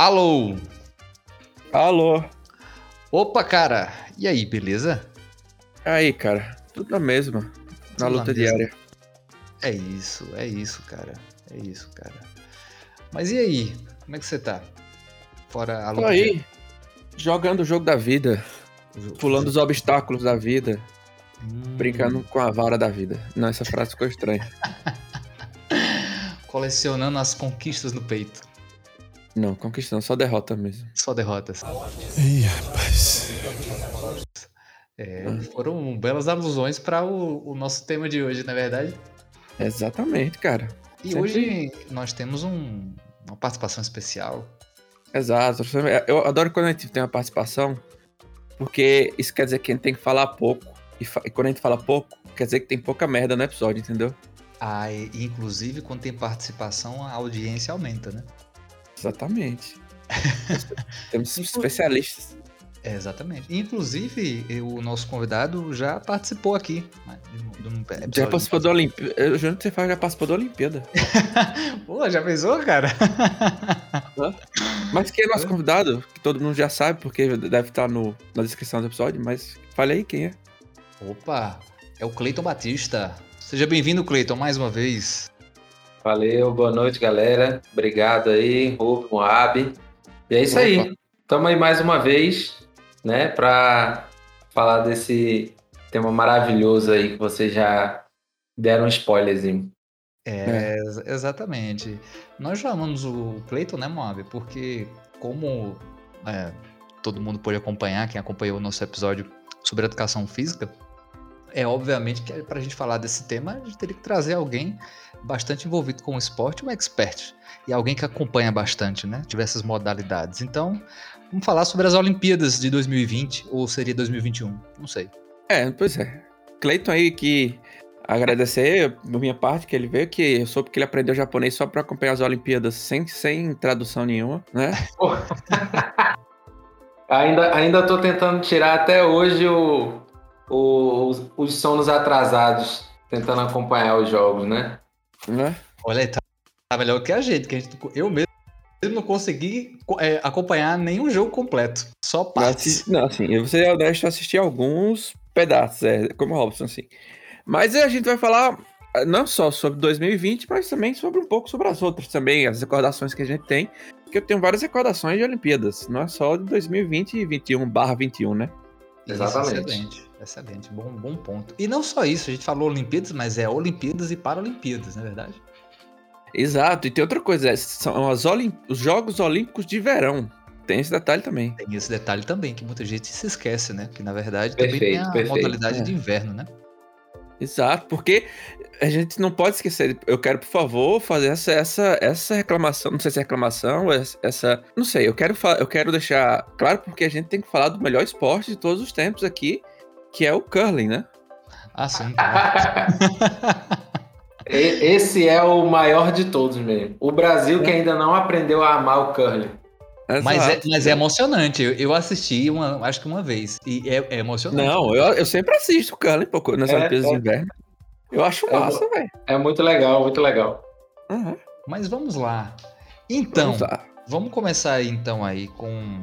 Alô! Alô! Opa, cara! E aí, beleza? Aí, cara, tudo na mesma, na luta diária. É isso, cara. Mas e aí, como é que você tá? Fora a luta. Tô aí, jogando o jogo da vida, pulando os obstáculos da vida, brincando com a vara da vida. Não, essa frase ficou estranha. Colecionando as conquistas no peito. Não, conquistando, só derrota mesmo. Só derrotas. Ih, rapaz. Foram belas alusões para o nosso tema de hoje, não é verdade? Exatamente, cara. E sempre... hoje nós temos uma participação especial. Exato. Eu adoro quando a gente tem uma participação, porque isso quer dizer que a gente tem que falar pouco. E quando a gente fala pouco, quer dizer que tem pouca merda no episódio, entendeu? Ah, e, inclusive, quando tem participação, a audiência aumenta, né? Exatamente. Temos especialistas. É, exatamente. Inclusive, o nosso convidado já participou aqui. Já participou da Olimpíada. Eu juro que você fala, já participou da Olimpíada. Pô, já pensou, cara? Mas quem é nosso convidado? Que todo mundo já sabe, porque deve estar na descrição do episódio, mas fale aí quem é. Opa, é o Cleiton Batista. Seja bem-vindo, Cleiton, mais uma vez. Valeu, boa noite, galera. Obrigado aí, Rubem, Moab. E é isso. Opa. Aí. Estamos aí mais uma vez, né, para falar desse tema maravilhoso aí que vocês já deram um spoilerzinho. Exatamente. Nós chamamos o Cleiton, né, Moab? Porque como todo mundo pôde acompanhar, quem acompanhou o nosso episódio sobre educação física, obviamente que para a gente falar desse tema, a gente teria que trazer alguém bastante envolvido com o esporte, um expert, e alguém que acompanha bastante, né, diversas modalidades. Então, vamos falar sobre as Olimpíadas de 2020, ou seria 2021, não sei. Pois é. Cleiton aí, que agradecer da minha parte que ele veio, que eu soube que ele aprendeu japonês só para acompanhar as Olimpíadas sem tradução nenhuma, né? Ainda tô tentando tirar até hoje os sonos atrasados, tentando acompanhar os jogos, né? Olha aí, tá melhor que a gente, eu mesmo não consegui acompanhar nenhum jogo completo, só partes. Não, assim, eu vou ser honesto, assistir alguns pedaços, como o Robson, assim. Mas a gente vai falar não só sobre 2020, mas também sobre um pouco sobre as outras também, as recordações que a gente tem, porque eu tenho várias recordações de Olimpíadas, não é só de 2020 e 21/21, né? Exatamente. Excelente, bom ponto. E não só isso, a gente falou Olimpíadas, mas é Olimpíadas e Paralimpíadas, não é verdade? Exato, e tem outra coisa, são os Jogos Olímpicos de Verão. Tem esse detalhe também. Tem esse detalhe também, que muita gente se esquece, né? Que na verdade também tem a modalidade de inverno, né? Exato, porque a gente não pode esquecer. Eu quero, por favor, fazer essa reclamação. Não sei se é reclamação ou essa... Não sei, eu quero deixar claro, porque a gente tem que falar do melhor esporte de todos os tempos aqui, que é o curling, né? Ah, sim. Esse é o maior de todos mesmo. O Brasil que ainda não aprendeu a amar o curling. Mas é emocionante. Eu assisti, acho que uma vez. E é emocionante. Não, eu sempre assisto o curling nas Olimpíadas de Inverno. Eu acho massa, velho. É muito legal, muito legal. Uhum. Mas vamos lá. Então, vamos começar então aí com...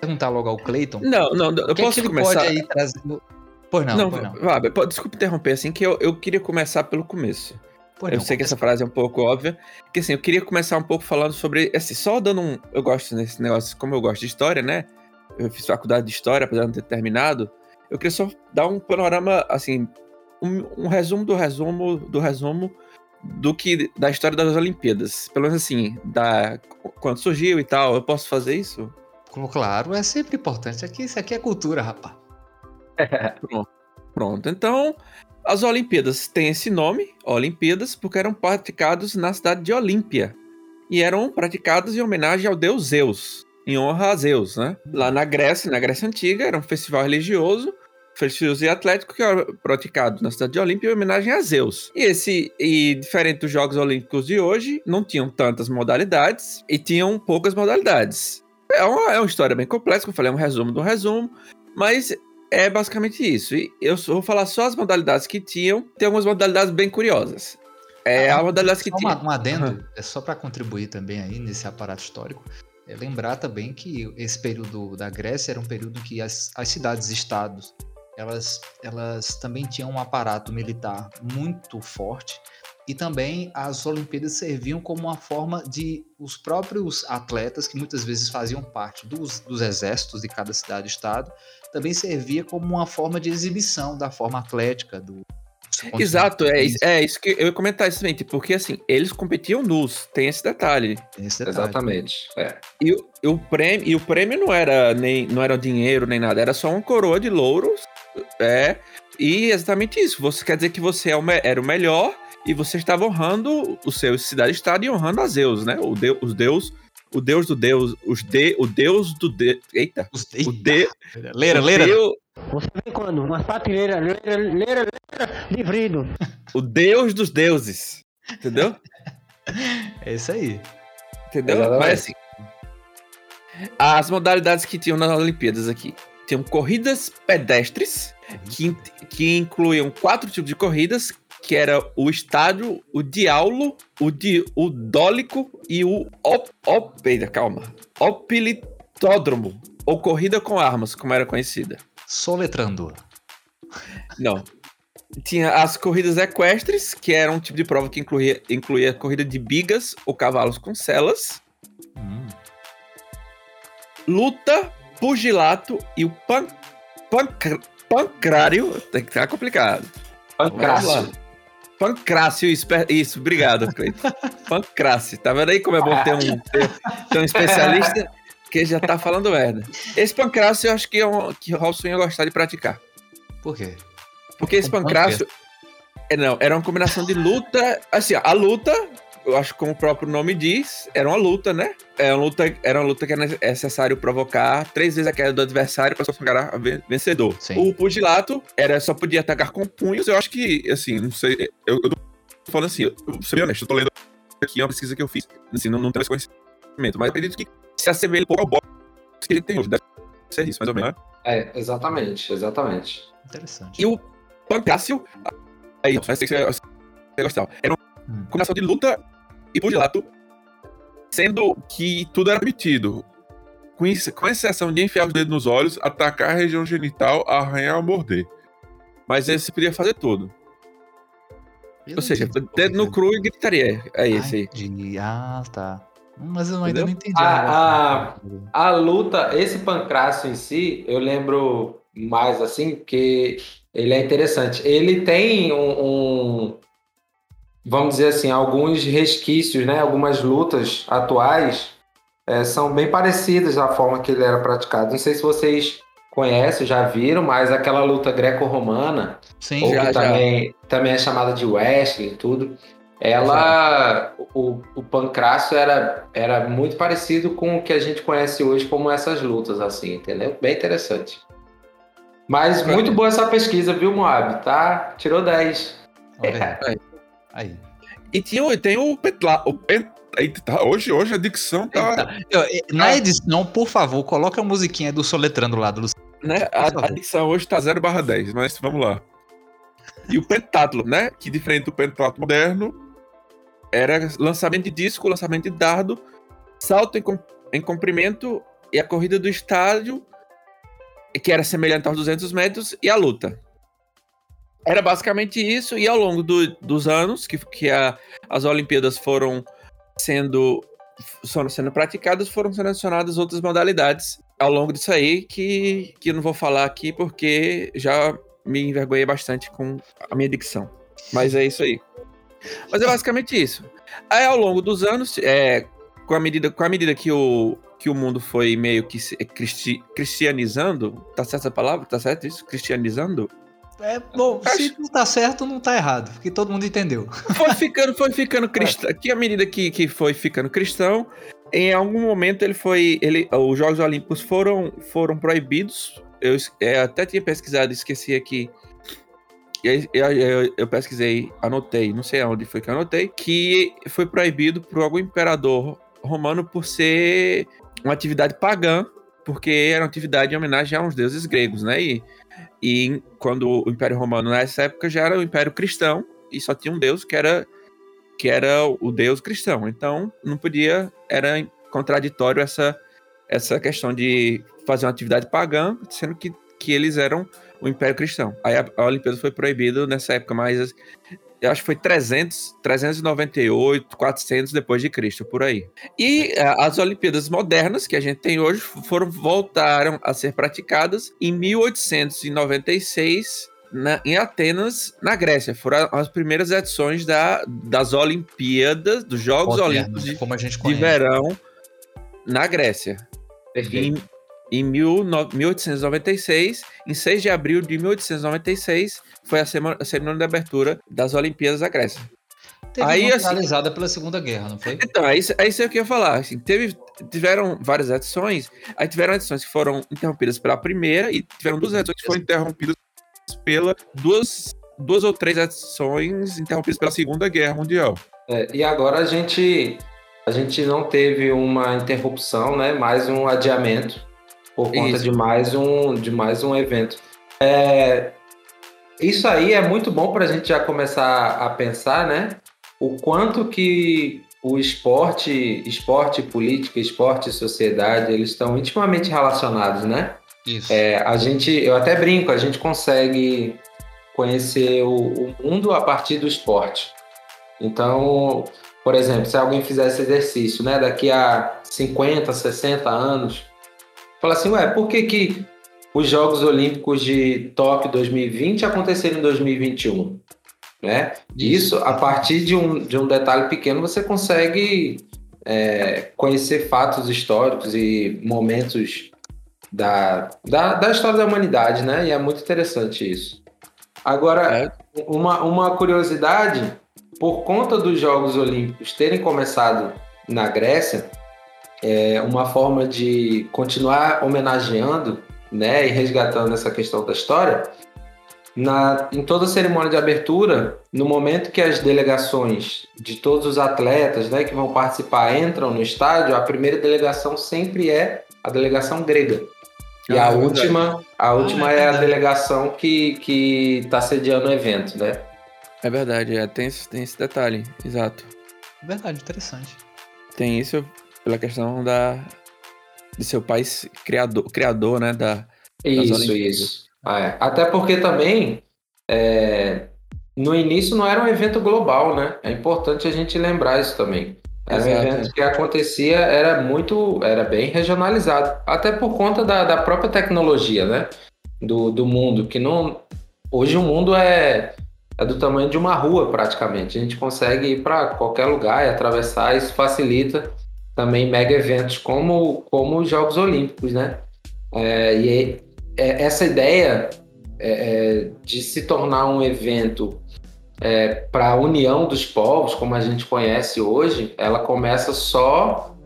perguntar logo ao Cleiton. Não, eu posso começar. Pode aí trazer... Pois não. Desculpa interromper, assim, que eu queria começar pelo começo. Sei que essa frase é um pouco óbvia, que assim, eu queria começar um pouco falando sobre, assim, só dando um... Eu gosto desse negócio, como eu gosto de história, né? Eu fiz faculdade de história, apesar de não ter terminado. Eu queria só dar um panorama, assim, um resumo da história das Olimpíadas. Pelo menos assim, quando surgiu e tal. Eu posso fazer isso? Claro, é sempre importante. Isso aqui é cultura, rapaz. Pronto. Então, as Olimpíadas têm esse nome, Olimpíadas, porque eram praticados na cidade de Olímpia. E eram praticados em homenagem ao deus Zeus, em honra a Zeus, né? Lá na Grécia Antiga, era um festival religioso e atlético que era praticado na cidade de Olímpia em homenagem a Zeus. E diferente dos Jogos Olímpicos de hoje, não tinham tantas modalidades e tinham poucas modalidades. É uma história bem complexa, como eu falei, é um resumo do resumo, mas é basicamente isso. E eu vou falar só as modalidades que tinham, tem algumas modalidades bem curiosas. É uma das que tem. Um adendo, é só para contribuir também aí nesse aparato histórico. É lembrar também que esse período da Grécia era um período em que as cidades-estados elas também tinham um aparato militar muito forte, e também as Olimpíadas serviam como uma forma de os próprios atletas, que muitas vezes faziam parte dos exércitos de cada cidade-estado, também servia como uma forma de exibição da forma atlética do... Exato, é isso que eu ia comentar isso também, porque assim, eles competiam nus, tem esse detalhe. Exatamente. É. E o prêmio não era dinheiro nem nada, era só uma coroa de louros. É, e exatamente isso. Você quer dizer que você era o melhor e você estava honrando o seu cidade-estado e honrando a Zeus, né? O Deus dos deuses, entendeu? É isso aí. Entendeu? Exatamente. Mas assim, as modalidades que tinham nas Olimpíadas aqui, tinham corridas pedestres, que incluíam 4 tipos de corridas, que era o estádio, o diaulo, o dólico e o opilitódromo, ou corrida com armas, como era conhecida. Soletrando. Não. Tinha as corridas equestres, que era um tipo de prova que incluía corrida de bigas ou cavalos com celas. Luta, pugilato e o pancrácio. Tem que ficar complicado. Pancrácio, isso, obrigado, Cleiton. Pancrácio, tá vendo aí como é bom ter um especialista que já tá falando merda. Esse pancrácio eu acho que é que o Robson ia gostar de praticar. Por quê? Porque esse pancrácio era uma combinação de luta, assim, ó, a luta, eu acho que como o próprio nome diz, era uma luta, né? Era uma luta que era necessário provocar 3 vezes a queda do adversário para se tornar vencedor. Sim. O pugilato só podia atacar com punhos. Eu acho que, assim, não sei, eu tô falando assim, eu sou bem honesto, eu tô lendo aqui uma pesquisa que eu fiz, assim, não tenho esse conhecimento, mas acredito que se assemelha um pouco ao boxe que ele tem hoje, deve ser isso, mais ou menos, né? É, exatamente. Interessante. E o pancrácio, aí, vai ser que você gostava, era uma combinação de luta e pugilato, sendo que tudo era permitido, com exceção de enfiar os dedos nos olhos, atacar a região genital, arranhar ou morder. Mas esse podia fazer tudo. Ou seja, dedo no cru e gritaria. É isso aí. Ah, tá. Mas eu ainda não entendi. A luta, esse pancrácio em si, eu lembro mais assim, que ele é interessante. Ele tem vamos dizer assim, alguns resquícios, né? Algumas lutas atuais são bem parecidas à forma que ele era praticado. Não sei se vocês conhecem, já viram, mas aquela luta greco-romana, sim, ou já, que também é chamada de wrestling e tudo, ela, o pancrácio era muito parecido com o que a gente conhece hoje como essas lutas, assim, entendeu? Bem interessante. Mas muito boa essa pesquisa, viu, Moab? Tá? Tirou 10. Aí. E tem o Petla... Hoje a dicção tá... Na edição, por favor, coloca a musiquinha do Soletrando lá, do Luciano. Né? A dicção hoje tá 0/10, mas vamos lá. E o pentátulo, né? Que diferente do pentátulo moderno, era lançamento de disco, lançamento de dardo, salto em comprimento e a corrida do estádio, que era semelhante aos 200 metros, e a luta. Era basicamente isso, e ao longo dos anos que as Olimpíadas foram sendo praticadas, foram sendo adicionadas outras modalidades ao longo disso aí, que eu não vou falar aqui porque já me envergonhei bastante com a minha dicção. Mas é isso aí. Mas é basicamente isso. Aí ao longo dos anos, com a medida que o mundo foi meio que cristianizando, tá certa essa palavra? Tá certo isso? Cristianizando? É, bom, se não tá certo, não tá errado, porque todo mundo entendeu. Foi ficando cristão. Aqui, à medida que foi ficando cristão, em algum momento os Jogos Olímpicos foram proibidos. Eu até tinha pesquisado, esqueci aqui. Eu pesquisei, anotei, não sei aonde foi que eu anotei, que foi proibido por algum imperador romano por ser uma atividade pagã, porque era uma atividade em homenagem a uns deuses gregos, né? E quando o Império Romano, nessa época, já era o Império Cristão, e só tinha um deus, que era que era o Deus cristão. Então, não podia, era contraditório essa questão de fazer uma atividade pagã, sendo que eles eram o Império Cristão. Aí a Olimpíada foi proibida nessa época, mas eu acho que foi 398, 400 depois de Cristo, por aí. E as Olimpíadas modernas que a gente tem hoje voltaram a ser praticadas em 1896, em Atenas, na Grécia. Foram as primeiras edições das Olimpíadas, dos Jogos Olímpicos de Verão na Grécia. Em 1896, em 6 de abril de 1896, foi a cerimônia de abertura das Olimpíadas da Grécia. Teve aí, uma realizada pela Segunda Guerra, não foi? Então, é isso que eu ia falar. Assim, tiveram várias edições, aí tiveram edições que foram interrompidas pela primeira e tiveram duas edições que foram interrompidas pela duas ou três edições interrompidas pela Segunda Guerra Mundial. E agora a gente não teve uma interrupção, né? Mais um adiamento por conta de mais um evento. Isso aí é muito bom para a gente já começar a pensar, né? O quanto que o esporte política, esporte e sociedade, eles estão intimamente relacionados, né? Isso. Eu até brinco, a gente consegue conhecer o mundo a partir do esporte. Então, por exemplo, se alguém fizesse exercício, né, daqui a 50, 60 anos, fala assim, por que os Jogos Olímpicos de Tóquio 2020 aconteceram em 2021? Né? Isso, a partir de um detalhe pequeno, você consegue conhecer fatos históricos e momentos da história da humanidade, né? E é muito interessante isso. Agora, uma curiosidade, por conta dos Jogos Olímpicos terem começado na Grécia, uma forma de continuar homenageando, né, e resgatando essa questão da história, em toda a cerimônia de abertura, no momento que as delegações de todos os atletas, né, que vão participar entram no estádio, a primeira delegação sempre é a delegação grega. E a última é a delegação que está sediando o evento, né? É verdade, tem esse detalhe, exato. É verdade, interessante. Tem isso pela questão de seu país criador, né? Isso. Até porque também, no início não era um evento global, né? É importante a gente lembrar isso também. Era um evento que acontecia, era bem regionalizado, até por conta da própria tecnologia, né? Do mundo, que não... Hoje o mundo é do tamanho de uma rua, praticamente. A gente consegue ir para qualquer lugar e atravessar, isso facilita também mega eventos como os Jogos Olímpicos, né? Essa ideia de se tornar um evento para a união dos povos, como a gente conhece hoje, ela começa só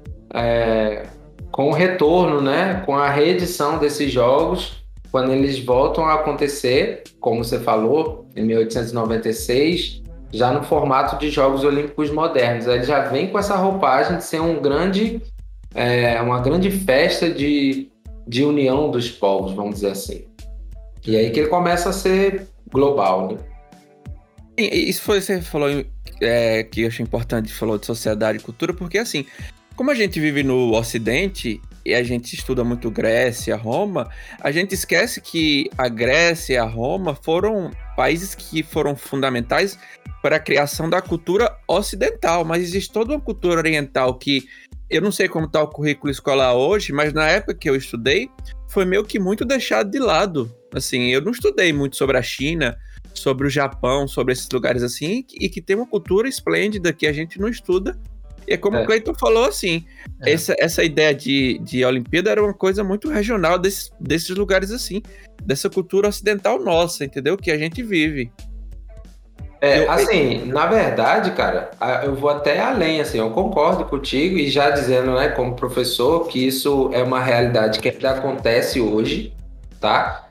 com o retorno, né? Com a reedição desses jogos, quando eles voltam a acontecer, como você falou, em 1896, já no formato de Jogos Olímpicos modernos. Ele já vem com essa roupagem de ser uma grande festa de união dos povos, vamos dizer assim. E aí que ele começa a ser global, né? Isso foi, você falou que eu achei importante, falou de sociedade e cultura, porque assim, como a gente vive no Ocidente e a gente estuda muito Grécia, Roma, a gente esquece que a Grécia e a Roma foram países que foram fundamentais para a criação da cultura ocidental, mas existe toda uma cultura oriental que eu não sei como está o currículo escolar hoje, mas na época que eu estudei, foi meio que muito deixado de lado. Assim, eu não estudei muito sobre a China, sobre o Japão, sobre esses lugares assim, e que tem uma cultura esplêndida que a gente não estuda. E é como o Cleiton falou, assim, essa ideia de Olimpíada era uma coisa muito regional desses lugares assim, dessa cultura ocidental nossa, entendeu? Que a gente vive. Na verdade, cara, eu vou até além, assim, eu concordo contigo e já dizendo, né, como professor, que isso é uma realidade que ainda acontece hoje, tá?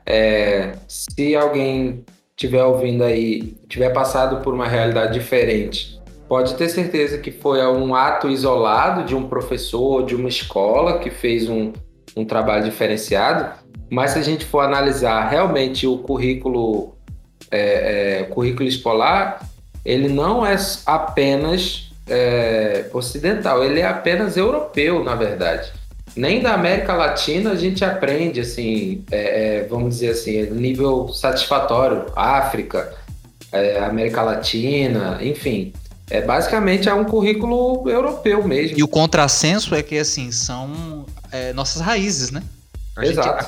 Se alguém estiver ouvindo aí, tiver passado por uma realidade diferente, pode ter certeza que foi um ato isolado de um professor, de uma escola que fez um trabalho diferenciado, mas se a gente for analisar realmente o currículo escolar, ele não é apenas ocidental, ele é apenas europeu, na verdade. Nem da América Latina a gente aprende, assim, vamos dizer assim, nível satisfatório, África, América Latina, enfim. Basicamente é um currículo europeu mesmo. E o contrassenso é que, assim, são nossas raízes, né?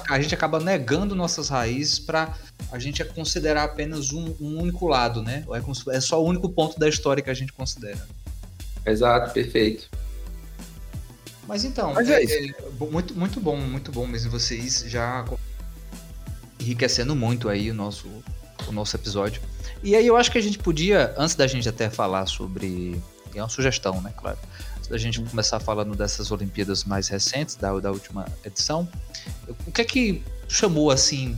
A gente acaba negando nossas raízes para a gente considerar apenas um único lado, né? É só o único ponto da história que a gente considera. Exato, perfeito. Mas então, muito, muito bom mesmo. Vocês já enriquecendo muito aí o nosso episódio. E aí eu acho que a gente podia, antes da gente até falar sobre... É uma sugestão, né, claro. Antes da gente começar falando dessas Olimpíadas mais recentes, da última edição, o que é que chamou, assim,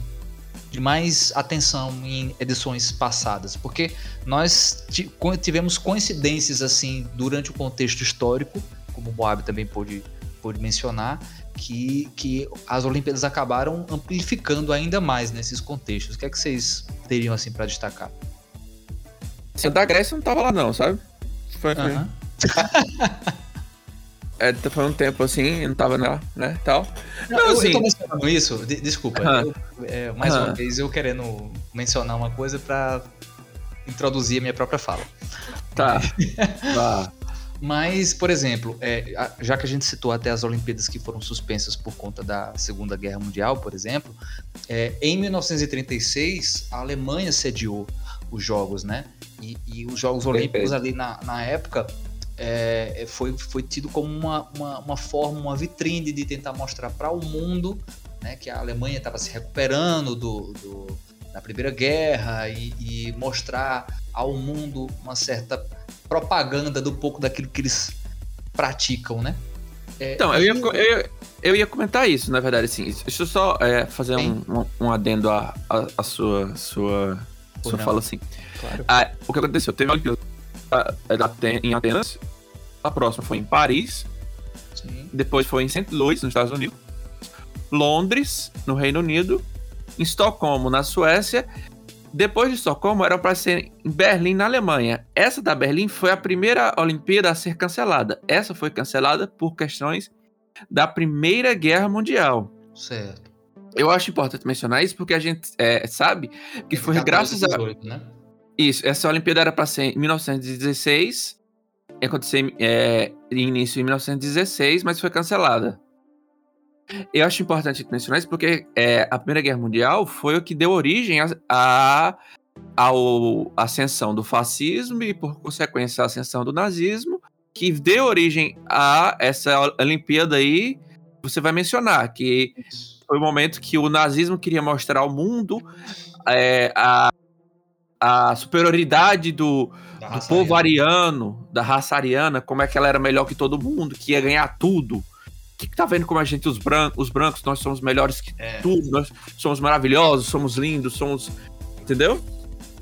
de mais atenção em edições passadas? Porque nós tivemos coincidências, assim, durante o contexto histórico, como o Moab também pôde mencionar, que as Olimpíadas acabaram amplificando ainda mais nesses contextos. O que é que vocês teriam, assim, para destacar? Se da Grécia não tava lá, não, sabe? Foi uhum. Foi um tempo assim, não tava lá, né, tal. Não, assim... Eu tô mencionando isso, desculpa. Uhum. Uma vez eu querendo mencionar uma coisa pra introduzir a minha própria fala. Tá. Tá. Mas, por exemplo, já que a gente citou até as Olimpíadas que foram suspensas por conta da Segunda Guerra Mundial, por exemplo, em 1936 a Alemanha sediou os Jogos, né? E os Jogos Olímpicos ali na época foi tido como uma forma, uma vitrine de tentar mostrar para o mundo, né, que a Alemanha estava se recuperando da Primeira Guerra e mostrar ao mundo uma certa propaganda do pouco daquilo que eles praticam, né? Então, eu ia comentar isso, na verdade, assim. Deixa eu só fazer um adendo à sua fala, assim. Claro. O que aconteceu? Teve uma Olimpíada em Atenas, a próxima foi em Paris, sim. Depois foi em St. Louis, nos Estados Unidos, Londres, no Reino Unido, em Estocolmo, na Suécia. Depois de Estocolmo, era para ser em Berlim, na Alemanha. Essa da Berlim foi a primeira Olimpíada a ser cancelada. Essa foi cancelada por questões da Primeira Guerra Mundial. Certo. Eu acho importante mencionar isso porque a gente sabe que foi graças a... 18, né? Isso, essa Olimpíada era para ser em 1916, aconteceu início em 1916, mas foi cancelada. Eu acho importante mencionar isso porque a Primeira Guerra Mundial foi o que deu origem à ascensão do fascismo e, por consequência, à ascensão do nazismo, que deu origem a essa Olimpíada aí, você vai mencionar, que foi o momento que o nazismo queria mostrar ao mundo a superioridade do povo ariano, da raça ariana, como é que ela era melhor que todo mundo, que ia ganhar tudo. Que tá vendo como a gente, os brancos, nós somos melhores que tudo, nós somos maravilhosos, somos lindos, somos... Entendeu?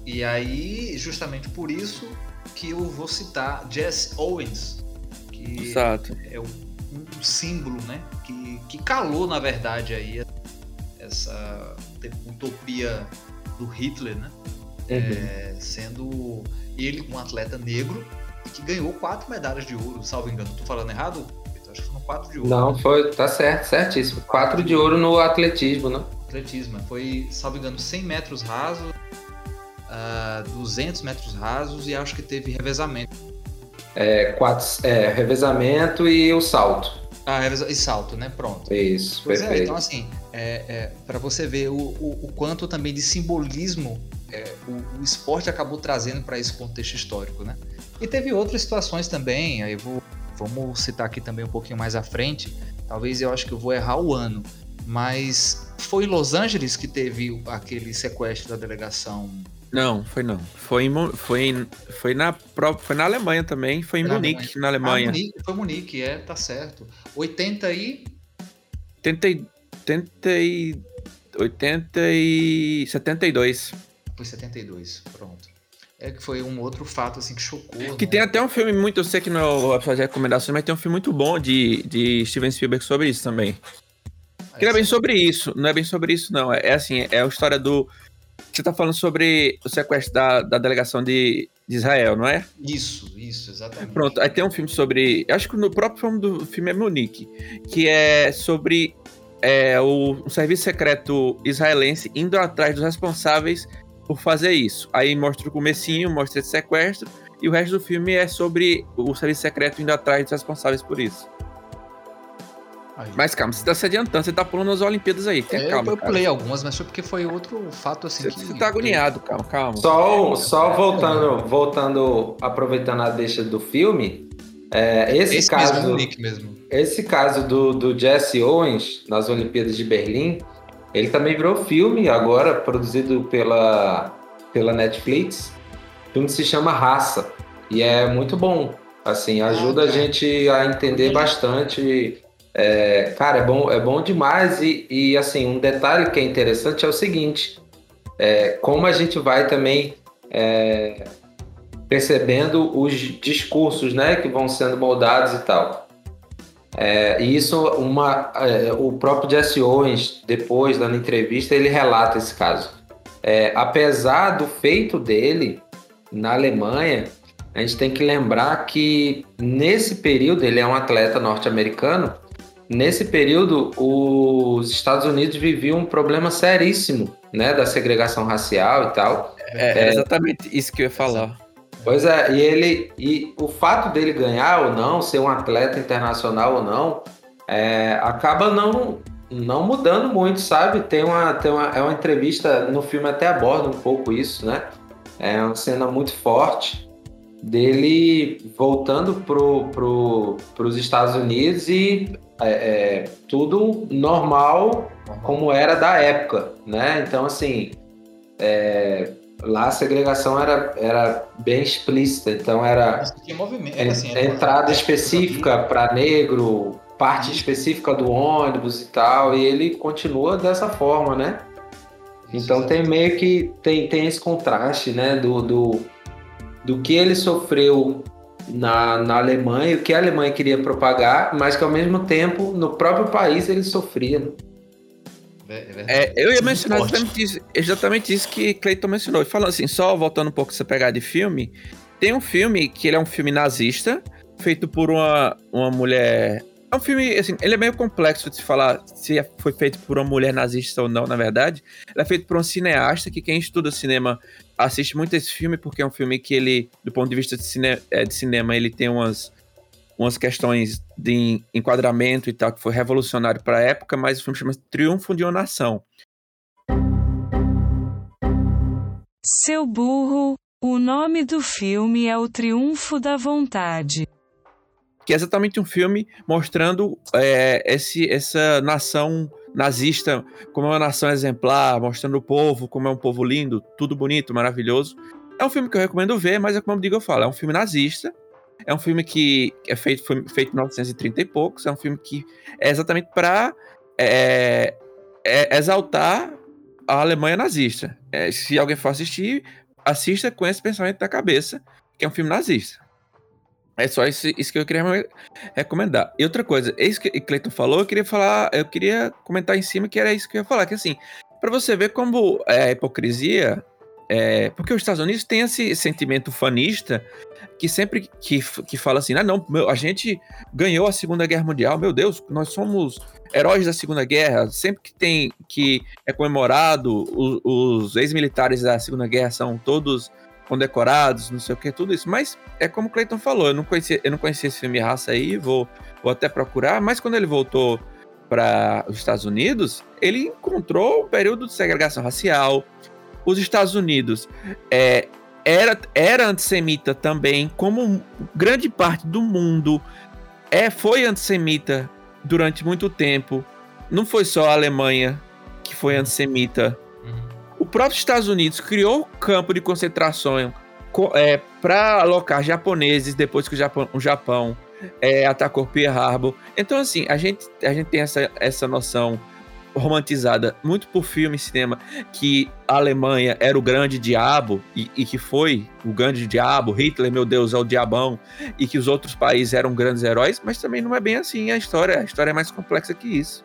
E aí, justamente por isso que eu vou citar Jesse Owens, que exato. É um símbolo, né? Que calou, na verdade, aí essa utopia do Hitler, né? Uhum. Sendo ele um atleta negro e que ganhou 4 medalhas de ouro, salvo engano. Tô falando errado? Acho que foram 4 de ouro. Não, foi, tá certo, certíssimo. 4 de ouro no atletismo, né? Atletismo, foi, salvo engano, 100 metros rasos, 200 metros rasos e acho que teve revezamento. Revezamento e o salto. Ah, e salto, né? Pronto. Isso, pois perfeito. Então, assim, para você ver o quanto também de simbolismo o esporte acabou trazendo para esse contexto histórico, né? E teve outras situações também, aí Vamos citar aqui também um pouquinho mais à frente. Talvez eu acho que eu vou errar o ano. Mas foi em Los Angeles que teve aquele sequestro da delegação? Não. Foi na Alemanha também. Foi em Munique, na Alemanha. Foi Munique, tá certo. 72. Foi 72, pronto. Que foi um outro fato, assim, que chocou. Que, né? Tem até um filme muito... Eu sei que não é fazer recomendações, mas tem um filme muito bom de Steven Spielberg sobre isso também. Que não é bem sobre isso. Não é bem sobre isso, não. É assim, é a história do... Você tá falando sobre o sequestro da delegação de Israel, não é? Isso, exatamente. Pronto, aí tem um filme sobre... Acho que no próprio filme do filme é Munique, que é sobre o serviço secreto israelense indo atrás dos responsáveis por fazer isso. Aí mostra o comecinho, mostra esse sequestro, e o resto do filme é sobre o serviço secreto indo atrás dos responsáveis por isso. Aí. Mas calma, você tá se adiantando, você tá pulando as Olimpíadas aí, calma. Eu pulei algumas, mas foi porque foi outro fato assim. Você tá agoniado, calma. Voltando, aproveitando a deixa do filme, esse caso... Mesmo. Esse caso do Jesse Owens, nas Olimpíadas de Berlim, ele também virou filme agora, produzido pela Netflix. O filme se chama Raça, e é muito bom, assim, ajuda a gente a entender bastante... cara, é bom demais e assim, um detalhe que é interessante é o seguinte, como a gente vai também percebendo os discursos, né, que vão sendo moldados e tal, e isso o próprio Jesse Owens, depois dando entrevista, ele relata esse caso, apesar do feito dele na Alemanha, a gente tem que lembrar que nesse período, ele é um atleta norte-americano. Nesse período, os Estados Unidos viviam um problema seríssimo, né, da segregação racial e tal. É exatamente isso que eu ia falar. Pois é, e o fato dele ganhar ou não, ser um atleta internacional ou não, acaba não mudando muito, sabe? É uma entrevista, no filme até aborda um pouco isso, né? É uma cena muito forte dele voltando pros Estados Unidos e... tudo normal como era da época, né? Então, assim, lá a segregação era bem explícita. Então, era entrada específica para negro, parte específica do ônibus e tal. E ele continua dessa forma, né? Então, tem meio que... Tem esse contraste, né? Do que ele sofreu... Na Alemanha, o que a Alemanha queria propagar, mas que ao mesmo tempo no próprio país ele sofria. Eu ia mencionar exatamente isso que Cleiton mencionou. E falando assim, só voltando um pouco você pegar de filme, tem um filme que ele é um filme nazista, feito por uma mulher. É um filme, assim, ele é meio complexo de se falar se foi feito por uma mulher nazista ou não, na verdade. Ele é feito por um cineasta, que quem estuda cinema assiste muito esse filme, porque é um filme que ele, do ponto de vista de cinema, ele tem umas questões de enquadramento e tal, que foi revolucionário para a época, mas o filme chama-se Triunfo de uma Nação. Seu burro, o nome do filme é O Triunfo da Vontade. Que é exatamente um filme mostrando essa nação nazista como é uma nação exemplar, mostrando o povo como é um povo lindo, tudo bonito, maravilhoso. É um filme que eu recomendo ver, mas é como eu digo, eu falo, é um filme nazista, é um filme que é feito em 1930 e poucos, é um filme que é exatamente para exaltar a Alemanha nazista. Se alguém for assistir, assista com esse pensamento na cabeça, que é um filme nazista. É só isso que eu queria recomendar. E outra coisa, isso que o Cleiton falou, eu queria comentar em cima, que era isso que eu ia falar, que assim, pra você ver como a hipocrisia, porque os Estados Unidos têm esse sentimento fanista, que sempre que fala assim, a gente ganhou a Segunda Guerra Mundial, meu Deus, nós somos heróis da Segunda Guerra, sempre que é comemorado, os ex-militares da Segunda Guerra são todos... condecorados, não sei o que, tudo isso. Mas é como o Cleiton falou, eu não conhecia esse filme Raça aí, vou até procurar, mas quando ele voltou para os Estados Unidos, ele encontrou um período de segregação racial. Os Estados Unidos era antissemita também, como grande parte do mundo foi antissemita durante muito tempo. Não foi só a Alemanha que foi antissemita. O próprio Estados Unidos criou um campo de concentração para alocar japoneses depois que o Japão atacou Pearl Harbor. Então, assim, a gente tem essa noção romantizada muito por filme e cinema que a Alemanha era o grande diabo e que foi o grande diabo, Hitler, meu Deus, é o diabão, e que os outros países eram grandes heróis, mas também não é bem assim a história. A história é mais complexa que isso.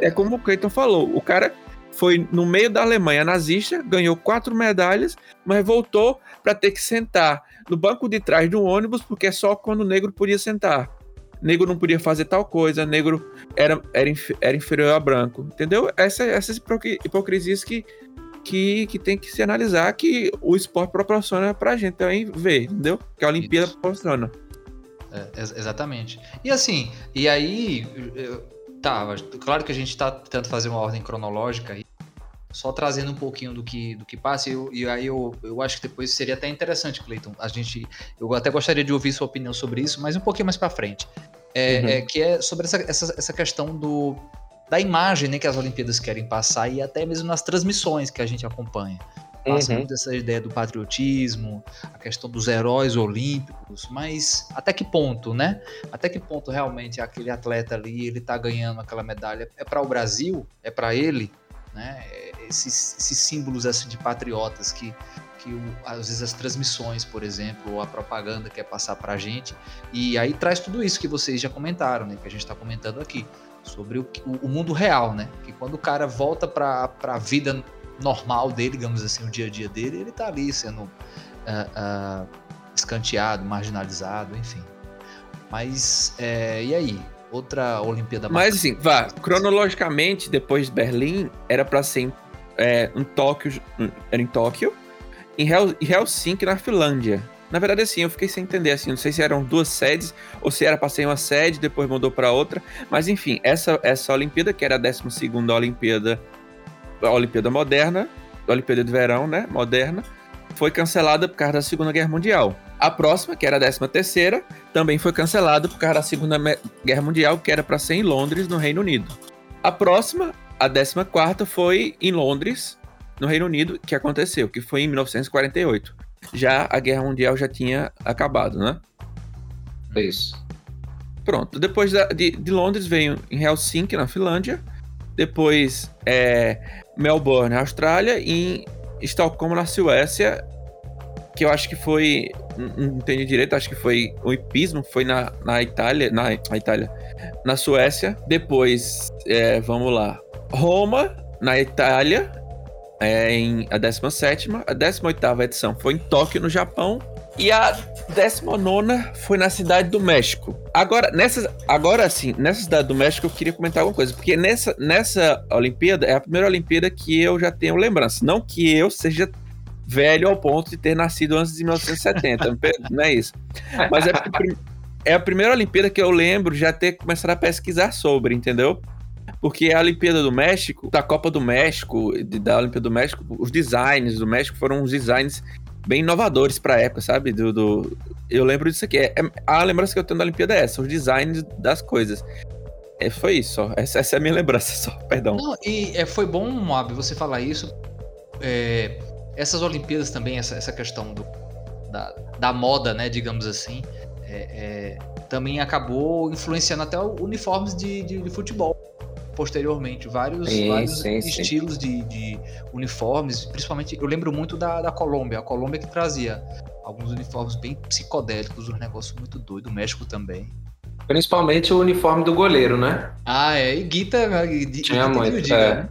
É como o Cleiton falou, o cara... foi no meio da Alemanha nazista, ganhou 4 medalhas, mas voltou para ter que sentar no banco de trás de um ônibus, porque é só quando o negro podia sentar. Negro não podia fazer tal coisa, negro era inferior a branco, entendeu? Essas hipocrisias que tem que se analisar, que o esporte proporciona pra gente também ver, entendeu? Que a Olimpíada proporciona. É, exatamente. E assim, e aí, claro que a gente tá tentando fazer uma ordem cronológica aí, só trazendo um pouquinho do que passa, e aí eu acho que depois seria até interessante, Cleiton, eu até gostaria de ouvir sua opinião sobre isso, mas um pouquinho mais pra frente, que é sobre essa questão da imagem, né, que as Olimpíadas querem passar, e até mesmo nas transmissões que a gente acompanha. Passa muito essa ideia do patriotismo, a questão dos heróis olímpicos, mas até que ponto, né? Até que ponto realmente aquele atleta ali, ele tá ganhando aquela medalha, é para o Brasil? É para ele? Né? Esses símbolos assim, de patriotas que às vezes as transmissões, por exemplo, ou a propaganda quer passar pra gente, e aí traz tudo isso que vocês já comentaram, né? Que a gente tá comentando aqui, sobre o mundo real, né? Que quando o cara volta pra vida normal dele, digamos assim, o dia a dia dele, ele tá ali sendo escanteado, marginalizado, enfim. Mas, e aí? Outra Olimpíada... Mas assim, cronologicamente, depois de Berlim, era pra ser em Tóquio, era em Tóquio, em Helsinki, na Finlândia. Na verdade, assim, eu fiquei sem entender, assim, não sei se eram 2 sedes, ou se era pra ser uma sede, depois mudou pra outra, mas enfim, essa Olimpíada, que era a 12ª Olimpíada, a Olimpíada Moderna, a Olimpíada de Verão, né, moderna, foi cancelada por causa da Segunda Guerra Mundial. A próxima, que era a 13ª, também foi cancelada por causa da Segunda Guerra Mundial, que era para ser em Londres, no Reino Unido. A próxima, a 14ª, foi em Londres, no Reino Unido, que aconteceu, que foi em 1948. Já a Guerra Mundial já tinha acabado, né? É isso. Pronto, depois de Londres veio em Helsinki, na Finlândia, depois Melbourne, na Austrália, e Estocolmo, na Suécia, que eu acho que foi, não tenho direito, acho que foi o hipismo, foi na Suécia. Depois, vamos lá, Roma, na Itália, em a 17ª, a 18ª edição foi em Tóquio, no Japão, e a 19ª foi na Cidade do México. Agora sim, nessa Cidade do México eu queria comentar alguma coisa, porque nessa Olimpíada, é a primeira Olimpíada que eu já tenho lembrança, não que eu seja velho ao ponto de ter nascido antes de 1970, não é isso, mas é a primeira Olimpíada que eu lembro já ter começado a pesquisar sobre, entendeu? Porque a Olimpíada do México, da Copa do México, da Olimpíada do México, os designs do México foram uns designs bem inovadores pra época, sabe? Eu lembro disso aqui. A lembrança que eu tenho da Olimpíada é essa, os designs das coisas. Foi isso, só. Essa é a minha lembrança, só. Perdão. Não, e foi bom, Moab, você falar isso. Essas Olimpíadas também, essa questão da moda, né, digamos assim, também acabou influenciando até uniformes de futebol. Posteriormente, vários estilos de uniformes, principalmente, eu lembro muito da Colômbia, a Colômbia que trazia alguns uniformes bem psicodélicos, um negócio muito doido, o México também. Principalmente o uniforme do goleiro, né? E Guita muito, né?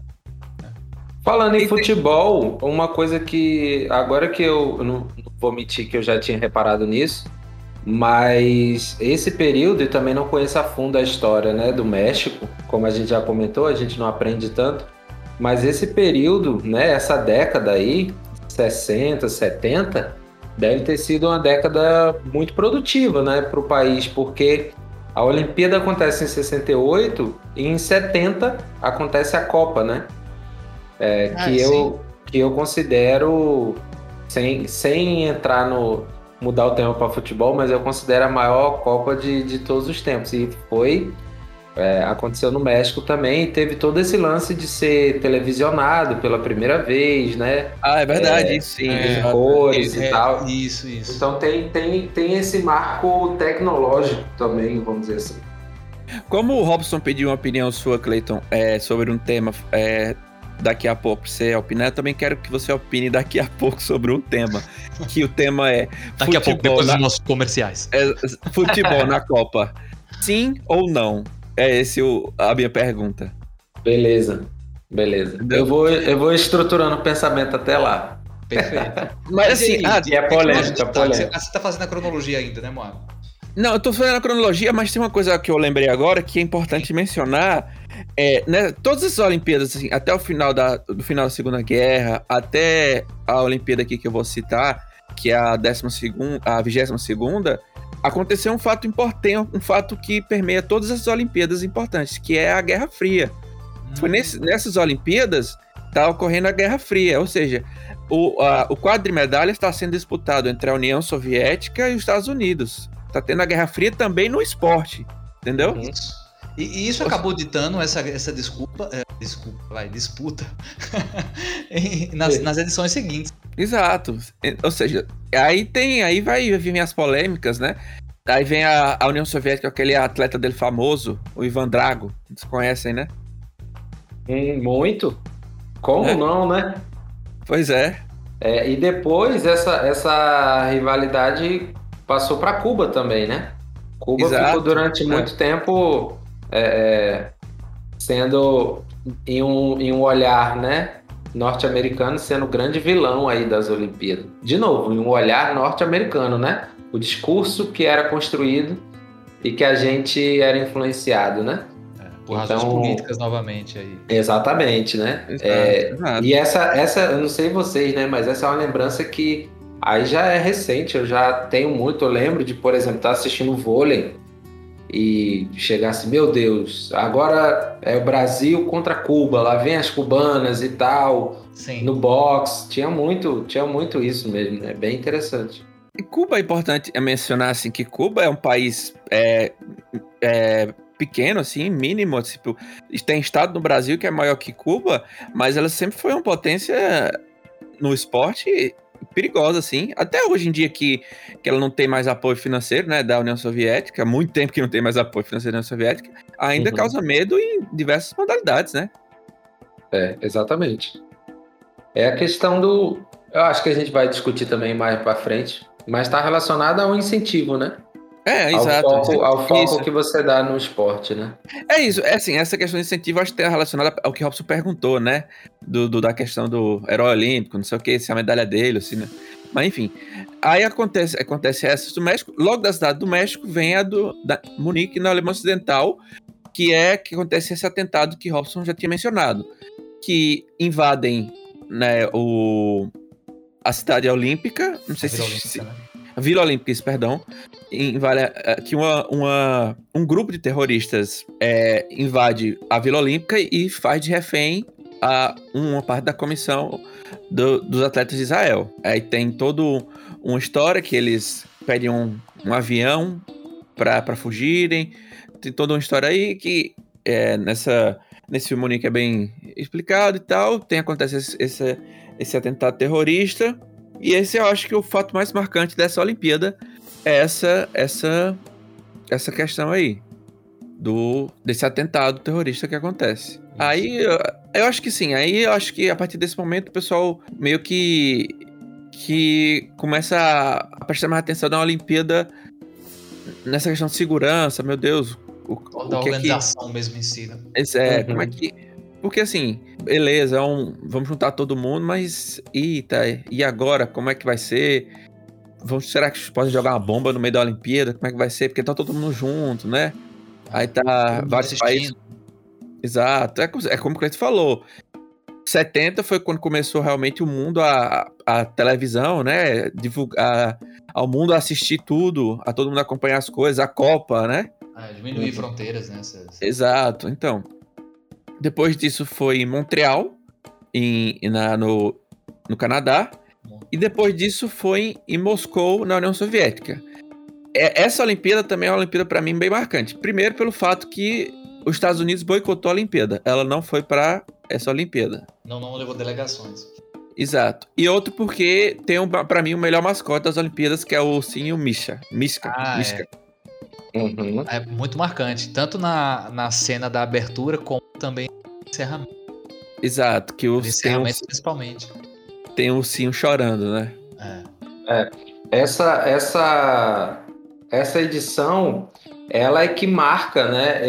Falando em futebol, uma coisa que, agora que eu não vou mentir que eu já tinha reparado nisso, mas esse período, e também não conheço a fundo a história, né, do México, como a gente já comentou, a gente não aprende tanto, mas esse período, né, essa década aí, 60, 70, deve ter sido uma década muito produtiva, né, para o país, porque a Olimpíada acontece em 68 e em 70 acontece a Copa, né, que eu considero, sem entrar no... mudar o tema para futebol, mas eu considero a maior Copa de todos os tempos, e foi, aconteceu no México também, teve todo esse lance de ser televisionado pela primeira vez, né? Ah, é verdade, sim. As cores e tal. Isso. Então tem esse marco tecnológico também, vamos dizer assim. Como o Robson pediu uma opinião sua, Cleiton, sobre um tema... daqui a pouco você opinar, eu também quero que você opine daqui a pouco sobre um tema, que o tema é daqui futebol a pouco, depois dos nossos comerciais, futebol na Copa, sim ou não? É essa a minha pergunta. Beleza, Beleza. Eu vou estruturando o pensamento até lá. Perfeito. Mas assim, é polêmica, é polêmica. Você tá fazendo a cronologia ainda, né, Moab? Não, eu tô fazendo a cronologia, mas tem uma coisa que eu lembrei agora que é importante mencionar. Né, todas as Olimpíadas, assim, até o final do final da Segunda Guerra, até a Olimpíada aqui que eu vou citar, que é a 12ª, a 22ª, aconteceu um fato importante, um fato que permeia todas as Olimpíadas importantes, que é a Guerra Fria. Foi nessas Olimpíadas está ocorrendo a Guerra Fria, ou seja, o quadro de medalhas está sendo disputado entre a União Soviética e os Estados Unidos. Está tendo a Guerra Fria também no esporte, entendeu? Isso. E isso acabou ditando essa disputa nas edições seguintes. Exato. Ou seja, aí vai vir as polêmicas, né? Aí vem a União Soviética, aquele atleta dele famoso, o Ivan Drago, vocês conhecem, né? Muito? Como não, né? Pois é. E depois essa rivalidade passou para Cuba também, né? Cuba Exato. Ficou durante muito tempo sendo em um olhar, né, norte-americano, sendo o grande vilão aí das Olimpíadas. De novo, em um olhar norte-americano, né? O discurso que era construído e que a gente era influenciado, né? Por razões políticas novamente aí. Exatamente, né? Exato. E essa, eu não sei vocês, né? Mas essa é uma lembrança que aí já é recente, eu já tenho muito, eu lembro de, por exemplo, estar assistindo vôlei e chegar assim, meu Deus, agora é o Brasil contra Cuba, lá vem as cubanas e tal. Sim. No boxe, tinha muito isso mesmo, é, né? Bem interessante. E Cuba é importante mencionar assim, que Cuba é um país pequeno, assim, mínimo, tipo, tem estado no Brasil que é maior que Cuba, mas ela sempre foi uma potência no esporte perigosa, assim, até hoje em dia que ela não tem mais apoio financeiro, né, da União Soviética, há muito tempo que não tem mais apoio financeiro da União Soviética, ainda causa medo em diversas modalidades, né? Exatamente. É a questão do... Eu acho que a gente vai discutir também mais pra frente, mas tá relacionada ao incentivo, né? Exato. Ao foco que você dá no esporte, né? É isso, assim, essa questão de incentivo acho que está relacionada ao que o Robson perguntou, né? Da questão do herói olímpico, não sei o que, se é a medalha dele, assim, né? Mas enfim, aí acontece essa do México, logo da cidade do México vem a da Munique, na Alemanha Ocidental, que acontece esse atentado que Robson já tinha mencionado, que invadem, né, a cidade olímpica, não sei se... Vila Olímpica, perdão, que um grupo de terroristas invade a Vila Olímpica e faz de refém a uma parte da comissão dos atletas de Israel. Aí tem toda uma história que eles pedem um avião para fugirem, tem toda uma história aí que nesse filme único é bem explicado e tal, acontece esse atentado terrorista. E esse eu acho que é o fato mais marcante dessa Olimpíada, é essa questão aí, desse atentado terrorista que acontece. Aí eu acho que sim, aí eu acho que a partir desse momento o pessoal meio que começa a prestar mais atenção na Olimpíada nessa questão de segurança, meu Deus. Da organização mesmo em si, né? Como é que... Porque assim, beleza, vamos juntar todo mundo, mas e agora? Como é que vai ser? Será que podem jogar uma bomba no meio da Olimpíada? Como é que vai ser? Porque tá todo mundo junto, né? Aí tá vários países. Exato, é como o Cleiton falou. 70 foi quando começou realmente o mundo, a televisão, né? Divulgar, ao mundo assistir tudo, a todo mundo acompanhar as coisas, a Copa, né? Diminuir fronteiras, né? Exato, então... Depois disso foi em Montreal, no Canadá. E depois disso foi em Moscou, na União Soviética. Essa Olimpíada também é uma Olimpíada, para mim, bem marcante. Primeiro pelo fato que os Estados Unidos boicotou a Olimpíada. Ela não foi para essa Olimpíada. Não levou delegações. Exato. E outro porque tem, para mim, o melhor mascote das Olimpíadas, que é o ursinho Misha. Mishka. É muito marcante, tanto na cena da abertura como também no encerramento. Exato, que o encerramento principalmente. Tem o ursinho chorando, né? Essa edição, ela é que marca, né?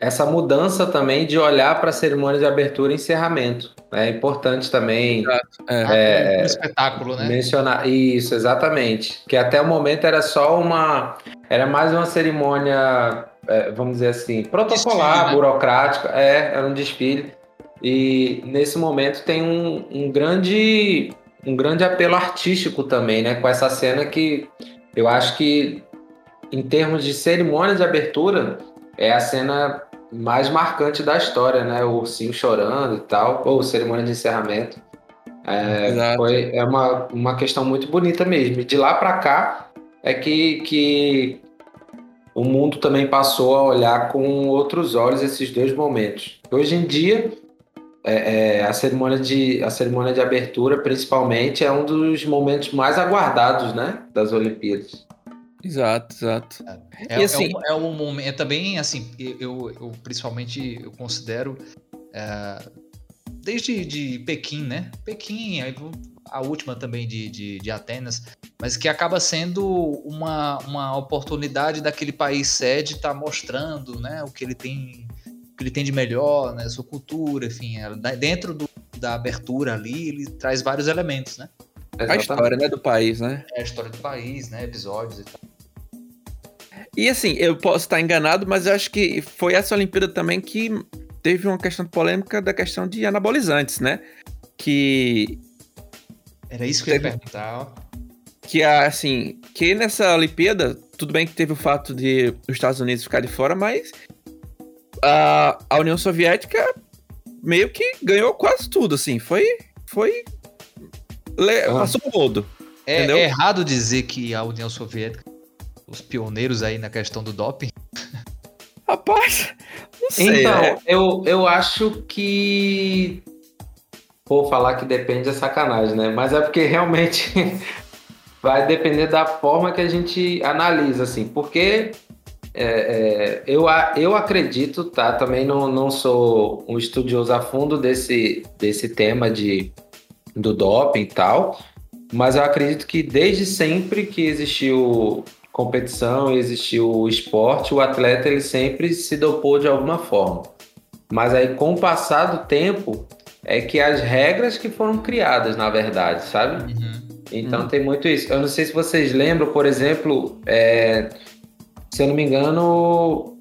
essa mudança também de olhar para a cerimônia de abertura e encerramento. É importante também... É um espetáculo, né? Mencionar isso, exatamente. Que até o momento era só uma... Era mais uma cerimônia, vamos dizer assim, protocolar, desfile, né? Burocrática. Era um desfile. E nesse momento tem um grande apelo artístico também, né? Com essa cena que eu acho que, em termos de cerimônia de abertura... É a cena mais marcante da história, né? O ursinho chorando e tal, ou cerimônia de encerramento. É uma questão muito bonita mesmo. E de lá para cá é que o mundo também passou a olhar com outros olhos esses dois momentos. Hoje em dia, a cerimônia de abertura, principalmente, é um dos momentos mais aguardados, né? Das Olimpíadas. Exato. E assim, um momento. É também assim, eu principalmente eu considero desde de Pequim, né? Pequim, a última também de Atenas, mas que acaba sendo uma oportunidade daquele país sede estar mostrando, né, o que ele tem de melhor, né, sua cultura, enfim, dentro da abertura ali, ele traz vários elementos, né? A história, né, do país, né? É a história do país, né? Episódios e tal. E assim, eu posso estar enganado, mas eu acho que foi essa Olimpíada também que teve uma questão polêmica da questão de anabolizantes, né? Que... Era isso que eu ia perguntar. Que, assim, que nessa Olimpíada, tudo bem que teve o fato de os Estados Unidos ficar de fora, mas a União Soviética meio que ganhou quase tudo, assim. Foi passou o rodo. É errado dizer que a União Soviética, os pioneiros aí na questão do doping? Rapaz, não sei. Então, eu acho que... Vou falar que depende é sacanagem, né? Mas é porque realmente vai depender da forma que a gente analisa, assim. Porque eu acredito, tá? Também não sou um estudioso a fundo desse tema do doping e tal, mas eu acredito que desde sempre que existiu competição, existiu esporte, o atleta ele sempre se dopou de alguma forma. Mas aí com o passar do tempo é que as regras que foram criadas, na verdade, sabe? Uhum. Então tem muito isso. Eu não sei se vocês lembram, por exemplo, se eu não me engano,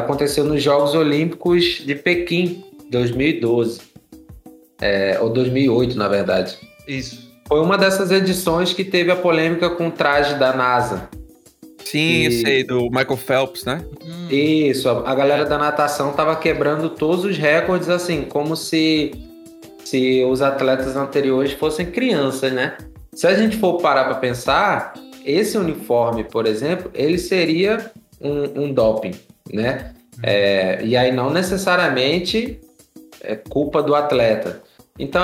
aconteceu nos Jogos Olímpicos de Pequim, 2012. Ou 2008, na verdade. Isso. Foi uma dessas edições que teve a polêmica com o traje da NASA. Sim, eu sei, do Michael Phelps, né? Isso, a galera da natação tava quebrando todos os recordes, assim, como se os atletas anteriores fossem crianças, né? Se a gente for parar pra pensar, esse uniforme, por exemplo, ele seria um doping, né? E aí não necessariamente... É culpa do atleta. Então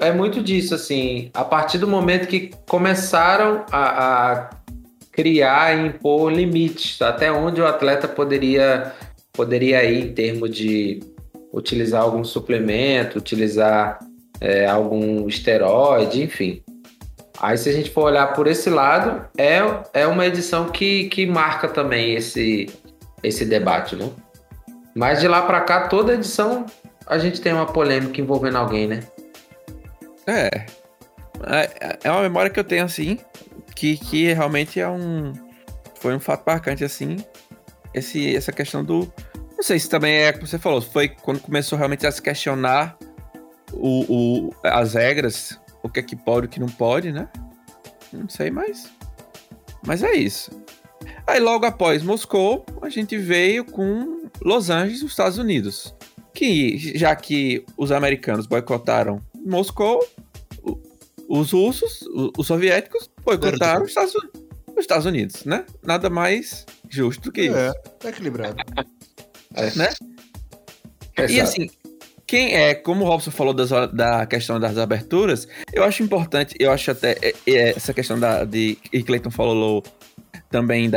é muito disso, assim. A partir do momento que começaram a criar e impor limites, até onde o atleta poderia ir em termos de utilizar algum suplemento, utilizar algum esteroide, enfim. Aí se a gente for olhar por esse lado, é uma edição que marca também esse debate, né? Mas de lá para cá, toda edição... A gente tem uma polêmica envolvendo alguém, né? É uma memória que eu tenho, assim, que realmente foi um fato marcante, assim, essa questão do... Não sei se também é como você falou, foi quando começou realmente a se questionar as regras, o que é que pode, o que não pode, né? Não sei, mas é isso. Aí, logo após Moscou, a gente veio com Los Angeles, os Estados Unidos. Que, já que os americanos boicotaram Moscou, os russos, os soviéticos, boicotaram os Estados Unidos, né? Nada mais justo do que isso. Tá equilibrado. Né? E assim, como o Robson falou da questão das aberturas, eu acho importante, eu acho até essa questão e Cleiton falou também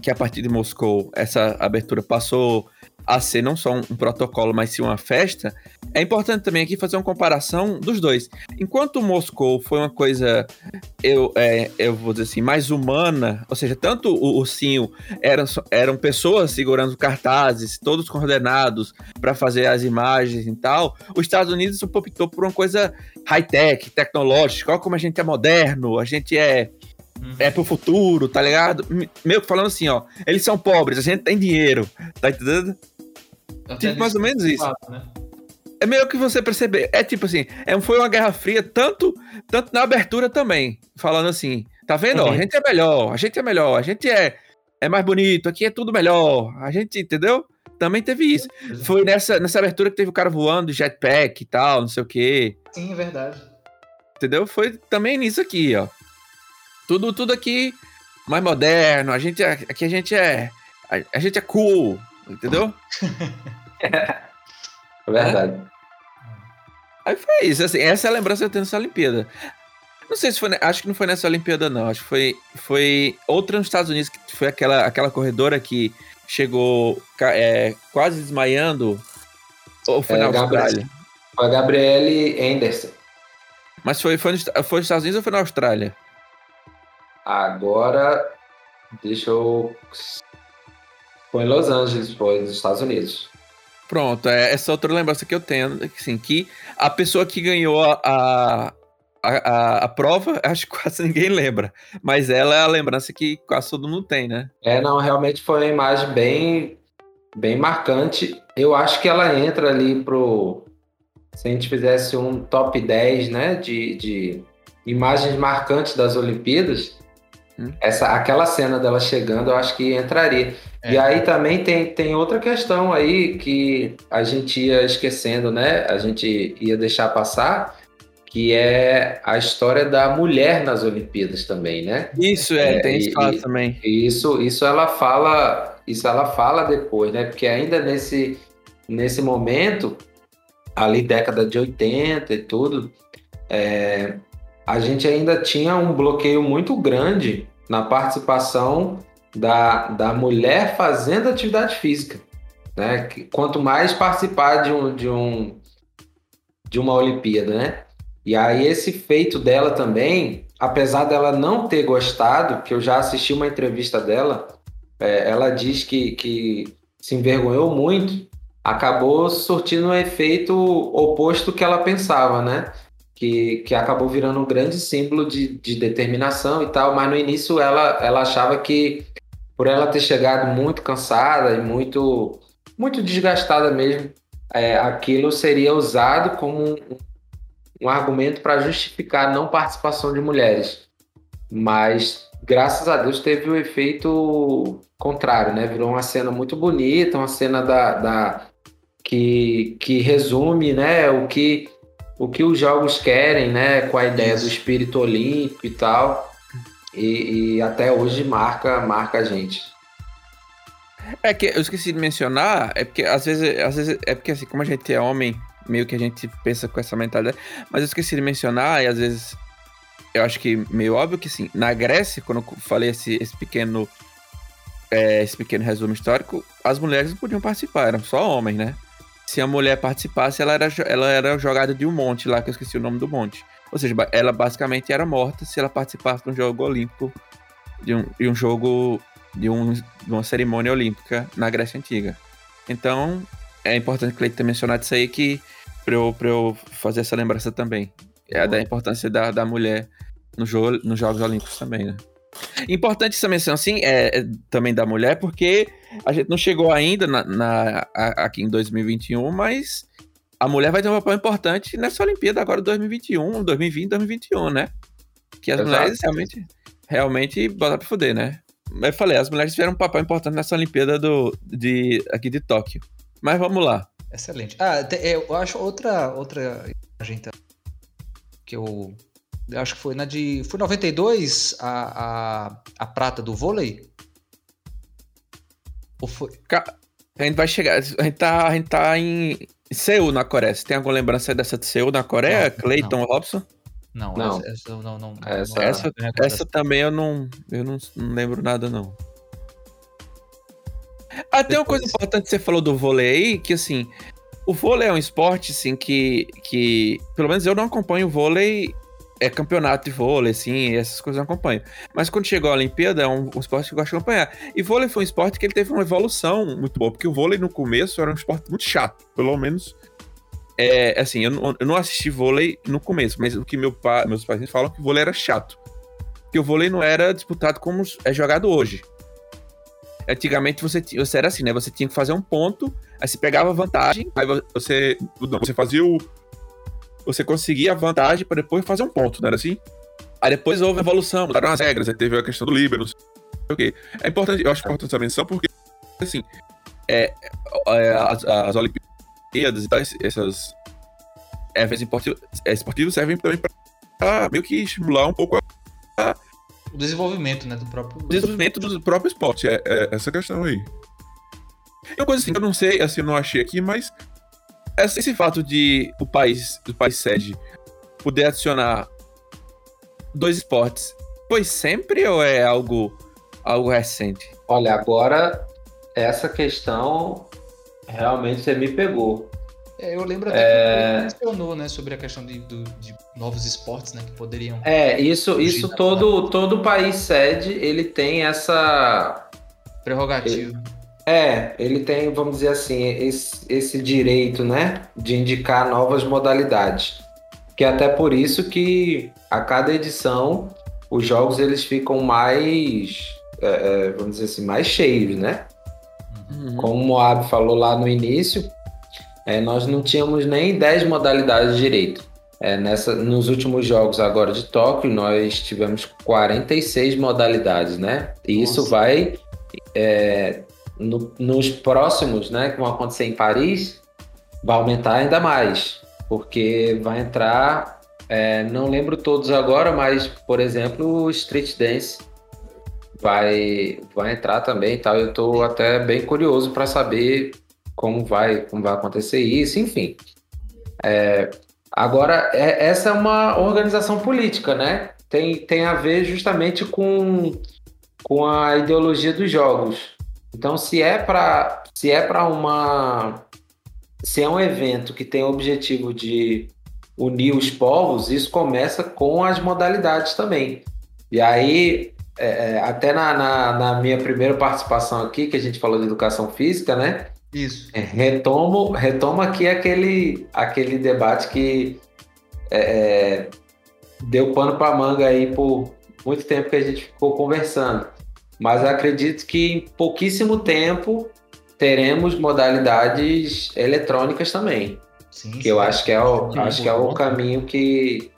que a partir de Moscou, essa abertura passou a ser não só um protocolo, mas sim uma festa, é importante também aqui fazer uma comparação dos dois. Enquanto Moscou foi uma coisa, eu vou dizer assim, mais humana, ou seja, tanto o ursinho, eram pessoas segurando cartazes, todos coordenados para fazer as imagens e tal, os Estados Unidos optou por uma coisa high-tech, tecnológica, olha como a gente é moderno, a gente é pro futuro, tá ligado? Meio que falando assim, ó, eles são pobres, a gente tem dinheiro, tá entendendo? Tipo, mais ou menos isso. Fato, né? É meio que você perceber, é tipo assim, foi uma Guerra Fria, tanto na abertura também, falando assim, tá vendo? Ó, a gente é melhor, a gente é mais bonito, aqui é tudo melhor, a gente, entendeu? Também teve isso. Foi nessa abertura que teve o cara voando, jetpack e tal, não sei o quê. Sim, verdade. Entendeu? Foi também nisso aqui, ó. Tudo aqui mais moderno, a gente é cool, entendeu? É verdade. Aí foi isso, assim, essa é a lembrança que eu tenho nessa Olimpíada. Não sei se foi, acho que não foi nessa Olimpíada não, acho que foi outra nos Estados Unidos, que foi aquela corredora que chegou quase desmaiando, ou foi na Austrália? Foi a Gabriela Andersen. Mas foi nos Estados Unidos ou foi na Austrália? Agora, foi em Los Angeles, foi nos Estados Unidos. Pronto, essa outra lembrança que eu tenho, assim, que a pessoa que ganhou a prova, acho que quase ninguém lembra, mas ela é a lembrança que quase todo mundo tem, né? Não, realmente foi uma imagem bem, bem marcante. Eu acho que ela entra ali se a gente fizesse um top 10, né, de imagens marcantes das Olimpíadas. Aquela cena dela chegando, eu acho que entraria. E aí também tem outra questão aí que a gente ia esquecendo, né? A gente ia deixar passar, que é a história da mulher nas Olimpíadas também, né? Isso, tem esse caso também. Isso ela fala depois, né? Porque ainda nesse momento, ali década de 80 e tudo, a gente ainda tinha um bloqueio muito grande na participação da mulher fazendo atividade física, né? Quanto mais participar de uma Olimpíada, né? E aí esse feito dela também, apesar dela não ter gostado, que eu já assisti uma entrevista dela, ela diz que se envergonhou muito, acabou surtindo um efeito oposto que ela pensava, né? Que acabou virando um grande símbolo de determinação e tal, mas no início ela achava que, por ela ter chegado muito cansada e muito, muito desgastada mesmo, aquilo seria usado como um argumento para justificar a não participação de mulheres. Mas, graças a Deus, teve o efeito contrário, né? Virou uma cena muito bonita, uma cena que resume, né, o que os jogos querem, né, com a ideia do espírito olímpico e tal, e até hoje marca a gente. É que eu esqueci de mencionar, é porque às vezes é porque assim, como a gente é homem, meio que a gente pensa com essa mentalidade, mas eu esqueci de mencionar, e às vezes eu acho que meio óbvio que sim, na Grécia, quando eu falei esse pequeno resumo histórico, as mulheres não podiam participar, eram só homens, né? Se a mulher participasse, ela era jogada de um monte lá, que eu esqueci o nome do monte. Ou seja, ela basicamente era morta se ela participasse de um jogo olímpico, de uma cerimônia olímpica na Grécia Antiga. Então, é importante que Cleiton tenha mencionado isso aí, que pra eu fazer essa lembrança também. Da importância da mulher nos Jogos Olímpicos também, né? Importante essa menção, assim, também da mulher, porque a gente não chegou ainda aqui em 2021, mas a mulher vai ter um papel importante nessa Olimpíada agora de 2021, né? Que as mulheres realmente botaram pra fuder, né? Eu falei, as mulheres tiveram um papel importante nessa Olimpíada aqui de Tóquio. Mas vamos lá. Excelente. Eu acho outra imagem que eu... Acho que foi na de... Foi 92 a prata do vôlei? Ou foi... A gente vai chegar... A gente tá em Seul, na Coreia. Você tem alguma lembrança dessa de Seul, na Coreia? Cleiton Robson? Não. Essa também eu não lembro nada, não. Ah, tem uma coisa importante que você falou do vôlei, que assim, o vôlei é um esporte, assim, que pelo menos eu não acompanho vôlei, é campeonato de vôlei, assim, essas coisas eu não acompanho. Mas quando chegou a Olimpíada, é um esporte que eu gosto de acompanhar. E vôlei foi um esporte que ele teve uma evolução muito boa, porque o vôlei no começo era um esporte muito chato, pelo menos. É, assim, eu não assisti vôlei no começo, mas o que meus pais falam que o vôlei era chato. Porque o vôlei não era disputado como é jogado hoje. Antigamente você era assim, né? Você tinha que fazer um ponto, aí você pegava a vantagem, aí você fazia o... Você conseguia a vantagem pra depois fazer um ponto, não era assim? Aí depois houve a evolução, mudaram as regras, aí teve a questão do líbero, não sei o quê. É importante, eu acho importante essa menção porque, assim, as Olimpíadas e tal, essas eventos esportivos servem também pra meio que estimular um pouco o desenvolvimento, né, do próprio... O desenvolvimento do próprio esporte, é essa questão aí. É uma coisa assim, eu não sei, assim, eu não achei aqui, mas esse fato de o país sede poder adicionar dois esportes, foi sempre ou é algo recente? Olha, agora essa questão realmente você me pegou. É, eu lembro até que mencionou, né, sobre a questão de novos esportes, né, que poderiam... É, isso todo país sede, ele tem essa... Prerrogativa. Ele tem, vamos dizer assim, esse direito, né, de indicar novas modalidades. Que é até por isso que a cada edição os jogos eles ficam mais, vamos dizer assim, mais cheios, né? Uhum. Como o Moab falou lá no início... nós não tínhamos nem 10 modalidades direito. Nos últimos jogos agora de Tóquio, nós tivemos 46 modalidades, né? E isso vai... nos próximos, né, que vão acontecer em Paris, vai aumentar ainda mais. Porque vai entrar... não lembro todos agora, mas, por exemplo, o street dance vai entrar também e tal. Eu estou até bem curioso para saber... Como vai acontecer isso, enfim. Agora, essa é uma organização política, né? Tem a ver justamente com a ideologia dos jogos. Então, se é um evento que tem o objetivo de unir os povos, isso começa com as modalidades também. E aí, até na minha primeira participação aqui, que a gente falou de educação física, né? Isso. Retomo aqui aquele debate que deu pano para manga aí por muito tempo que a gente ficou conversando. Mas acredito que em pouquíssimo tempo teremos modalidades eletrônicas também. Sim, que eu acho que é um caminho que,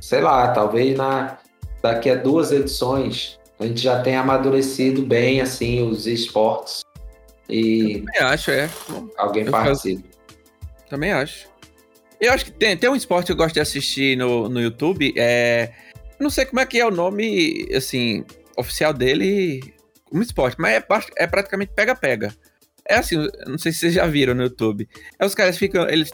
sei lá, talvez daqui a 2 edições a gente já tem amadurecido bem, assim, os esportes. E... Eu também acho, alguém participa. Também acho. Eu acho que tem um esporte que eu gosto de assistir no YouTube, não sei como é que é o nome, assim, oficial dele, um esporte, mas é praticamente pega-pega. É assim, não sei se vocês já viram no YouTube. Os caras ficam, eles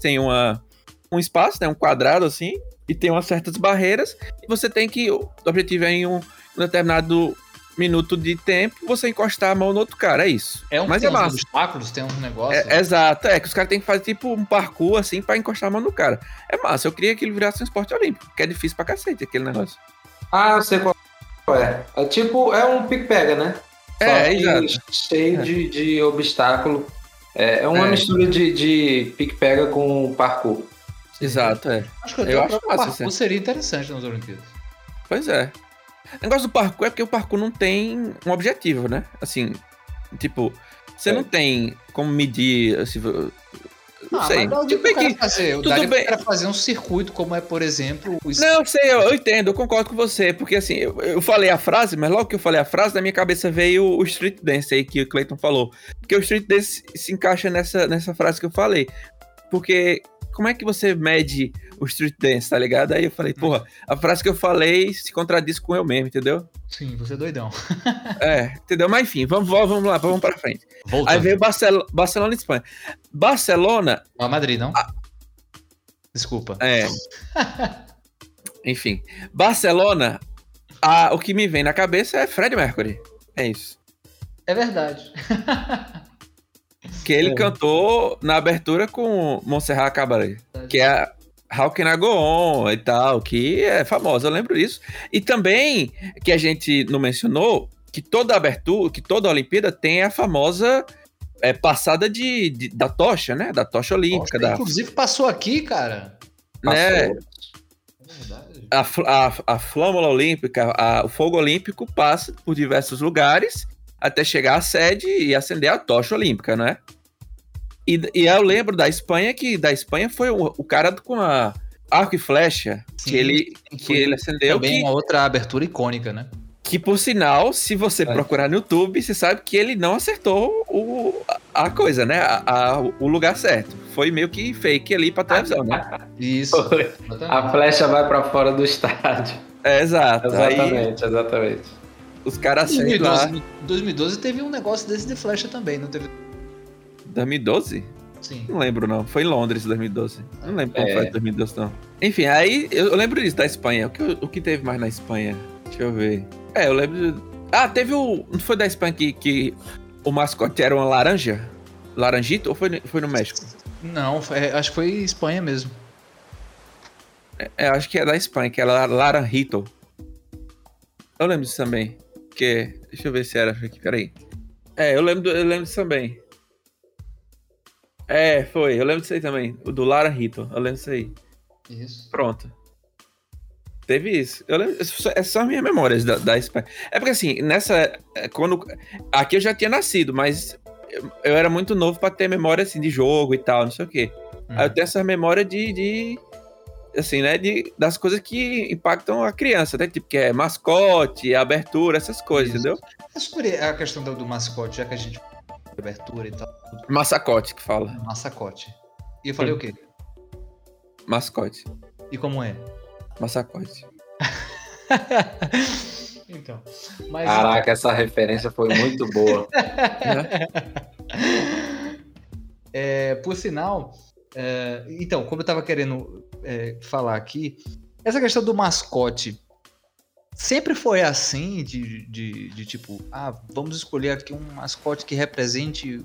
têm um espaço, né, um quadrado, assim, e tem umas certas barreiras, e você tem que, o objetivo é em um determinado minuto de tempo, você encostar a mão no outro cara, é isso. Mas tem uns obstáculos, tem uns negócios. Exato, que os caras têm que fazer tipo um parkour assim pra encostar a mão no cara. É massa, eu queria que ele virasse um esporte olímpico, que é difícil pra cacete aquele negócio. Ah, eu sei qual é. É tipo, é um pique-pega, né? Exato. Cheio de obstáculo. É uma mistura de pique-pega com parkour. Exato, Acho que eu acho que o parkour seria interessante nas Olimpíadas. Pois é. O negócio do parkour é porque o parkour não tem um objetivo, né? Assim, tipo, você não tem como medir, assim, não sei. Mas o que eu fazer? Eu quero fazer um circuito, como é, por exemplo... Não, sei, eu entendo, eu concordo com você, porque assim, eu falei a frase, mas logo que eu falei a frase, na minha cabeça veio o street dance aí que o Cleiton falou. Porque o street dance se encaixa nessa frase que eu falei. Porque... Como é que você mede o street dance, tá ligado? Aí eu falei, porra, a frase que eu falei se contradiz com eu mesmo, entendeu? Sim, você é doidão. Entendeu? Mas enfim, vamos lá, vamos pra frente. Voltando. Aí veio Barcelona e Espanha. Barcelona... Não é Madrid, não? Desculpa. Enfim. Barcelona, o que me vem na cabeça é Freddie Mercury. É isso. É verdade. Que ele cantou na abertura com Monserrat Caballé, que é a How Can I Go On e tal, que é famosa, eu lembro disso. E também, que a gente não mencionou, que toda abertura, que toda Olimpíada tem a famosa passada da tocha, né? Da tocha olímpica. Inclusive passou aqui, cara. Né? A flâmula olímpica, o fogo olímpico passa por diversos lugares até chegar à sede e acender a tocha olímpica, né? E eu lembro da Espanha, que da Espanha foi o cara com a arco e flecha. Sim, que ele acendeu. Também uma outra abertura icônica, né? Que, por sinal, se você procurar no YouTube, você sabe que ele não acertou a coisa, né? O lugar certo. Foi meio que fake ali pra televisão, né? Isso. Foi. A flecha vai pra fora do estádio. É, exato. Exatamente, aí, exatamente. Os caras acertam lá. 2012 teve um negócio desse de flecha também, não teve... 2012? Sim. Não lembro, não. Foi em Londres, 2012. Não lembro como foi 2012, não. Enfim, aí eu lembro disso da Espanha. O que teve mais na Espanha? Deixa eu ver. Eu lembro... teve o... Não foi da Espanha que o mascote era uma laranja? Laranjito? Ou foi no México? Não, acho que foi Espanha mesmo. Acho que é da Espanha, que era Laranjito. Eu lembro disso também. Que... Deixa eu ver se era aqui, peraí. Eu lembro disso também. Foi. Eu lembro disso aí também. O do Laranjito. Eu lembro disso aí. Isso. Pronto. Teve isso. Eu lembro, são as minhas memórias da Espanha. É porque assim, aqui eu já tinha nascido, mas eu era muito novo pra ter memória assim, de jogo e tal, não sei o quê. Aí eu tenho essa memória assim, né, das coisas que impactam a criança, né? Tipo, que é mascote, abertura, essas coisas, isso. Entendeu? É sobre a questão do mascote, já que a gente... abertura e tal. Massacote que fala. Massacote. E eu falei o quê? Mascote. E como é? Massacote. Então. Mas... Caraca, essa referência foi muito boa. Por sinal, então, como eu tava querendo falar aqui, essa questão do mascote sempre foi assim, de tipo, vamos escolher aqui um mascote que represente,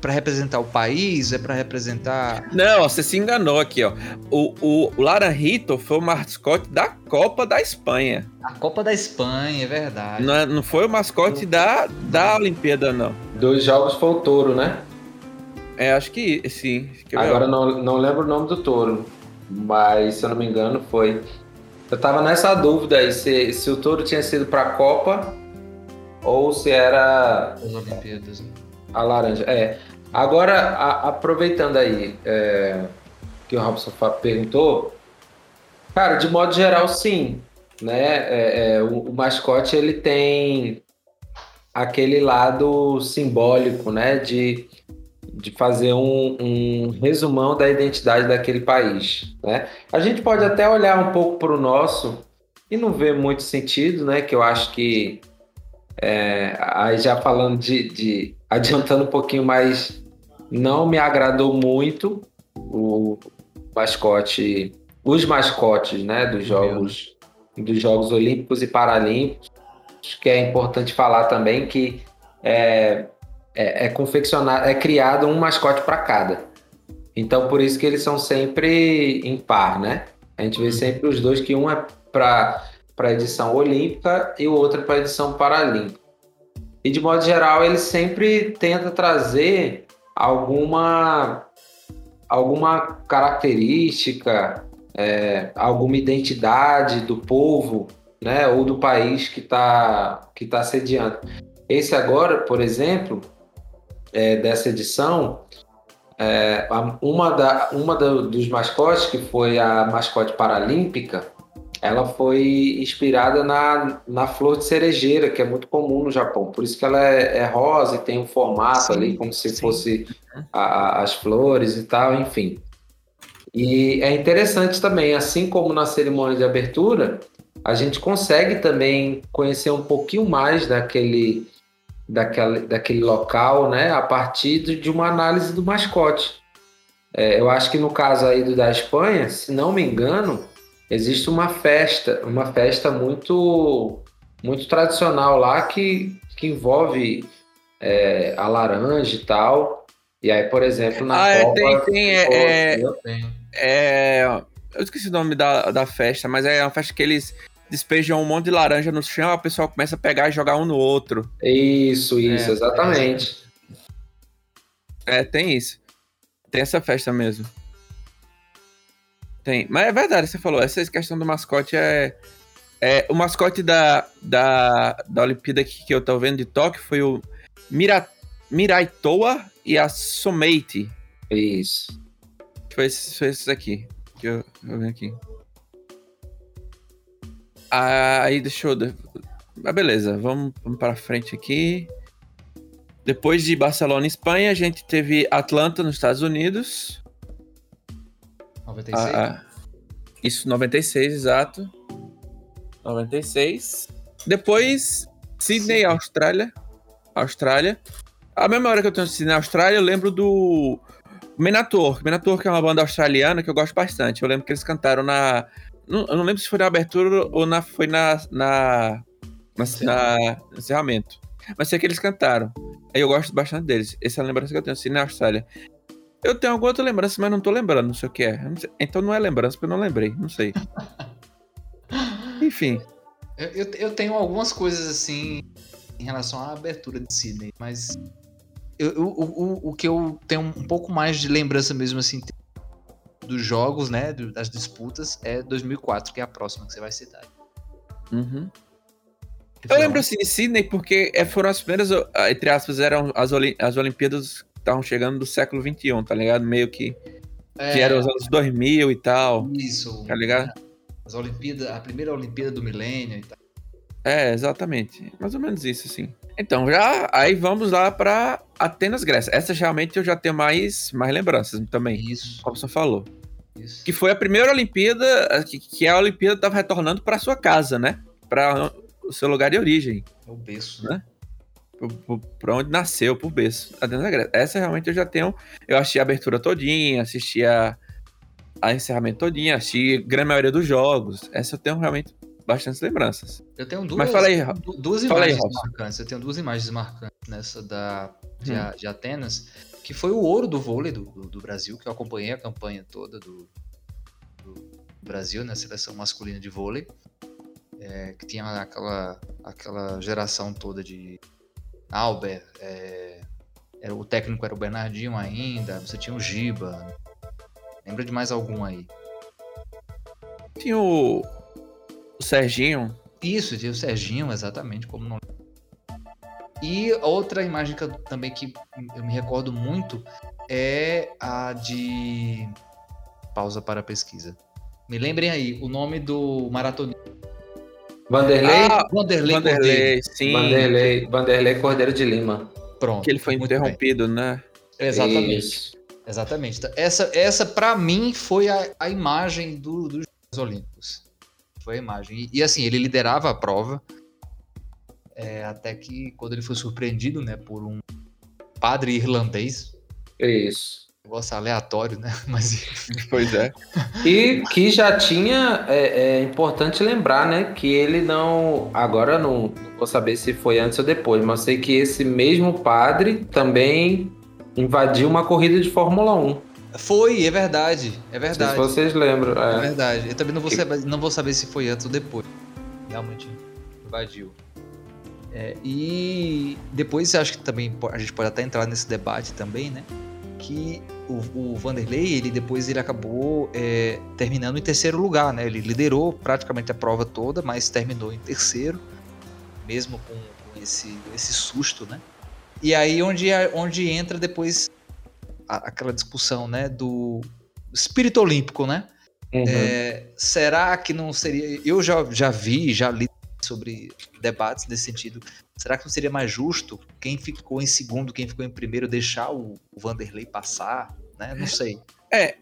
para representar o país, para representar... Não, você se enganou aqui, ó. O Laranjito foi o mascote da Copa da Espanha. A Copa da Espanha, é verdade. Não foi o mascote da Olimpíada, não. Dos jogos foi o touro, né? Acho que sim. Agora não lembro o nome do touro, mas se eu não me engano foi... Eu tava nessa dúvida aí, se o touro tinha sido pra Copa ou se era... As Olimpíadas, né? A laranja, Agora, aproveitando aí que o Robson perguntou, cara, de modo geral, sim, né? O mascote, ele tem aquele lado simbólico, né? De fazer um resumão da identidade daquele país, né? A gente pode até olhar um pouco para o nosso e não ver muito sentido, né? Que eu acho que, aí já falando adiantando um pouquinho, mas não me agradou muito os mascotes, né? Dos Jogos Olímpicos e Paralímpicos. Acho que é importante falar também que... confeccionado, é criado um mascote para cada. Então, por isso que eles são sempre impar, né? A gente vê sempre os dois, que um é para a edição olímpica e o outro é para a edição paralímpica. E, de modo geral, ele sempre tenta trazer alguma característica, alguma identidade do povo, né? Ou do país que tá sediando. Esse agora, por exemplo... dessa edição, dos mascotes, que foi a mascote paralímpica, ela foi inspirada na flor de cerejeira, que é muito comum no Japão, por isso que ela é rosa e tem um formato ali, como se fosse as flores e tal, enfim. E é interessante também, assim como na cerimônia de abertura, a gente consegue também conhecer um pouquinho mais daquele local, né, a partir de uma análise do mascote. Eu acho que no caso aí da Espanha, se não me engano, existe uma festa muito muito tradicional lá que envolve a laranja e tal. E aí, por exemplo, na Copa... eu esqueci o nome da festa, mas é uma festa que eles despejam um monte de laranja no chão, a pessoa começa a pegar e jogar um no outro. Isso, exatamente. Tem isso. Tem essa festa mesmo. Tem. Mas é verdade, você falou, essa questão do mascote o mascote da Olimpíada que eu tô vendo de Tóquio foi o Miraitoa e a Someite. Isso. Foi esses aqui. Que eu venho aqui. Aí deixa eu... beleza, vamos para frente aqui. Depois de Barcelona e Espanha, a gente teve Atlanta nos Estados Unidos. 96? Isso, 96, exato. 96. Depois, Sydney, Austrália. A mesma hora que eu tenho Sydney, Austrália, eu lembro do Minotaur, que é uma banda australiana que eu gosto bastante. Eu lembro que eles cantaram na... eu não lembro se foi na abertura ou foi no encerramento. Mas sei que eles cantaram. Aí eu gosto bastante deles. Essa é a lembrança que eu tenho, assim, na Austrália. Eu tenho alguma outra lembrança, mas não tô lembrando, não sei o que é. Então não é lembrança, porque eu não lembrei, não sei. Enfim. Eu tenho algumas coisas, assim, em relação à abertura de Sydney, mas o que eu tenho um pouco mais de lembrança mesmo, assim, dos jogos, né, das disputas, é 2004, que é a próxima que você vai citar. Uhum. Eu lembro assim de Sydney porque foram as primeiras, entre aspas, eram as Olimpíadas que estavam chegando do século XXI, tá ligado? Meio que eram os anos 2000 e tal. Isso. Tá ligado? As Olimpíadas, a primeira Olimpíada do milênio e tal. Exatamente. Mais ou menos isso, assim. Então, já aí vamos lá pra Atenas, Grécia. Essa realmente eu já tenho mais lembranças também. Isso. Como você falou. Isso. Que foi a primeira Olimpíada, que a Olimpíada estava retornando pra sua casa, né? Pra o seu lugar de origem. É o berço, né? Pra onde nasceu, pro berço. Atenas da Grécia. Essa realmente eu já tenho. Eu achei a abertura todinha, assisti a encerramento todinha, achei a grande maioria dos jogos. Essa eu tenho realmente bastantes lembranças. Eu tenho duas imagens marcantes nessa de Atenas, que foi o ouro do vôlei do Brasil, que eu acompanhei a campanha toda do Brasil, na seleção masculina de vôlei, que tinha aquela geração toda de Albert, o técnico era o Bernardinho ainda, você tinha o Giba, lembra de mais algum aí? Tinha o Serginho. Isso, tinha o Serginho, exatamente, como não. E outra imagem que também que eu me recordo muito é a de... Pausa para a pesquisa. Me lembrem aí, o nome do maratonista. Vanderlei Cordeiro de Lima. Pronto. Que ele foi interrompido, bem, né? Exatamente. Isso. Exatamente. Essa pra mim, foi a imagem dos Jogos Olímpicos. Foi a imagem. E assim, ele liderava a prova, até que quando ele foi surpreendido, né, por um padre irlandês. Isso. Um negócio aleatório, né? Mas... Pois é. E que já tinha, é importante lembrar, né, que ele não... Agora não vou saber se foi antes ou depois, mas sei que esse mesmo padre também invadiu uma corrida de Fórmula 1. Foi, é verdade. Não sei se vocês lembram. É verdade. Eu também não vou saber se foi antes ou depois. Realmente invadiu. E depois acho que também a gente pode até entrar nesse debate também, né? Que o Vanderlei, ele depois acabou terminando em terceiro lugar, né? Ele liderou praticamente a prova toda, mas terminou em terceiro, mesmo com esse susto, né? E aí onde entra depois aquela discussão, né, do espírito olímpico, né? Uhum. Será que não seria... Eu já li sobre debates nesse sentido. Será que não seria mais justo quem ficou em segundo, quem ficou em primeiro, deixar o Vanderlei passar, né? Não sei.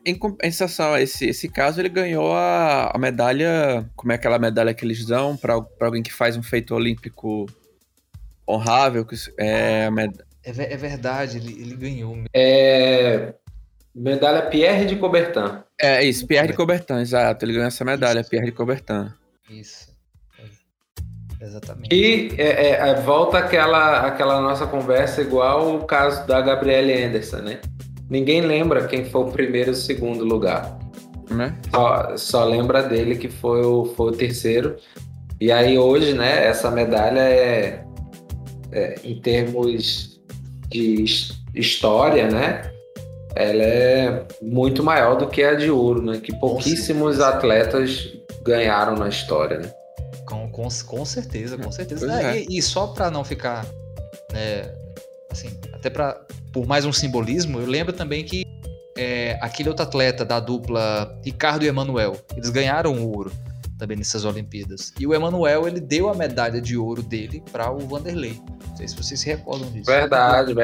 Em compensação a esse caso, ele ganhou a medalha... Como é aquela medalha que eles dão para alguém que faz um feito olímpico honrável? É verdade, ele ganhou. Medalha Pierre de Coubertin. Isso, Pierre de Coubertin, exato. Ele ganhou essa medalha, isso. Pierre de Coubertin. Isso. Exatamente. E volta aquela nossa conversa, igual o caso da Gabriela Andersen, né? Ninguém lembra quem foi o primeiro e o segundo lugar. Né? Só lembra dele que foi o terceiro. E aí hoje, né, essa medalha em termos de história, né, ela é muito maior do que a de ouro, né, que pouquíssimos atletas ganharam na história, né? Com certeza. Né? É. E só para não ficar, né, assim, até por mais um simbolismo, eu lembro também que aquele outro atleta da dupla Ricardo e Emanuel, eles ganharam o ouro também nessas Olimpíadas. E o Emanuel, ele deu a medalha de ouro dele para o Vanderlei. Não sei se vocês se recordam disso. Verdade.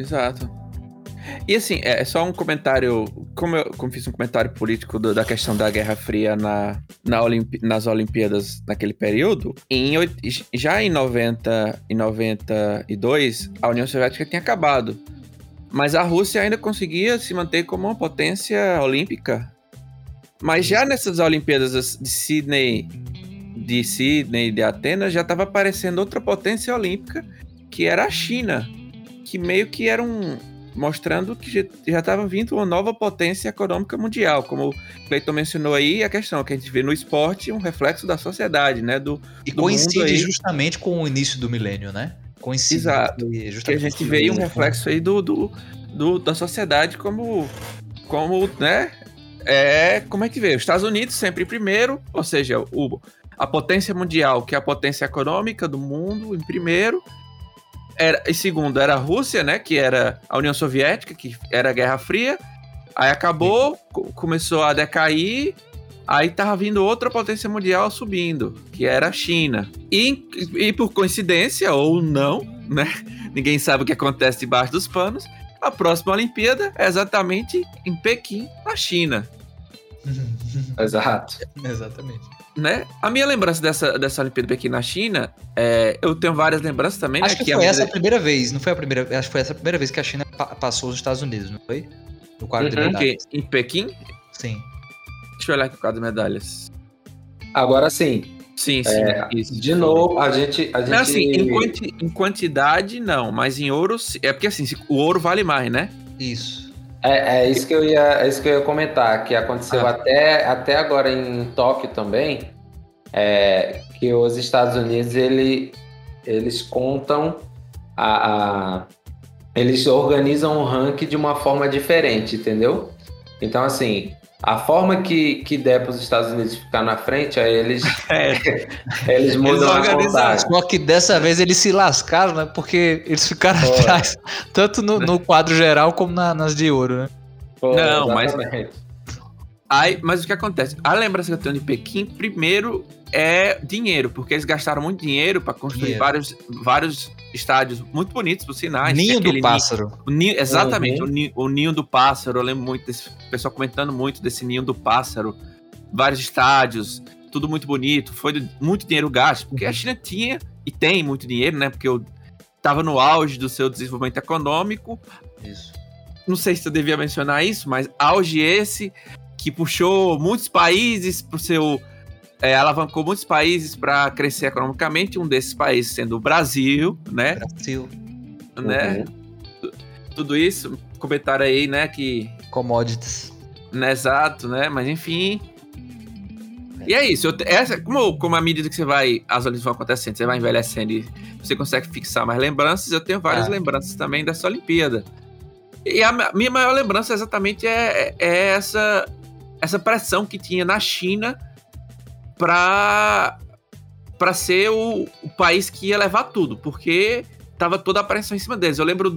Exato. E assim, é só um comentário, como eu fiz um comentário político da questão da Guerra Fria nas Olimpíadas naquele período, já em 90 e 92, a União Soviética tinha acabado. Mas a Rússia ainda conseguia se manter como uma potência olímpica. Mas já nessas Olimpíadas de Sydney e de Atenas, já estava aparecendo outra potência olímpica, que era a China, que meio que era mostrando que já estava vindo uma nova potência econômica mundial, como o Cleiton mencionou aí, a questão que a gente vê no esporte, um reflexo da sociedade, né? Do coincide mundo aí, justamente com o início do milênio, né? Coincide. Exato, que a gente vê aí um reflexo aí da sociedade como, né? Como a gente vê, os Estados Unidos sempre primeiro, ou seja, a potência mundial, que é a potência econômica do mundo, em primeiro. E segundo, era a Rússia, né, que era a União Soviética, que era a Guerra Fria. Aí acabou, começou a decair, aí tava vindo outra potência mundial subindo, que era a China. E por coincidência, ou não, né, ninguém sabe o que acontece debaixo dos panos, a próxima Olimpíada é exatamente em Pequim, na China. Exato. Exatamente. Né? A minha lembrança dessa Olimpíada aqui na China, eu tenho várias lembranças também. Acho, né, que foi essa a primeira vez, não foi a primeira? Acho que foi essa a primeira vez que a China passou os Estados Unidos, não foi? No quadro de medalhas. Em Pequim? Sim. Deixa eu olhar aqui o quadro de medalhas. Agora sim. Sim. Isso. De novo, a gente... Não, assim, em quantidade não, mas em ouro... É porque assim, o ouro vale mais, né? Isso. É isso que eu ia comentar, que aconteceu até agora em Tóquio também, que os Estados Unidos, eles contam, eles organizam o ranking de uma forma diferente, entendeu? Então, assim, a forma que der para os Estados Unidos ficar na frente, aí eles mudam a contagem. Só que dessa vez eles se lascaram, né? Porque eles ficaram atrás, tanto no quadro geral como nas de ouro, né? Não, exatamente. Mas o que acontece? A lembrança que eu tenho de Pequim, primeiro, é dinheiro, porque eles gastaram muito dinheiro para construir vários estádios muito bonitos, por sinais. Ninho do pássaro. Ninho, exatamente, uhum. O ninho do pássaro. Eu lembro muito desse pessoal comentando muito desse ninho do pássaro. Vários estádios, tudo muito bonito. Foi muito dinheiro gasto, porque a China tinha e tem muito dinheiro, né? Porque eu estava no auge do seu desenvolvimento econômico. Isso. Não sei se eu devia mencionar isso, mas auge esse que puxou muitos países para o seu... alavancou muitos países para crescer economicamente, um desses países sendo o Brasil, né? Brasil. Né? Uhum. Tudo isso, comentário aí, né? Que... Commodities. Né, exato, né? Mas enfim. E é isso. Como à medida que você vai, as Olimpíadas vão acontecendo, você vai envelhecendo e você consegue fixar mais lembranças, eu tenho várias lembranças também dessa Olimpíada. E a minha maior lembrança exatamente é essa pressão que tinha na China para ser o país que ia levar tudo, porque tava toda a pressão em cima deles. Eu lembro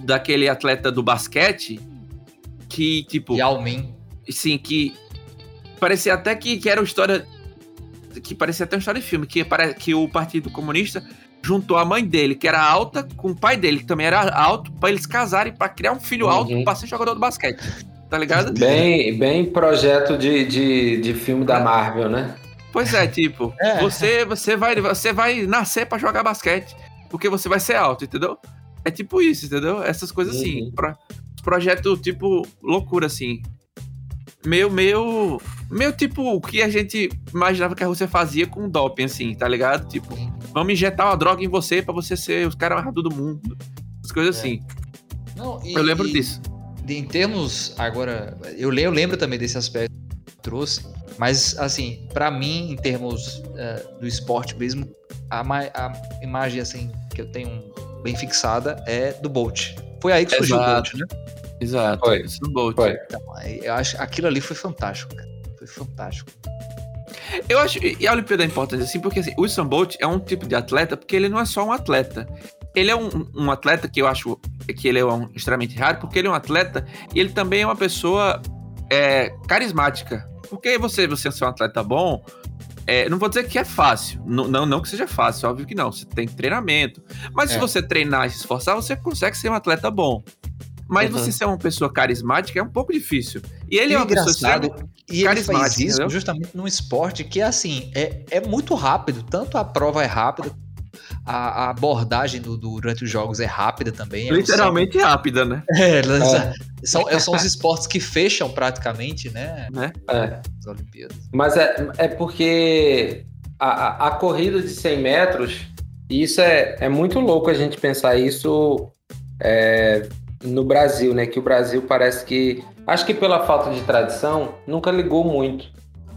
daquele atleta do basquete que, tipo... Yao Ming. Sim, que parecia até que era uma história... Que parecia até uma história de filme, que o Partido Comunista juntou a mãe dele, que era alta, com o pai dele, que também era alto, para eles casarem, para criar um filho alto para ser jogador do basquete. Tá ligado? Bem projeto de filme da Marvel, né? Pois é, tipo, Você vai nascer pra jogar basquete, porque você vai ser alto, entendeu? É tipo isso, entendeu? Essas coisas assim, projeto tipo loucura, assim. Meio meio tipo o que a gente imaginava que a Rússia fazia com doping, assim, tá ligado? Tipo, vamos injetar uma droga em você pra você ser os caras mais rápidos do mundo. As coisas assim. Não, eu lembro disso. Em termos, agora, eu lembro também desse aspecto que eu trouxe, mas, assim, pra mim, em termos do esporte mesmo, a imagem, assim, que eu tenho bem fixada é do Bolt. Foi aí que surgiu o Bolt, né? Exato. Foi. Isso do Bolt. Foi. Então, eu acho, aquilo ali foi fantástico, cara. Foi fantástico. Eu acho, e a Olimpíada é importante, assim, porque assim, o Usain Bolt é um tipo de atleta, porque ele não é só um atleta. Ele é um atleta que eu acho que ele é extremamente raro, porque ele é um atleta e ele também é uma pessoa carismática. Porque você ser um atleta bom, não vou dizer que é fácil, não que seja fácil, óbvio que não, você tem treinamento. Mas se você treinar e se esforçar, você consegue ser um atleta bom. Mas você ser uma pessoa carismática é um pouco difícil. E ele é uma pessoa e ele faz isso, entendeu? Justamente num esporte que, assim, é muito rápido, tanto a prova é rápida, a abordagem durante os jogos é rápida também. Literalmente rápida, né? São os esportes que fecham praticamente, né? As Olimpíadas. Mas é porque a corrida de 100 metros, isso é muito louco a gente pensar isso no Brasil, né? Que o Brasil parece que, acho que pela falta de tradição, nunca ligou muito.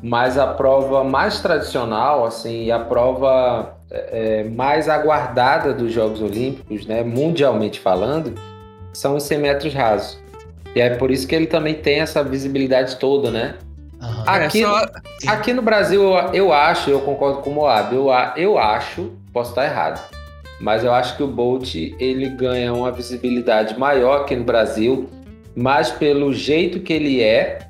Mas a prova mais tradicional, assim, a prova mais aguardada dos Jogos Olímpicos, né, mundialmente falando, são os 100 metros rasos. E é por isso que ele também tem essa visibilidade toda, né? Uhum. Aqui no Brasil, eu concordo com o Moab, eu acho, posso estar errado, mas eu acho que o Bolt, ele ganha uma visibilidade maior aqui no Brasil, mas pelo jeito que ele é,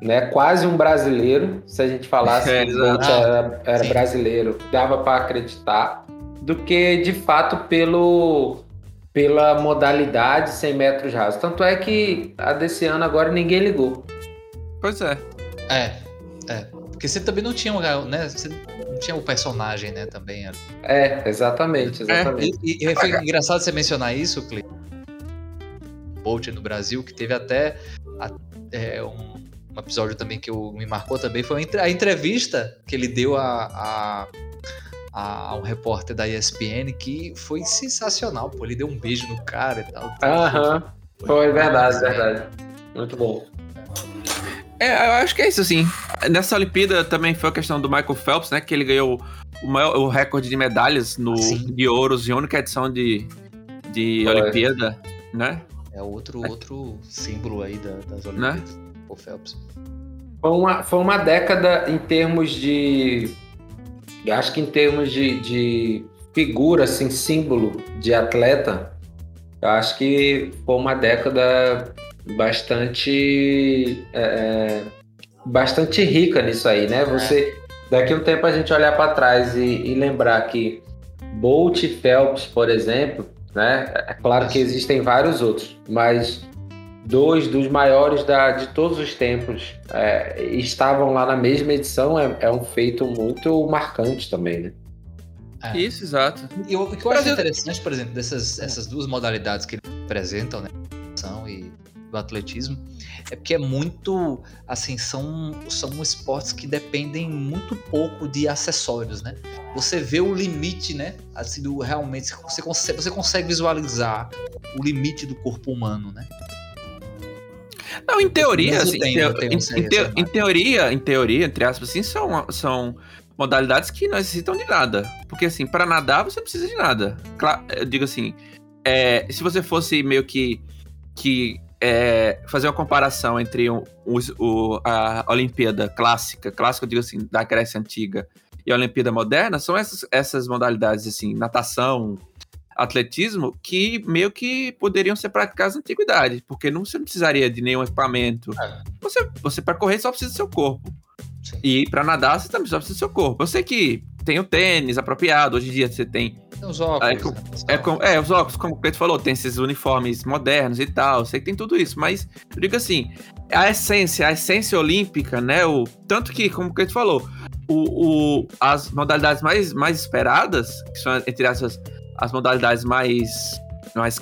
né, quase um brasileiro, se a gente falasse que o Bolt era brasileiro, dava para acreditar, do que de fato pela modalidade 100 metros rasos. Tanto é que a desse ano agora ninguém ligou. Pois é. Porque você também não tinha, né, você não tinha o personagem, né, também. Exatamente. E foi engraçado você mencionar isso, Cleiton. Bolt no Brasil, que teve até um episódio também que me marcou também foi a entrevista que ele deu a um repórter da ESPN, que foi sensacional, pô. Ele deu um beijo no cara e tal. Foi verdade. Muito bom. Eu acho que é isso, assim. Nessa Olimpíada também foi a questão do Michael Phelps, né? Que ele ganhou o recorde de medalhas de ouros em única edição de Olimpíada, né? É outro símbolo aí das Olimpíadas. Né? Phelps. Foi uma década em termos de... Acho que em termos de figura, assim, símbolo de atleta, eu acho que foi uma década bastante rica nisso aí, né? Você, daqui a um tempo a gente olhar para trás e lembrar que Bolt e Phelps, por exemplo, né? É claro que existem vários outros, mas... dois dos maiores de todos os tempos estavam lá na mesma edição, é um feito muito marcante também, né? Isso, exato. E o que eu acho interessante, por exemplo, essas duas modalidades que eles apresentam, né, e do atletismo, é porque é muito, assim, são esportes que dependem muito pouco de acessórios, né? Você vê o limite, né, assim, realmente, você consegue visualizar o limite do corpo humano, né? Não, em teoria, assim, em teoria, entre aspas, assim, são modalidades que não necessitam de nada. Porque, assim, para nadar você não precisa de nada. Claro, eu digo assim, se você fosse meio que fazer uma comparação entre a Olimpíada clássica, eu digo assim, da Grécia Antiga, e a Olimpíada Moderna, são essas modalidades, assim, natação, atletismo, que meio que poderiam ser praticadas na antiguidade, porque você não precisaria de nenhum equipamento. Você para correr só precisa do seu corpo. Sim. E para nadar você também só precisa do seu corpo. Eu sei que tem o tênis apropriado, hoje em dia você tem os óculos, os óculos, como o Cleiton falou, tem esses uniformes modernos e tal, eu sei que tem tudo isso, mas eu digo assim, a essência olímpica, né, tanto que, como o Cleiton falou, as modalidades mais esperadas, que são, entre as modalidades mais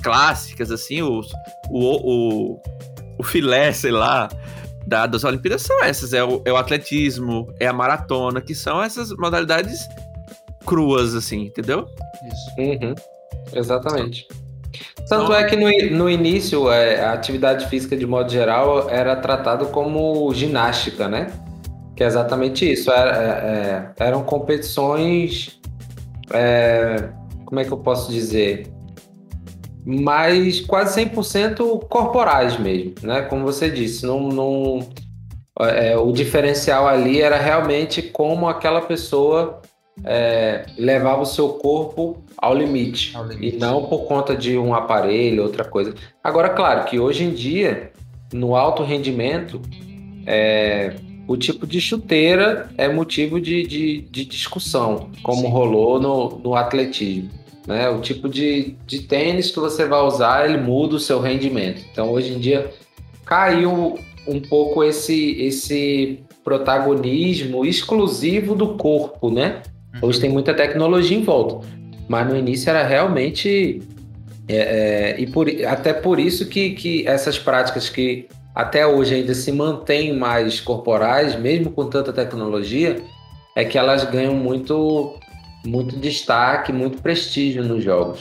clássicas, assim, o filé, sei lá, das Olimpíadas são essas, é o atletismo, é a maratona, que são essas modalidades cruas, assim, entendeu? Isso. Uhum. Exatamente. Tanto é que no início a atividade física de modo geral era tratada como ginástica, né? Que é exatamente isso, eram competições, como é que eu posso dizer, mas quase 100% corporais mesmo, né? Como você disse, o diferencial ali era realmente como aquela pessoa levava o seu corpo ao limite, e não por conta de um aparelho, outra coisa. Agora, claro que hoje em dia, no alto rendimento, o tipo de chuteira é motivo de discussão, como Sim. rolou no atletismo, né? O tipo de tênis que você vai usar, ele muda o seu rendimento. Então, hoje em dia, caiu um pouco esse protagonismo exclusivo do corpo, né? Hoje tem muita tecnologia em volta, mas no início era realmente... até por isso que essas práticas que até hoje ainda se mantêm mais corporais, mesmo com tanta tecnologia, é que elas ganham muito, muito destaque, muito prestígio nos jogos.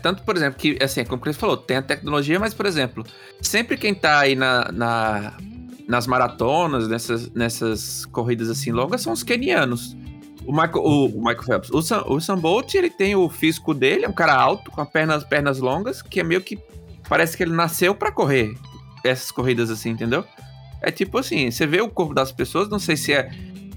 Tanto, por exemplo, que, assim, como o Cris falou, tem a tecnologia, mas, por exemplo, sempre quem tá aí nas maratonas, nessas corridas assim longas, são os quenianos. O Michael Phelps. O Usain Bolt, ele tem o físico dele, é um cara alto, com pernas longas, que é meio que... Parece que ele nasceu pra correr essas corridas assim, entendeu? É tipo assim, você vê o corpo das pessoas, não sei se é...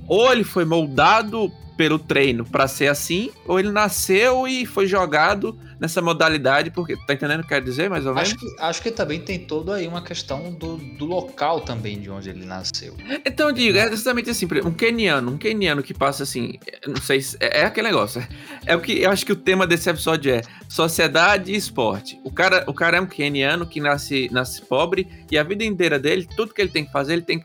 Ou ele foi moldado pelo treino pra ser assim, ou ele nasceu e foi jogado nessa modalidade, porque... Tá entendendo o que eu quero dizer, mais ou menos? Acho que também tem toda aí uma questão do local também, de onde ele nasceu. Então, eu digo, é exatamente assim, por exemplo, um queniano que passa assim, não sei se... É aquele negócio, é o que... Eu acho que o tema desse episódio é sociedade e esporte. O cara é um queniano que nasce pobre, e a vida inteira dele, tudo que ele tem que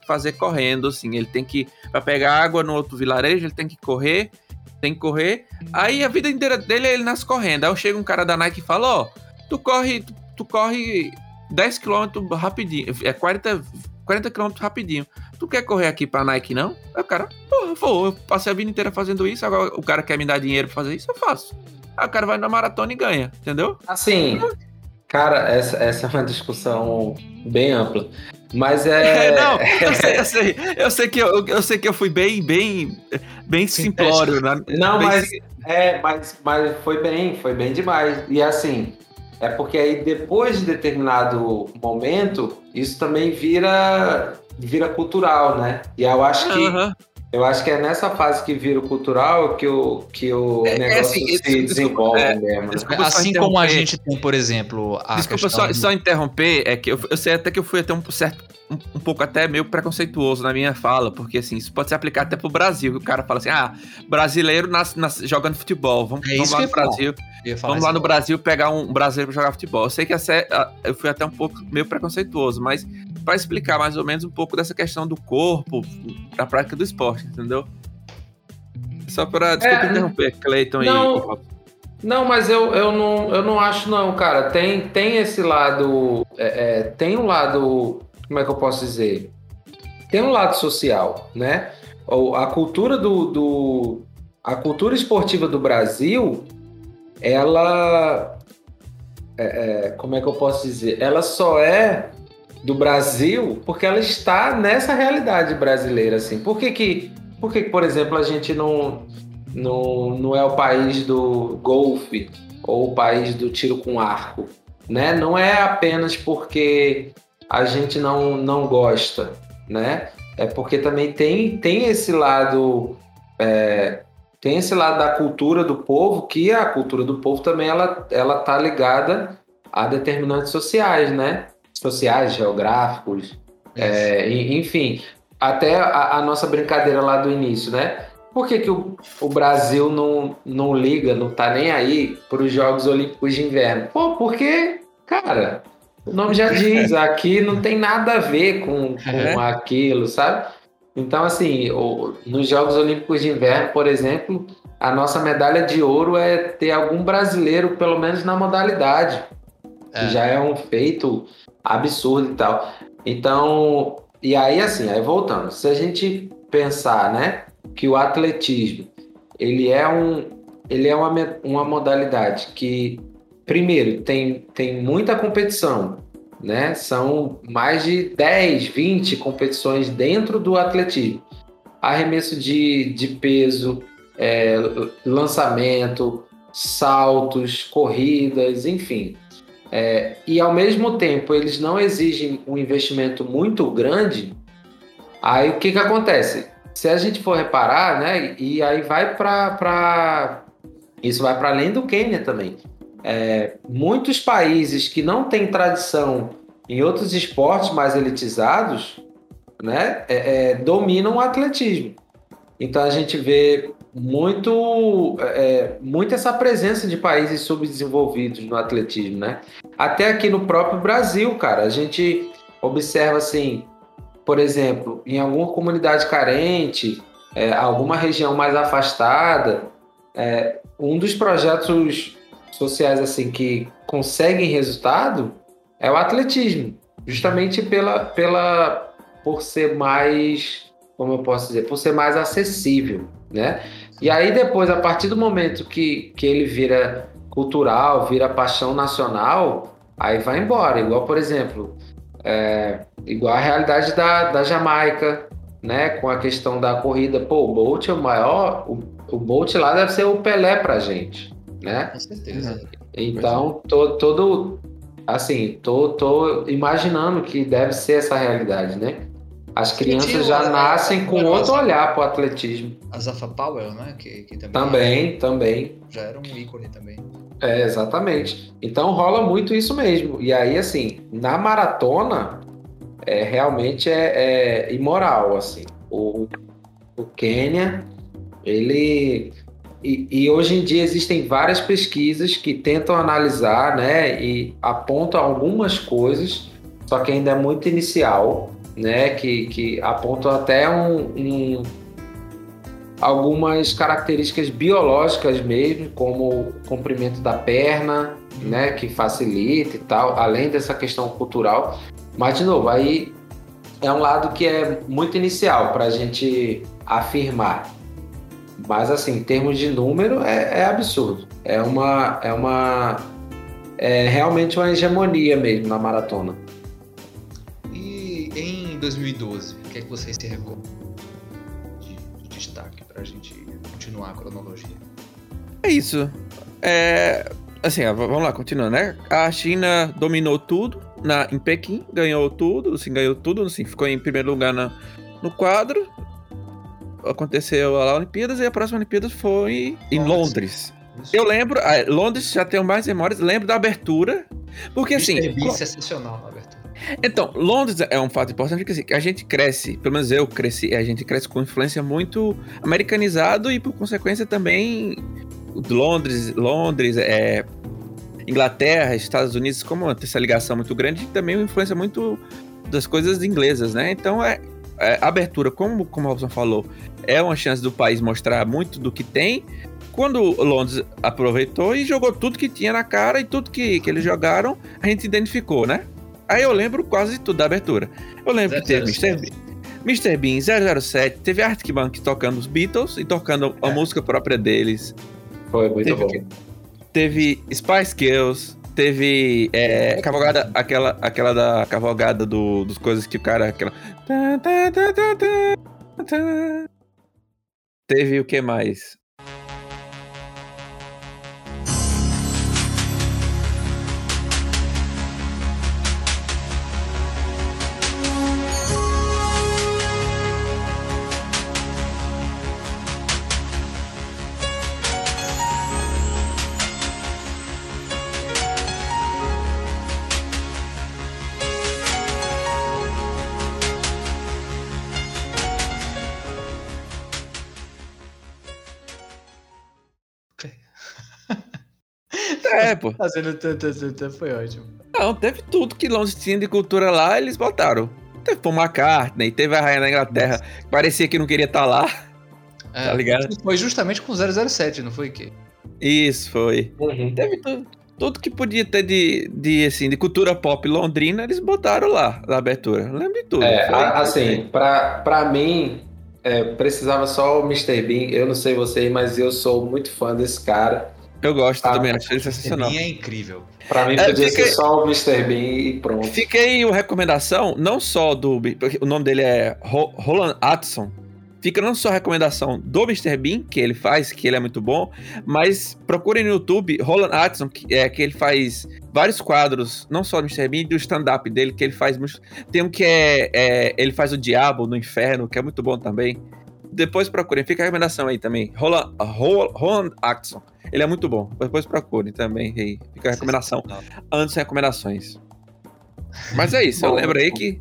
fazer correndo, assim, ele tem que... Pra pegar água no outro vilarejo, ele tem que correr, aí a vida inteira dele ele nasce correndo. Aí chega um cara da Nike e fala, tu corre 10 km rapidinho, 40 km rapidinho, tu quer correr aqui pra Nike não? Aí o cara, eu passei a vida inteira fazendo isso, agora o cara quer me dar dinheiro pra fazer isso, eu faço. Aí o cara vai na maratona e ganha, entendeu? Assim, cara, essa é uma discussão bem ampla. Mas Não, eu sei que eu fui bem simplório. Não, bem... mas foi bem demais. E assim, é porque aí depois de determinado momento, isso também vira cultural, né? E eu acho que é nessa fase que vira o cultural que o negócio se desenvolve mesmo. Desculpa, assim como a gente tem, por exemplo... Desculpa, só interromper, é que eu sei até que eu fui até um pouco até meio preconceituoso na minha fala, porque assim, isso pode ser aplicado até pro Brasil, o cara fala assim, brasileiro nasce jogando futebol, vamos lá no Brasil, pegar um brasileiro pra jogar futebol. Eu sei que eu fui até um pouco meio preconceituoso, mas... Pra explicar mais ou menos um pouco dessa questão do corpo, da prática do esporte, entendeu? Só pra... Desculpa interromper, Cleiton aí. Não, mas eu não acho não, cara. Tem esse lado... tem um lado... Como é que eu posso dizer? Tem um lado social, né? A cultura a cultura esportiva do Brasil, ela... como é que eu posso dizer? Ela só é... do Brasil, porque ela está nessa realidade brasileira, assim. Por que, por exemplo, a gente não é o país do golfe ou o país do tiro com arco, né? Não é apenas porque a gente não gosta, né? É porque também tem esse lado... tem esse lado da cultura do povo, que a cultura do povo também ela tá ligada a determinantes sociais, né? Sociais, geográficos, enfim, até a nossa brincadeira lá do início, né? Por que o Brasil não liga, não tá nem aí para os Jogos Olímpicos de Inverno? Porque, cara, o nome já diz, aqui não tem nada a ver com aquilo, sabe? Então, assim, nos Jogos Olímpicos de Inverno, por exemplo, a nossa medalha de ouro é ter algum brasileiro, pelo menos na modalidade, que já é um feito absurdo e tal. Então, e aí assim, aí voltando, se a gente pensar, né, que o atletismo, ele é uma modalidade que, primeiro, tem muita competição, né? São mais de 10, 20 competições dentro do atletismo. Arremesso de peso, lançamento, saltos, corridas, enfim. E, ao mesmo tempo, eles não exigem um investimento muito grande. Aí, o que acontece? Se a gente for reparar, né? E aí vai para... Isso vai para além do Quênia também. Muitos países que não têm tradição em outros esportes mais elitizados, né, dominam o atletismo. Então a gente vê muito essa presença de países subdesenvolvidos no atletismo, né? Até aqui no próprio Brasil, cara, a gente observa assim, por exemplo, em alguma comunidade carente, alguma região mais afastada, um dos projetos sociais assim que conseguem resultado é o atletismo, justamente por ser mais, como eu posso dizer, por ser mais acessível, né? E aí depois, a partir do momento que ele vira cultural, vira paixão nacional, aí vai embora, igual, por exemplo, igual a realidade da Jamaica, né? Com a questão da corrida, o Bolt é o maior, o Bolt lá deve ser o Pelé pra gente, né? Com certeza. Então, tô imaginando que deve ser essa realidade, né? As crianças já nascem com outro olhar pro atletismo. A Zafa Powell, né? Que também. Já era um ícone também. Exatamente. Então, rola muito isso mesmo. E aí, assim, na maratona, realmente é imoral, assim. O Quênia, ele... E hoje em dia existem várias pesquisas que tentam analisar, né, e apontam algumas coisas, só que ainda é muito inicial, né, que apontam até algumas características biológicas mesmo, como o comprimento da perna, né, que facilita e tal, além dessa questão cultural. Mas, de novo, aí é um lado que é muito inicial para a gente afirmar. Mas, assim, em termos de número, é absurdo. É realmente uma hegemonia mesmo na maratona. E em 2012, o que é que vocês se recordam de destaque para a gente continuar a cronologia? É isso. Assim, vamos lá, continuando, né? A China dominou tudo em Pequim, ganhou tudo, assim, ficou em primeiro lugar no quadro. Aconteceu lá a Olimpíadas, e a próxima Olimpíada foi em Londres. Eu lembro, Londres, já tenho mais memórias, lembro da abertura, porque assim... É sensacional a abertura. Então, Londres é um fato importante, porque assim, a gente cresce, pelo menos eu cresci, a gente cresce com influência muito americanizado e por consequência também Londres, Inglaterra, Estados Unidos, como essa ligação muito grande, e também uma influência muito das coisas inglesas, né? Então a abertura, como o Robson falou, é uma chance do país mostrar muito do que tem. Quando Londres aproveitou e jogou tudo que tinha na cara, e tudo que eles jogaram, a gente identificou, né? Aí eu lembro quase tudo da abertura. Eu lembro que teve Mr. Bean, 007, teve Arctic Monkeys tocando os Beatles e tocando a música própria deles. Foi muito bom. Teve Spice Girls, teve cavalgada, aquela da cavalgada dos coisas que o cara... Teve o que mais? Pô. Fazendo foi ótimo. Não, teve tudo que Londres tinha de cultura lá, eles botaram. Teve Paul McCartney, teve a Rainha da Inglaterra, que parecia que não queria estar lá. Tá ligado? Foi justamente com o 007, não foi? Isso, foi. Uhum. Teve tudo. Tudo que podia ter de cultura pop londrina, eles botaram lá, na abertura. Eu lembro de tudo. É, assim, pra mim, precisava só o Mr. Bean. Eu não sei você, mas eu sou muito fã desse cara. Eu gosto também, acho ele sensacional. O Mr. Bean é incrível. Pra mim, podia ser só o Mr. Bean e pronto. Fica aí uma recomendação, não só do... Porque o nome dele é Roland Atkinson. Fica não só a recomendação do Mr. Bean, que ele faz, que ele é muito bom, mas procurem no YouTube Roland Atkinson, que ele faz vários quadros, não só do Mr. Bean, do stand-up dele, que ele faz muito... Tem um que ele faz o Diabo no Inferno, que é muito bom também. Depois procurem, fica a recomendação aí também. Roland Atkinson, ele é muito bom. Depois procurem também aí, fica a recomendação. Antes recomendações. Mas é isso, eu lembro aí que...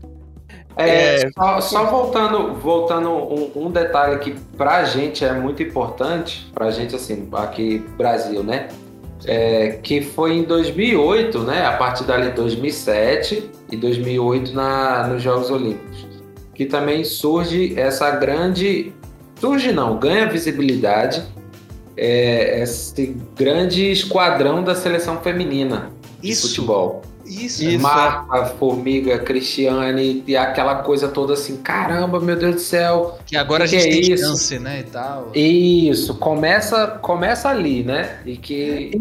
Só voltando um detalhe que pra gente é muito importante, pra gente assim, aqui no Brasil, né? Que foi em 2008, né? A partir dali 2007 e 2008 nos Jogos Olímpicos, que também surge essa grande... Surge não, ganha visibilidade esse grande esquadrão da seleção feminina de futebol. Isso. Marta, Formiga, Cristiane, e aquela coisa toda assim, caramba, meu Deus do céu. Que agora a gente tem chance, né, e tal. Isso, começa ali, né? E que...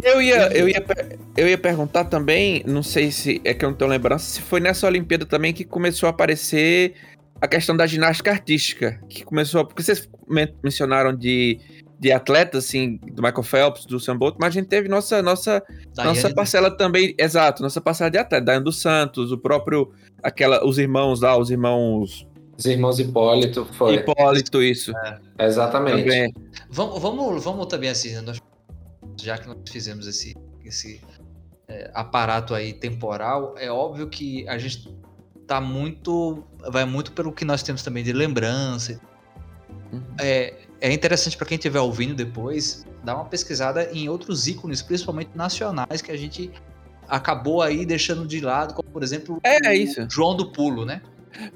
Eu ia perguntar também, não sei se é que eu não tenho lembrança, se foi nessa Olimpíada também que começou a aparecer a questão da ginástica artística, que começou, porque vocês mencionaram de atletas, assim, do Michael Phelps, do Usain Bolt, mas a gente teve nossa parcela também, exato, nossa parcela de atletas, Daiane dos Santos, o próprio, os irmãos lá, Os irmãos Hipólito, foi. Hipólito, isso. É, exatamente. Também. Vamos também, assim, nós, já que nós fizemos esse aparato aí temporal, é óbvio que a gente vai muito pelo que nós temos também de lembrança. É interessante para quem estiver ouvindo depois, dar uma pesquisada em outros ícones, principalmente nacionais, que a gente acabou aí deixando de lado, como por exemplo o João do Pulo, né?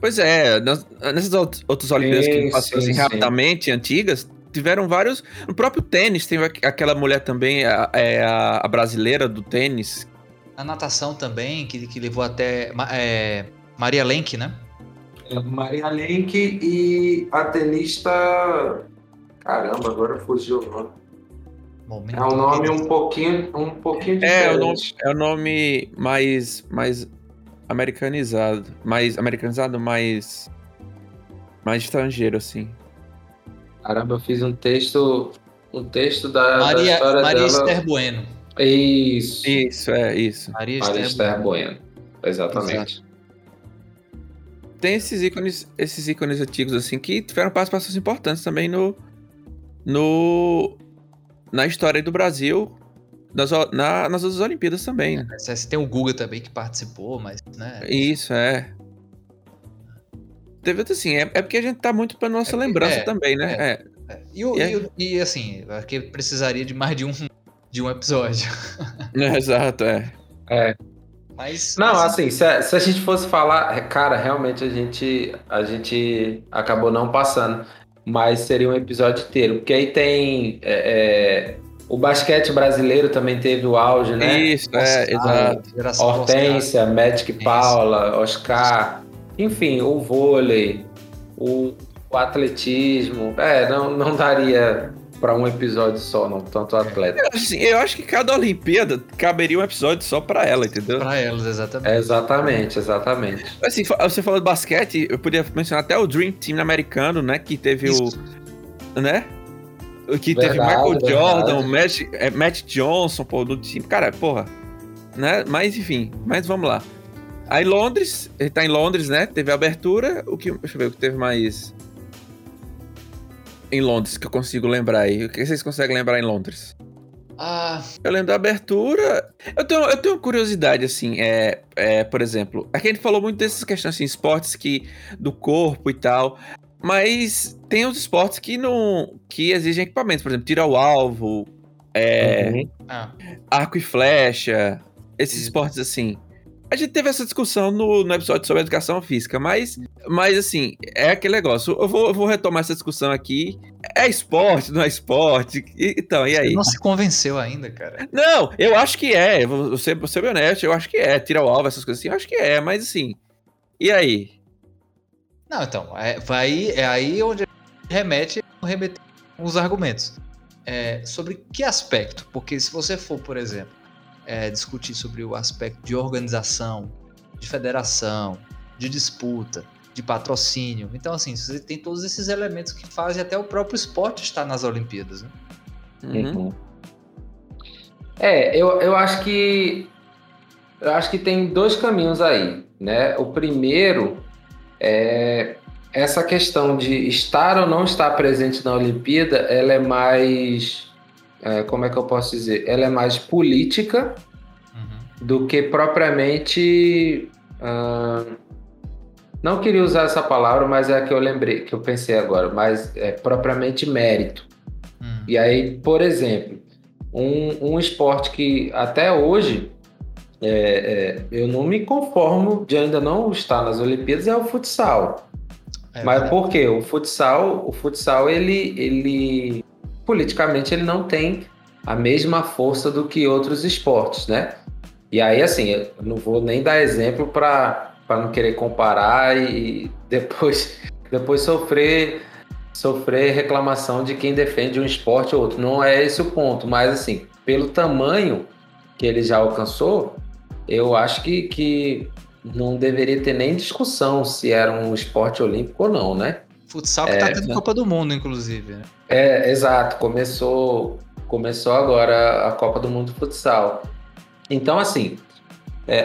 Pois é, nessas outras Olimpíadas que passou assim, rapidamente, antigas, tiveram vários... No próprio tênis, tem aquela mulher também, a brasileira do tênis. A natação também, que levou até Maria Lenk, né? Maria Lenk e a tenista... Caramba, agora fugiu o nome. É um nome um pouquinho diferente. É o nome mais americanizado. Mais estrangeiro, assim. Caramba, eu fiz um texto da história Maria dela. Maria Esther Bueno. Isso. Maria Esther Bueno. Exatamente. Exato. Tem esses ícones antigos, assim, que tiveram participações importantes também na história do Brasil, nas outras Olimpíadas também. Tem o Guga também que participou, mas, né? Isso, Teve outro, assim, porque a gente tá muito pra nossa lembrança também, né? E assim, aqui precisaria de mais de um episódio. Exato, Mas, não, assim, se a gente fosse falar, cara, realmente a gente acabou não passando, mas seria um episódio inteiro, porque aí tem o basquete brasileiro também teve o auge, né? Isso, exato. Hortência, Magic Paula, Oscar, enfim, o vôlei, o atletismo, não daria para um episódio só, não, tanto atleta. Eu acho que cada Olimpíada caberia um episódio só para ela, entendeu? Para elas, exatamente. Exatamente. Assim, você falou de basquete, eu podia mencionar até o Dream Team americano, né, que teve teve Michael Jordan, Magic Johnson, pô, do time, cara, porra, né, mas enfim, mas vamos lá. Aí Londres, ele tá em Londres, né, teve a abertura, deixa eu ver, o que teve mais... Em Londres, que eu consigo lembrar aí. O que vocês conseguem lembrar em Londres? Eu lembro da abertura. Eu tenho curiosidade, assim, por exemplo, aqui a gente falou muito dessas questões, assim, esportes do corpo e tal, mas tem os esportes que exigem equipamentos, por exemplo, tiro ao alvo, arco e flecha, esses esportes, assim. A gente teve essa discussão no episódio sobre educação física, mas Mas, assim, é aquele negócio. Eu vou retomar essa discussão aqui. É esporte, não é esporte? Então, e aí? Você não se convenceu ainda, cara. Não, eu acho que é. Vou ser bem honesto, eu acho que é. Tira o alvo, essas coisas assim, eu acho que é. Mas, assim, e aí? Não, então, é aí onde remete os argumentos. Sobre que aspecto? Porque se você for, por exemplo, discutir sobre o aspecto de organização, de federação, de disputa, de patrocínio. Então, assim, você tem todos esses elementos que fazem até o próprio esporte estar nas Olimpíadas, né? Uhum. Eu acho que tem dois caminhos aí, né? O primeiro é essa questão de estar ou não estar presente na Olimpíada, ela é mais, como é que eu posso dizer? Ela é mais política, uhum, do que propriamente... não queria usar essa palavra, mas é a que eu lembrei, que eu pensei agora, mas é propriamente mérito. E aí, por exemplo, um esporte que até hoje eu não me conformo de ainda não estar nas Olimpíadas é o futsal. Mas por quê? O futsal, ele politicamente, ele não tem a mesma força do que outros esportes, né? E aí, assim, eu não vou nem dar exemplo para não querer comparar e depois sofrer reclamação de quem defende um esporte ou outro. Não é esse o ponto, mas assim, pelo tamanho que ele já alcançou, eu acho que não deveria ter nem discussão se era um esporte olímpico ou não, né? Futsal que tá tendo Copa do Mundo, inclusive, né? Exato. Começou agora a Copa do Mundo de Futsal. Então, assim...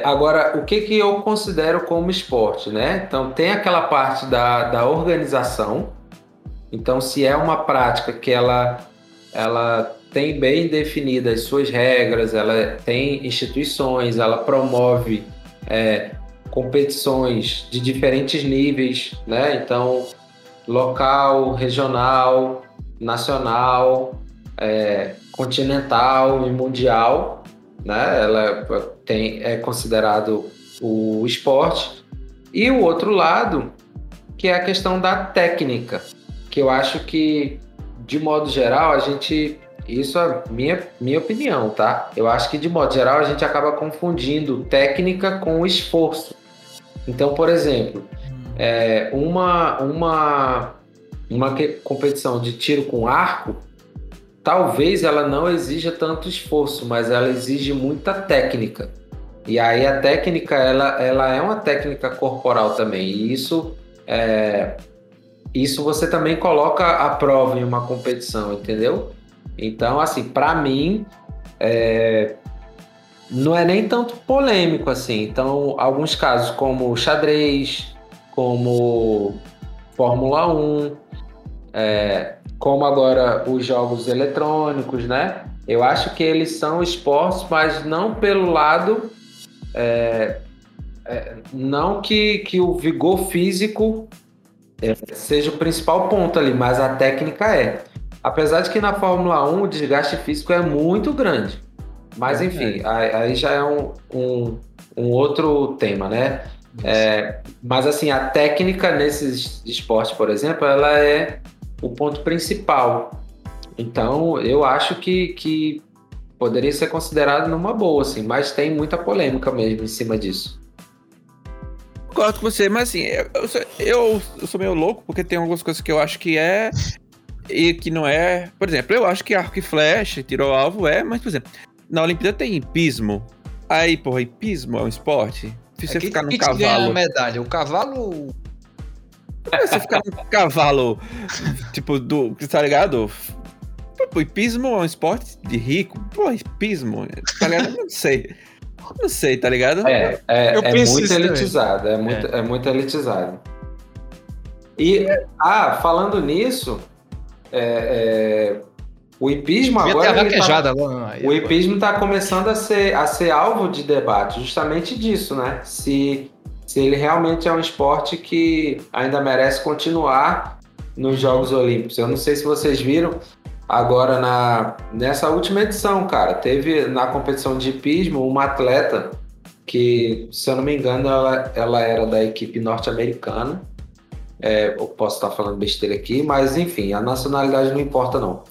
agora, o que eu considero como esporte, né? Então, tem aquela parte da organização. Então, se é uma prática que ela tem bem definidas suas regras, ela tem instituições, ela promove competições de diferentes níveis, né? Então, local, regional, nacional, continental e mundial. Né? Ela é considerado o esporte. E o outro lado, que é a questão da técnica, que eu acho que, de modo geral, a gente... Isso é minha opinião, tá? Eu acho que, de modo geral, a gente acaba confundindo técnica com esforço. Então, por exemplo, uma competição de tiro com arco, talvez ela não exija tanto esforço, mas ela exige muita técnica. E aí a técnica, ela é uma técnica corporal também. E isso você também coloca à prova em uma competição, entendeu? Então, assim, para mim, não é nem tanto polêmico assim. Então, alguns casos como xadrez, como Fórmula 1... como agora os jogos eletrônicos, né? Eu acho que eles são esportes, mas não pelo lado... não que o vigor físico seja o principal ponto ali, mas a técnica é. Apesar de que na Fórmula 1 o desgaste físico é muito grande. Mas, enfim, aí já é um outro tema, né? Mas, assim, a técnica nesses esportes, por exemplo, ela é... o ponto principal. Então, eu acho que poderia ser considerado numa boa, assim, mas tem muita polêmica mesmo em cima disso. Concordo com você, mas assim, eu sou meio louco, porque tem algumas coisas que eu acho que é e que não é. Por exemplo, eu acho que arco e flecha, tiro ao alvo mas, por exemplo, na Olimpíada tem hipismo. Aí, porra, hipismo é um esporte? Se você ficar no cavalo... ganha a medalha, o cavalo... Você ficar num cavalo, tipo, tá ligado? Pô, hipismo é um esporte de rico? Pô, hipismo, tá ligado? Não sei, tá ligado? É muito elitizado, é muito elitizado. E, falando nisso, o hipismo agora... O hipismo tá começando a ser alvo de debate, justamente disso, né? Se ele realmente é um esporte que ainda merece continuar nos Jogos Olímpicos. Eu não sei se vocês viram agora nessa última edição, cara. Teve na competição de hipismo uma atleta que, se eu não me engano, ela era da equipe norte-americana. eu posso estar falando besteira aqui, mas enfim, a nacionalidade não importa não.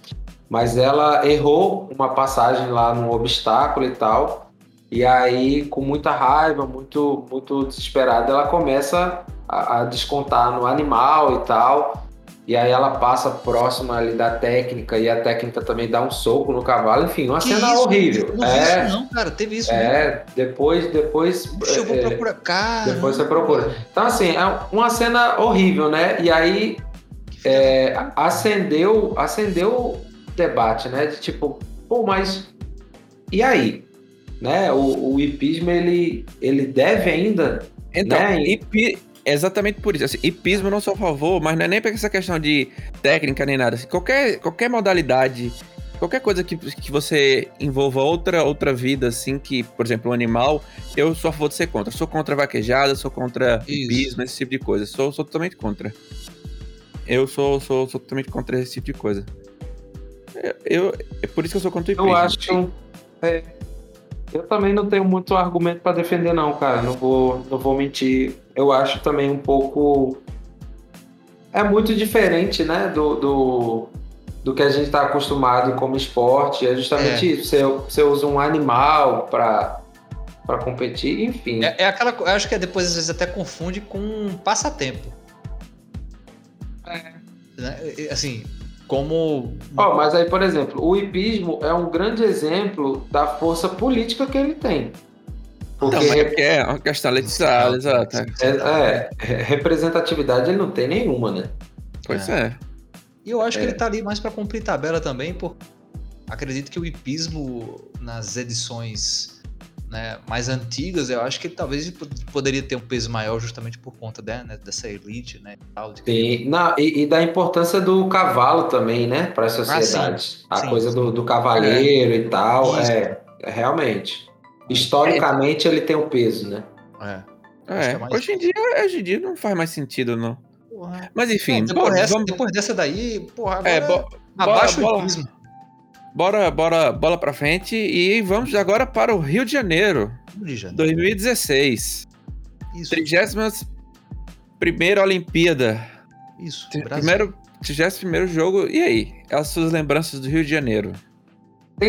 Mas ela errou uma passagem lá num obstáculo e tal, e aí com muita raiva, muito desesperada, ela começa a descontar no animal e tal, e aí ela passa próxima ali da técnica, e a técnica também dá um soco no cavalo, enfim, uma cena horrível. Não vi isso não, cara, teve isso mesmo. Depois... Puxa, eu vou procurar, cara. Depois você procura. Então, assim, é uma cena horrível, né? E aí acendeu o debate, né? De tipo, pô, mas e aí? Né? O hipismo, ele deve ainda... Então, né? Exatamente por isso. Assim, hipismo não sou a favor, mas não é nem para essa questão de técnica nem nada. Assim, qualquer modalidade, qualquer coisa que você envolva outra vida, assim, que, por exemplo, um animal, eu sou a favor de ser contra. Sou contra vaquejada, sou contra hipismo, esse tipo de coisa. Sou totalmente contra. Eu sou totalmente contra esse tipo de coisa. É por isso que eu sou contra o hipismo. Eu acho que... Eu também não tenho muito argumento para defender não, cara, não vou mentir. Eu acho também um pouco... É muito diferente, né, do que a gente está acostumado como esporte, é justamente isso, você usa um animal para competir, enfim. É aquela, eu acho que depois às vezes até confunde com um passatempo. É. Assim... Como... Oh, mas aí, por exemplo, o hipismo é um grande exemplo da força política que ele tem. Porque não, é uma questão elitizada, exato. Representatividade ele não tem nenhuma, né? Pois é. E eu acho que ele tá ali mais para cumprir tabela também, porque acredito que o hipismo nas edições, né, mais antigas, eu acho que ele talvez poderia ter um peso maior justamente por conta dessa elite, né? Tal, e da importância do cavalo também, né? Para a sociedade. Ah, sim. Coisa do cavaleiro e tal. Realmente. Historicamente ele tem um peso, né? Hoje em dia não faz mais sentido, não. Porra. Mas enfim. Não, depois dessa daí, porra, agora abaixa o hipismo. Bora, bola pra frente e vamos agora para o Rio de Janeiro, 2016. Isso. 31ª Olimpíada. Isso, Brasil. 31º jogo. E aí? As suas lembranças do Rio de Janeiro?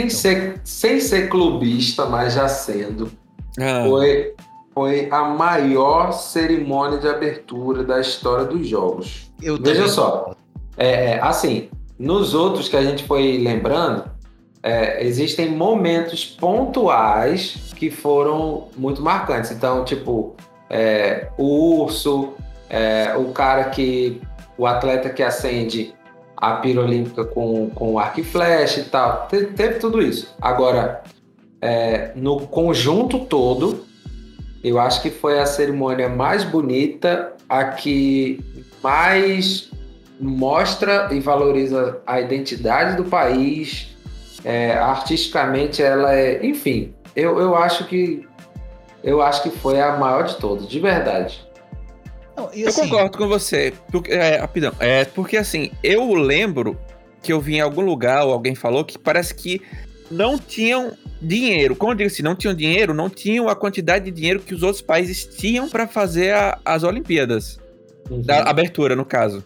Sem ser clubista, mas já sendo. Foi a maior cerimônia de abertura da história dos jogos. Veja só. Assim... Nos outros que a gente foi lembrando, existem momentos pontuais que foram muito marcantes. Então, tipo, o urso, o atleta que acende a pira olímpica com arco e flecha e tal. Teve tudo isso. Agora, no conjunto todo, eu acho que foi a cerimônia mais bonita, a que mais... mostra e valoriza a identidade do país, artisticamente ela é... Enfim, eu acho que foi a maior de todas, de verdade. Não, e assim... Eu concordo com você, rapidão. Porque assim, eu lembro que eu vi em algum lugar, ou alguém falou, que parece que não tinham dinheiro. Como eu digo assim, não tinham dinheiro, não tinham a quantidade de dinheiro que os outros países tinham para fazer as Olimpíadas. Uhum. Da abertura, no caso.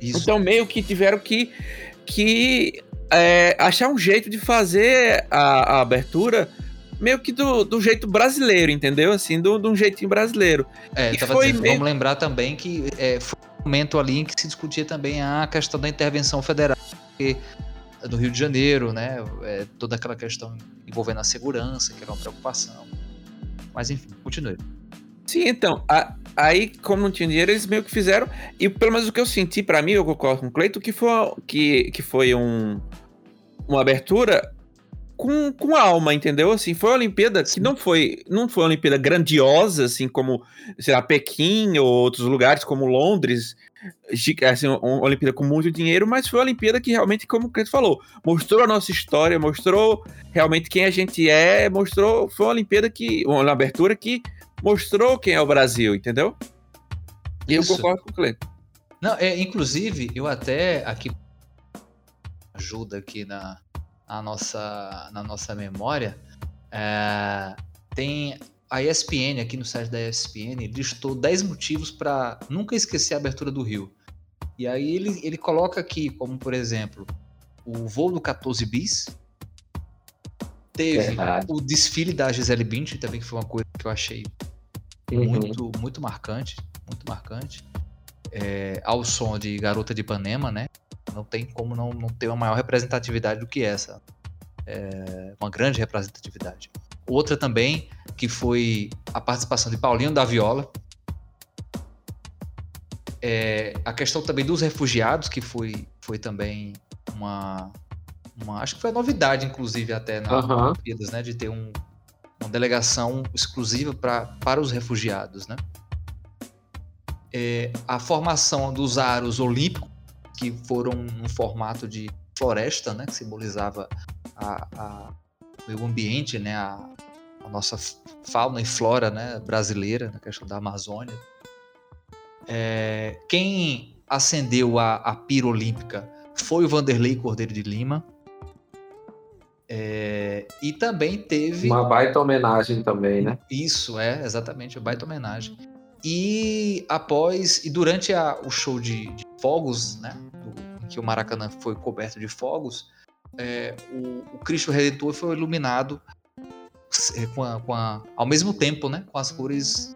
Isso. Então meio que tiveram que achar um jeito de fazer a abertura meio que do jeito brasileiro, entendeu? Assim, de um jeitinho brasileiro. Vamos lembrar também que foi um momento ali em que se discutia também a questão da intervenção federal do Rio de Janeiro, né? Toda aquela questão envolvendo a segurança, que era uma preocupação. Mas enfim, continue. Sim, então, aí como não tinha dinheiro, eles meio que fizeram, e pelo menos o que eu senti, pra mim, eu concordo com o Cleiton, que foi uma abertura com alma, entendeu? Assim, foi uma Olimpíada que não foi uma Olimpíada grandiosa, assim, como, sei lá, Pequim ou outros lugares, como Londres, assim, uma Olimpíada com muito dinheiro, mas foi uma Olimpíada que realmente, como o Cleiton falou, mostrou a nossa história, mostrou realmente quem a gente é, foi uma Olimpíada uma abertura que mostrou quem é o Brasil, entendeu? E eu concordo com o Cleiton. Não, inclusive, eu até aqui ajuda aqui na nossa memória, tem a ESPN, aqui no site da ESPN, listou 10 motivos para nunca esquecer a abertura do Rio. E aí ele coloca aqui, como por exemplo, o voo do 14 bis, teve o desfile da Gisele Bündchen, também que foi uma coisa que eu achei muito marcante, muito marcante. Ao som de Garota de Ipanema, né? Não tem como não ter uma maior representatividade do que essa. Uma grande representatividade. Outra também, que foi a participação de Paulinho da Viola. A questão também dos refugiados, que foi também uma... Acho que foi a novidade, inclusive, até nas Olimpíadas, né? De ter uma delegação exclusiva para os refugiados, né? A formação dos aros olímpicos, que foram um formato de floresta, né, que simbolizava o ambiente, né, a nossa fauna e flora, né, brasileira, na questão da Amazônia. Quem acendeu a pira olímpica foi o Vanderlei Cordeiro de Lima. E também teve... Uma baita homenagem também, né? Isso, exatamente, uma baita homenagem. E durante o show de fogos, né, em que o Maracanã foi coberto de fogos, o Cristo Redentor foi iluminado ao mesmo tempo, né, com as cores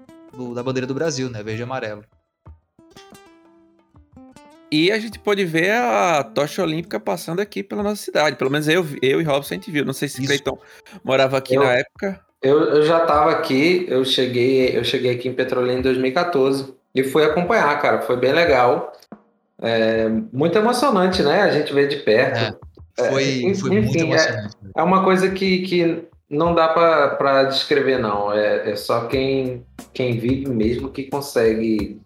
da bandeira do Brasil, né, verde e amarelo. E a gente pôde ver a tocha olímpica passando aqui pela nossa cidade. Pelo menos eu e Robson a gente viu. Não sei se o Cleiton morava aqui na época. Eu já estava aqui, eu cheguei aqui em Petrolina em 2014 e fui acompanhar, cara, foi bem legal, muito emocionante, né, a gente vê de perto. Foi muito emocionante. É uma coisa que não dá para descrever, não, é só quem vive mesmo que consegue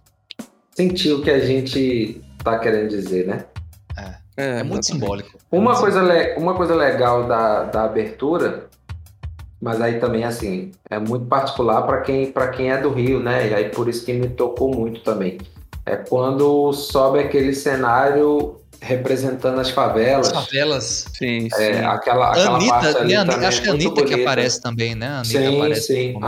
sentir o que a gente está querendo dizer, né. É muito simbólico. Uma coisa legal da abertura... Mas aí também, assim, é muito particular para quem é do Rio, né? E aí por isso que me tocou muito também. É quando sobe aquele cenário representando as favelas. As favelas, sim. Aquela Anitta, parte ali também, acho que é a Anitta bonita, que aparece também, né? A Anitta aparece. Sim,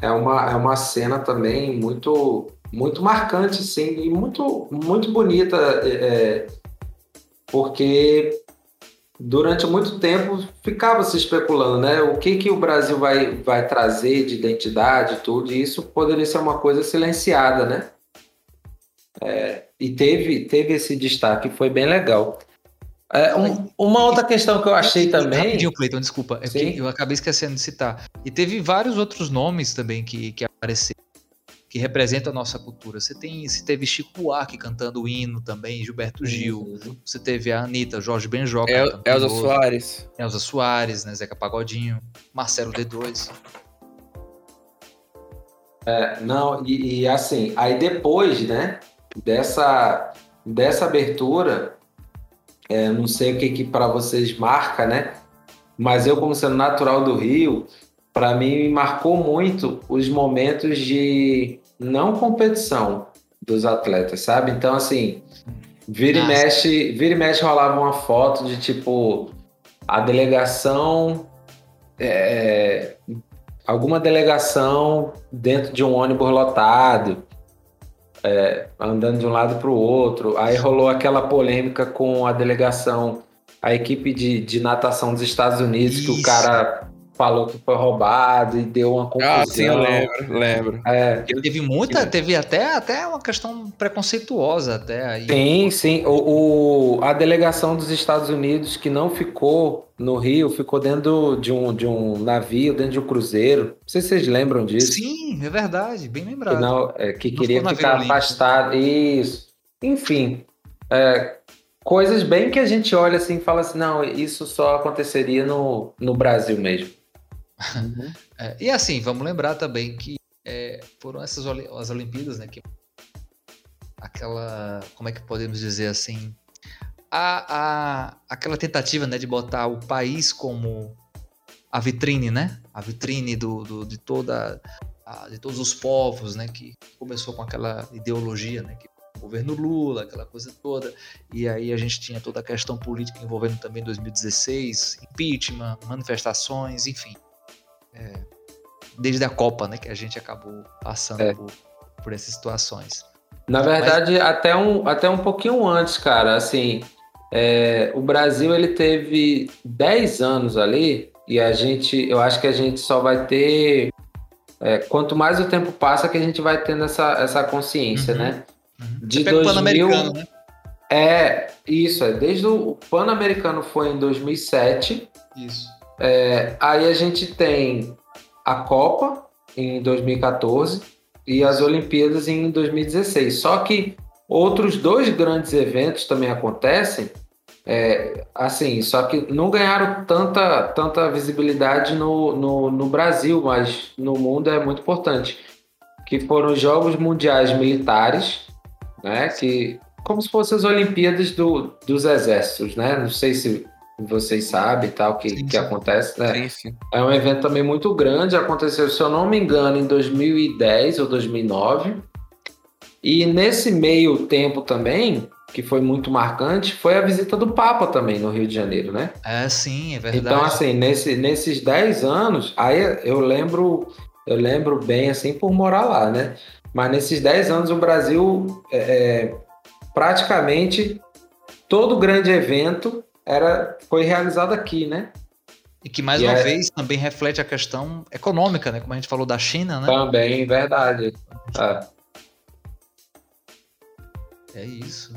é uma cena também muito, muito marcante, sim. E muito, muito bonita, porque... Durante muito tempo ficava se especulando, né? O que o Brasil vai trazer de identidade e tudo, e isso poderia ser uma coisa silenciada, né? E teve esse destaque, foi bem legal. Uma outra questão que eu achei também... Rapidinho, Cleiton, desculpa, que eu acabei esquecendo de citar. E teve vários outros nomes também que apareceram, que representam a nossa cultura. Você teve Chico Buarque cantando o hino também, Gilberto Gil. Você teve a Anitta, Jorge Benjor. Elza Soares. Elza Soares, né? Zeca Pagodinho, Marcelo D2. E assim, aí depois, né, dessa abertura, não sei o que para vocês marca, né? Mas eu, como sendo natural do Rio... Para mim, me marcou muito os momentos de não competição dos atletas, sabe? Então, assim, vira e mexe rolava uma foto de, tipo, a delegação... alguma delegação dentro de um ônibus lotado, andando de um lado para o outro. Aí rolou aquela polêmica com a delegação, a equipe de natação dos Estados Unidos, isso, que o cara... falou que foi roubado e deu uma confusão. Ah, sim, eu lembro. Teve até uma questão preconceituosa até aí. Sim. A delegação dos Estados Unidos que não ficou no Rio, ficou dentro de um navio, dentro de um cruzeiro. Não sei se vocês lembram disso. Sim, é verdade, bem lembrado. Que queria ficar afastado. Isso. Enfim, coisas bem que a gente olha assim e fala assim, não, isso só aconteceria no Brasil mesmo. E assim, vamos lembrar também que foram essas as Olimpíadas, né, que aquela, como é que podemos dizer assim, aquela tentativa, né, de botar o país como a vitrine, né, a vitrine de todos os povos, né, que começou com aquela ideologia, né, que governo Lula, aquela coisa toda, e aí a gente tinha toda a questão política envolvendo também 2016, impeachment, manifestações, enfim. desde a Copa, né, que a gente acabou passando por essas situações. Na verdade, até um pouquinho antes, cara, assim, o Brasil, ele teve 10 anos ali, e eu acho que a gente só vai ter, quanto mais o tempo passa, que a gente vai tendo essa consciência, né? De 2000, o Pan-Americano, né? Desde o Pan-Americano foi em 2007. Isso. Aí a gente tem a Copa em 2014 e as Olimpíadas em 2016. Só que outros dois grandes eventos também acontecem, só que não ganharam tanta visibilidade no Brasil, mas no mundo é muito importante, que foram os Jogos Mundiais Militares, né, que como se fossem as Olimpíadas dos Exércitos, né? Não sei se vocês sabem tal, que acontece, né? Sim. É um evento também muito grande, aconteceu, se eu não me engano, em 2010 ou 2009, e nesse meio tempo também, que foi muito marcante, foi a visita do Papa também no Rio de Janeiro, né? Sim, é verdade. Então, assim, nesses 10 anos, aí eu lembro bem, assim, por morar lá, né? Mas nesses 10 anos o Brasil, praticamente todo grande evento foi realizado aqui, né? E que mais uma vez também reflete a questão econômica, né? Como a gente falou da China, né? Também, verdade. É isso.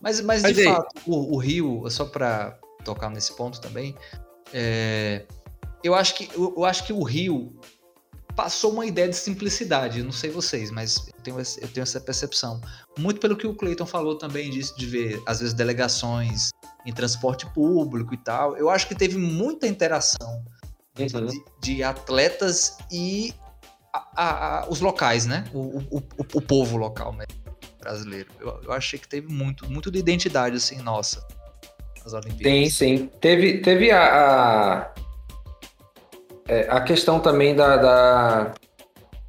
Mas de fato, o Rio, só para tocar nesse ponto também, eu acho que o Rio passou uma ideia de simplicidade, não sei vocês, mas eu tenho essa percepção. Muito pelo que o Cleiton falou também disso, de ver, às vezes, delegações em transporte público e tal. Eu acho que teve muita interação de atletas e os locais, né? O povo local, né, brasileiro. Eu achei que teve muito de identidade, assim, nossa, nas Olimpíadas. Sim. Teve a questão também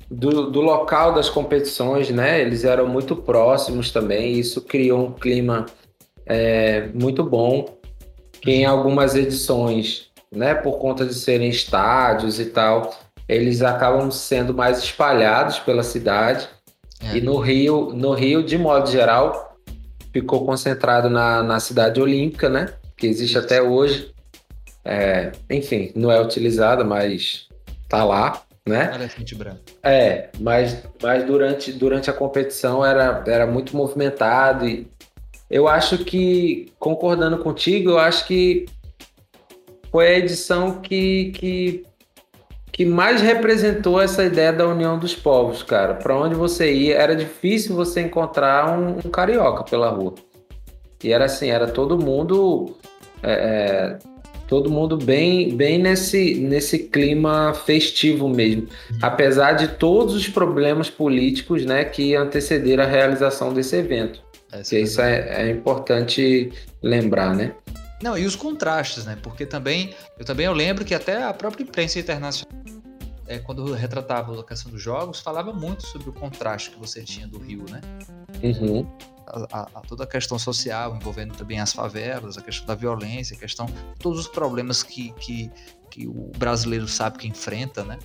do local das competições, né? Eles eram muito próximos também, e isso criou um clima muito bom, que em algumas edições, né, por conta de serem estádios e tal, eles acabam sendo mais espalhados pela cidade, e no Rio, de modo geral, ficou concentrado na cidade olímpica, né, que existe até hoje. Enfim, não é utilizada, mas tá lá, né? Elefante branco. Mas durante a competição era muito movimentado, e eu acho que, concordando contigo, eu acho que foi a edição que mais representou essa ideia da união dos povos, cara. Pra onde você ia, era difícil você encontrar um carioca pela rua. E era assim, era todo mundo... Todo mundo bem nesse clima festivo mesmo. Apesar de todos os problemas políticos, né, que antecederam a realização desse evento. Isso é importante lembrar, né? Não, e os contrastes, né? Porque eu lembro que até a própria imprensa internacional, quando retratava a questão dos jogos, falava muito sobre o contraste que você tinha do Rio, né? Uhum. Toda a questão social, envolvendo também as favelas, a questão da violência, a questão de todos os problemas que o brasileiro sabe que enfrenta, né?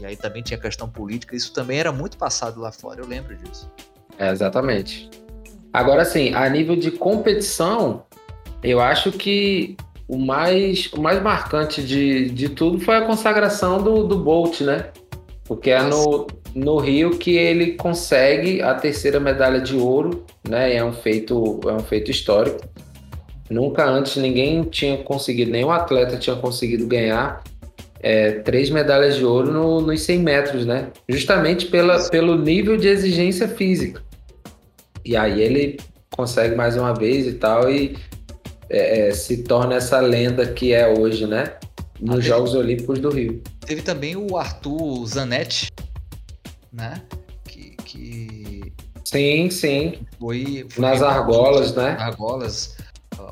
E aí também tinha a questão política, isso também era muito passado lá fora, eu lembro disso. Exatamente. Agora sim, a nível de competição, eu acho que o mais marcante de tudo foi a consagração do Bolt, né? Porque é no Rio que ele consegue a 3ª medalha de ouro, né? É um feito histórico. Nunca antes ninguém tinha conseguido, nenhum atleta tinha conseguido ganhar 3 medalhas de ouro nos 100 metros, né? Justamente pelo nível de exigência física. E aí ele consegue mais uma vez e tal, e se torna essa lenda que é hoje, né? Nos Jogos Olímpicos do Rio. Teve também o Arthur Zanetti, né? Que... Sim. Foi nas argolas, né? Argolas.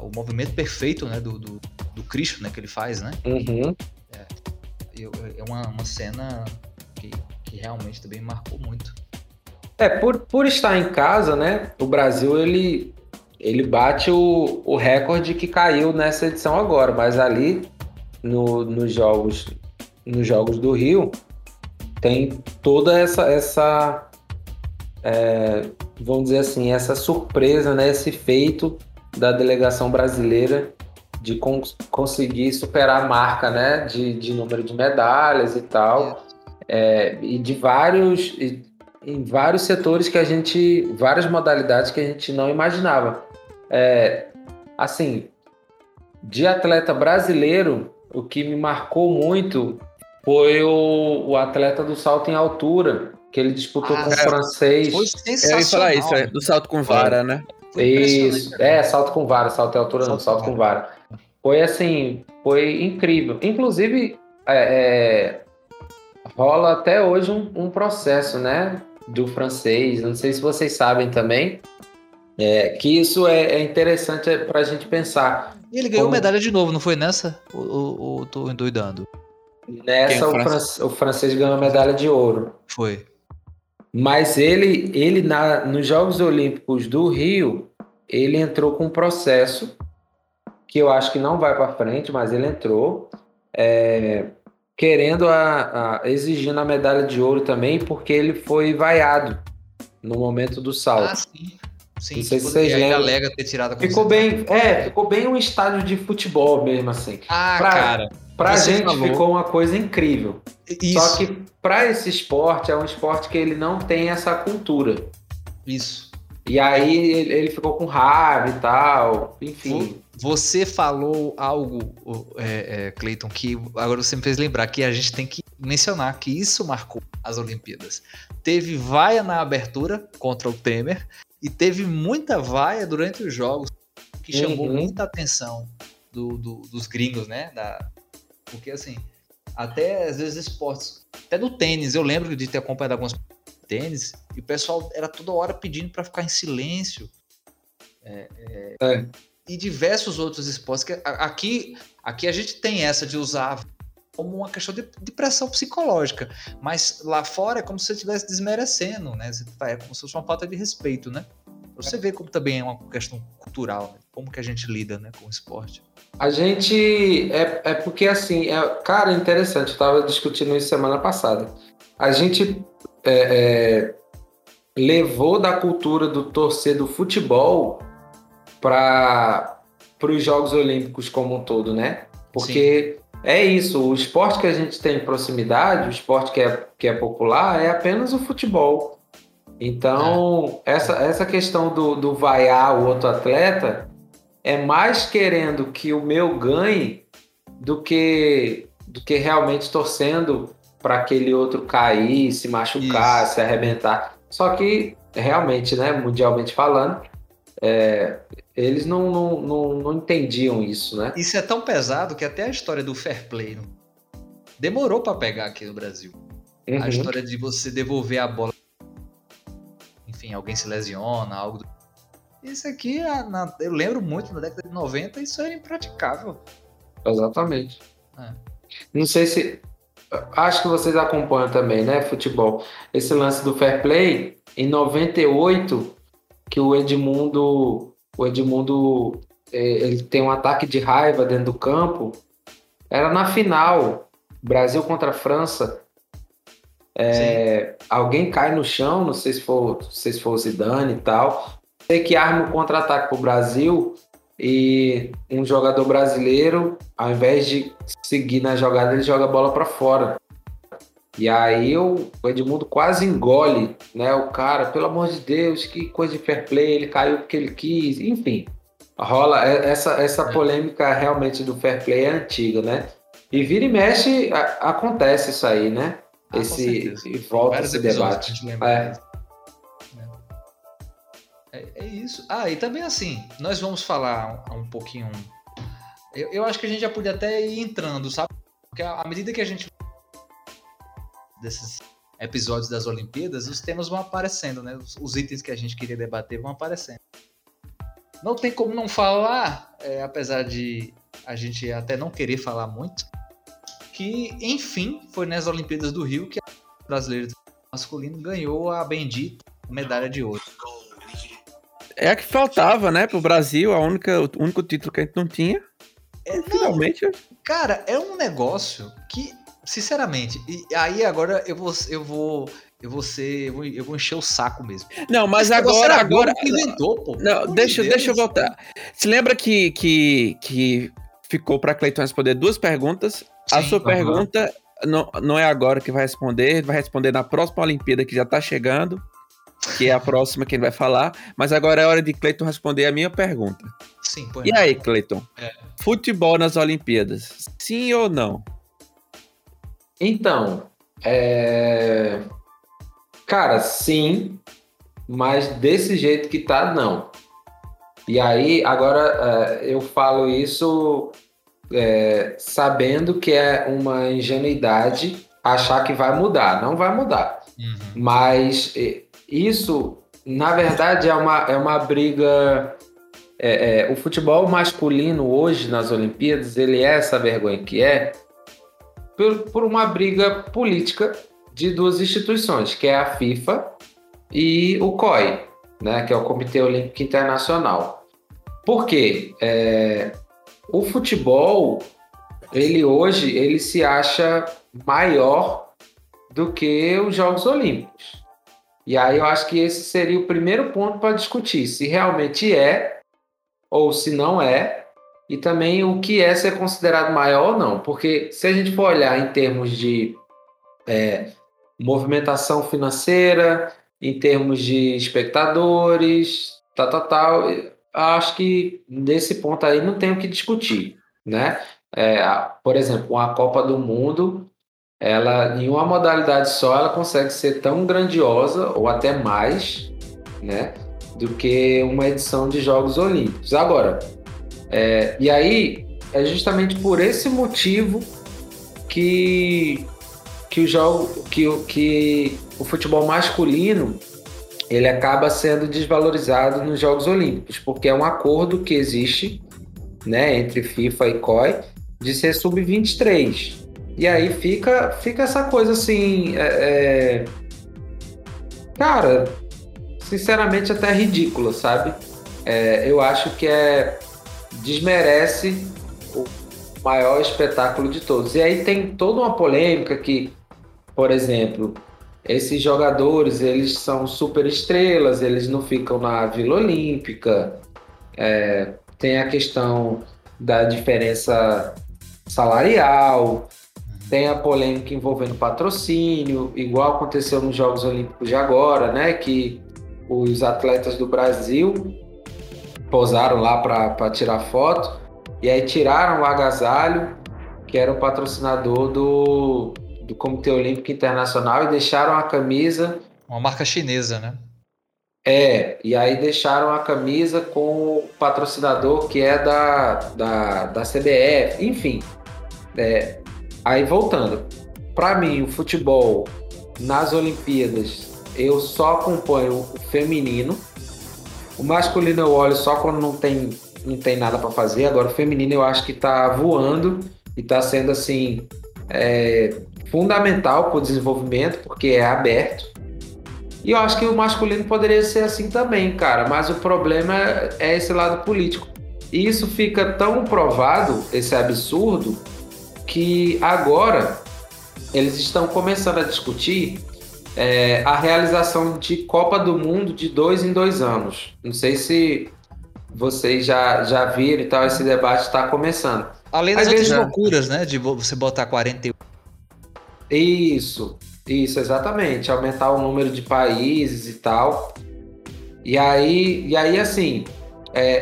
O movimento perfeito, né? Do Cristo, né? Que ele faz, né? Uhum. É uma cena que realmente também marcou muito. Por estar em casa, né? O Brasil, ele bate o recorde que caiu nessa edição agora, mas ali nos jogos nos Jogos do Rio, tem toda essa vamos dizer assim, essa surpresa, né, esse feito da delegação brasileira de conseguir superar a marca, né, de número de medalhas e tal, e de vários, em vários setores que a gente, várias modalidades que a gente não imaginava. Assim, de atleta brasileiro, o que me marcou muito foi o atleta do salto em altura, que ele disputou com o francês. Foi sensacional. Eu ia falar isso, do salto com vara, né? Isso, salto com vara, salto em altura não, salto com vara. Foi assim, foi incrível. Inclusive, rola até hoje um processo, né, do francês, não sei se vocês sabem também, que isso é interessante para a gente pensar. E ele ganhou medalha de novo, não foi nessa? Ou estou endoidando? Nessa o francês ganhou medalha de ouro. Foi. Mas ele nos Jogos Olímpicos do Rio, ele entrou com um processo que eu acho que não vai para frente, mas ele entrou querendo exigindo a medalha de ouro também, porque ele foi vaiado no momento do salto. Ah, sim. Sim, não sei se vocês lembram. Alega ter tirado a ficou bem um estádio de futebol mesmo, assim. Ah, cara. Pra gente ficou uma coisa incrível. Isso. Só que pra esse esporte, é um esporte que ele não tem essa cultura. Isso. E aí ele ficou com raiva e tal, enfim. Você falou algo, Cleiton, que agora você me fez lembrar que a gente tem que mencionar que isso marcou as Olimpíadas. Teve vaia na abertura contra o Temer. E teve muita vaia durante os jogos, que chamou muita atenção dos gringos, né? Porque, assim, até às vezes esportes, até do tênis, eu lembro de ter acompanhado algumas tênis, e o pessoal era toda hora pedindo para ficar em silêncio. E diversos outros esportes. Que aqui a gente tem essa de usar como uma questão de pressão psicológica, mas lá fora é como se você estivesse desmerecendo, né? É como se fosse uma falta de respeito, né? Você vê como também é uma questão cultural, né? Como que a gente lida, né, com o esporte. A gente... porque, assim... cara, interessante. Eu estava discutindo isso semana passada. A gente levou da cultura do torcer do futebol para os Jogos Olímpicos como um todo, né? Porque... Sim. É isso, o esporte que a gente tem em proximidade, o esporte que é popular, é apenas o futebol. Então, essa questão do vaiar o outro atleta é mais querendo que o meu ganhe do que realmente torcendo para aquele outro cair, se machucar, isso, se arrebentar. Só que, realmente, né, mundialmente falando, eles não entendiam isso, né? Isso é tão pesado que até a história do fair play demorou para pegar aqui no Brasil. Uhum. A história de você devolver a bola, enfim, alguém se lesiona, algo do... Isso aqui, eu lembro muito, na década de 90, isso era impraticável. Exatamente. Não sei se... Acho que vocês acompanham também, né, futebol. Esse lance do fair play, em 98, que o Edmundo ele tem um ataque de raiva dentro do campo. Era na final, Brasil contra a França. Alguém cai no chão, não sei se for o Zidane e tal. Sei que arma o contra-ataque para o Brasil e um jogador brasileiro, ao invés de seguir na jogada, ele joga a bola para fora. E aí o Edmundo quase engole, né, o cara, pelo amor de Deus, que coisa de fair play, ele caiu porque ele quis, enfim. Rola essa polêmica realmente do fair play é antiga, né? E vira e mexe, acontece isso aí, né? E volta esse debate. É isso. E também assim, nós vamos falar um pouquinho... Eu acho que a gente já podia até ir entrando, sabe? Porque à medida que a gente... desses episódios das Olimpíadas, os temas vão aparecendo, né? Os itens que a gente queria debater vão aparecendo. Não tem como não falar, apesar de a gente até não querer falar muito, que, enfim, foi nas Olimpíadas do Rio que o brasileiro masculino ganhou a bendita medalha de ouro. É a que faltava, né, pro Brasil, o único título que a gente não tinha. Finalmente... Cara, é um negócio que... Sinceramente, e aí agora eu vou encher o saco mesmo. Não, mas agora que inventou, pô. Não, deixa eu voltar. Se lembra que ficou para Cleiton responder duas perguntas? Sim, a sua pergunta não é agora que vai responder na próxima Olimpíada que já tá chegando, que é a próxima que ele vai falar, mas agora é hora de Cleiton responder a minha pergunta. Sim, pois. E aí, Cleiton? É. Futebol nas Olimpíadas, sim ou não? Então, cara, sim, mas desse jeito que tá, não. E aí, agora eu falo isso sabendo que é uma ingenuidade achar que vai mudar. Não vai mudar. Uhum. Mas isso, na verdade, é uma briga... O futebol masculino hoje nas Olimpíadas, ele é essa vergonha que é, por uma briga política de duas instituições, que é a FIFA e o COI, né, que é o Comitê Olímpico Internacional. Por quê? O futebol, ele hoje se acha maior do que os Jogos Olímpicos. E aí eu acho que esse seria o primeiro ponto para discutir, se realmente é ou se não é, e também o que é ser considerado maior ou não, porque se a gente for olhar em termos de movimentação financeira, em termos de espectadores, tal, acho que nesse ponto aí não tem o que discutir, né? Por exemplo, a Copa do Mundo, ela, em uma modalidade só, ela consegue ser tão grandiosa, ou até mais, né, do que uma edição de Jogos Olímpicos. Agora, e aí, é justamente por esse motivo que o futebol masculino ele acaba sendo desvalorizado nos Jogos Olímpicos, porque é um acordo que existe, né, entre FIFA e COI de ser sub-23. E aí fica essa coisa assim... cara, sinceramente até ridícula, sabe? Eu acho que desmerece o maior espetáculo de todos. E aí tem toda uma polêmica que, por exemplo, esses jogadores, eles são super estrelas, eles não ficam na Vila Olímpica, tem a questão da diferença salarial, tem a polêmica envolvendo patrocínio, igual aconteceu nos Jogos Olímpicos de agora, né, que os atletas do Brasil pousaram lá para tirar foto, e aí tiraram o agasalho, que era o patrocinador do Comitê Olímpico Internacional, e deixaram a camisa... Uma marca chinesa, né? E aí deixaram a camisa com o patrocinador que é da CBF, enfim. Aí, voltando, para mim, o futebol nas Olimpíadas, eu só acompanho o feminino. O masculino eu olho só quando não tem nada para fazer. Agora o feminino eu acho que está voando e está sendo assim fundamental para o desenvolvimento, porque é aberto. E eu acho que o masculino poderia ser assim também, cara. Mas o problema é esse lado político. E isso fica tão provado, esse absurdo, que agora eles estão começando a discutir a realização de Copa do Mundo de 2 em 2 anos. Não sei se vocês já viram e tal, esse debate está começando. Além das outras loucuras, né? De você botar 41. Isso, exatamente. Aumentar o número de países e tal. E aí assim,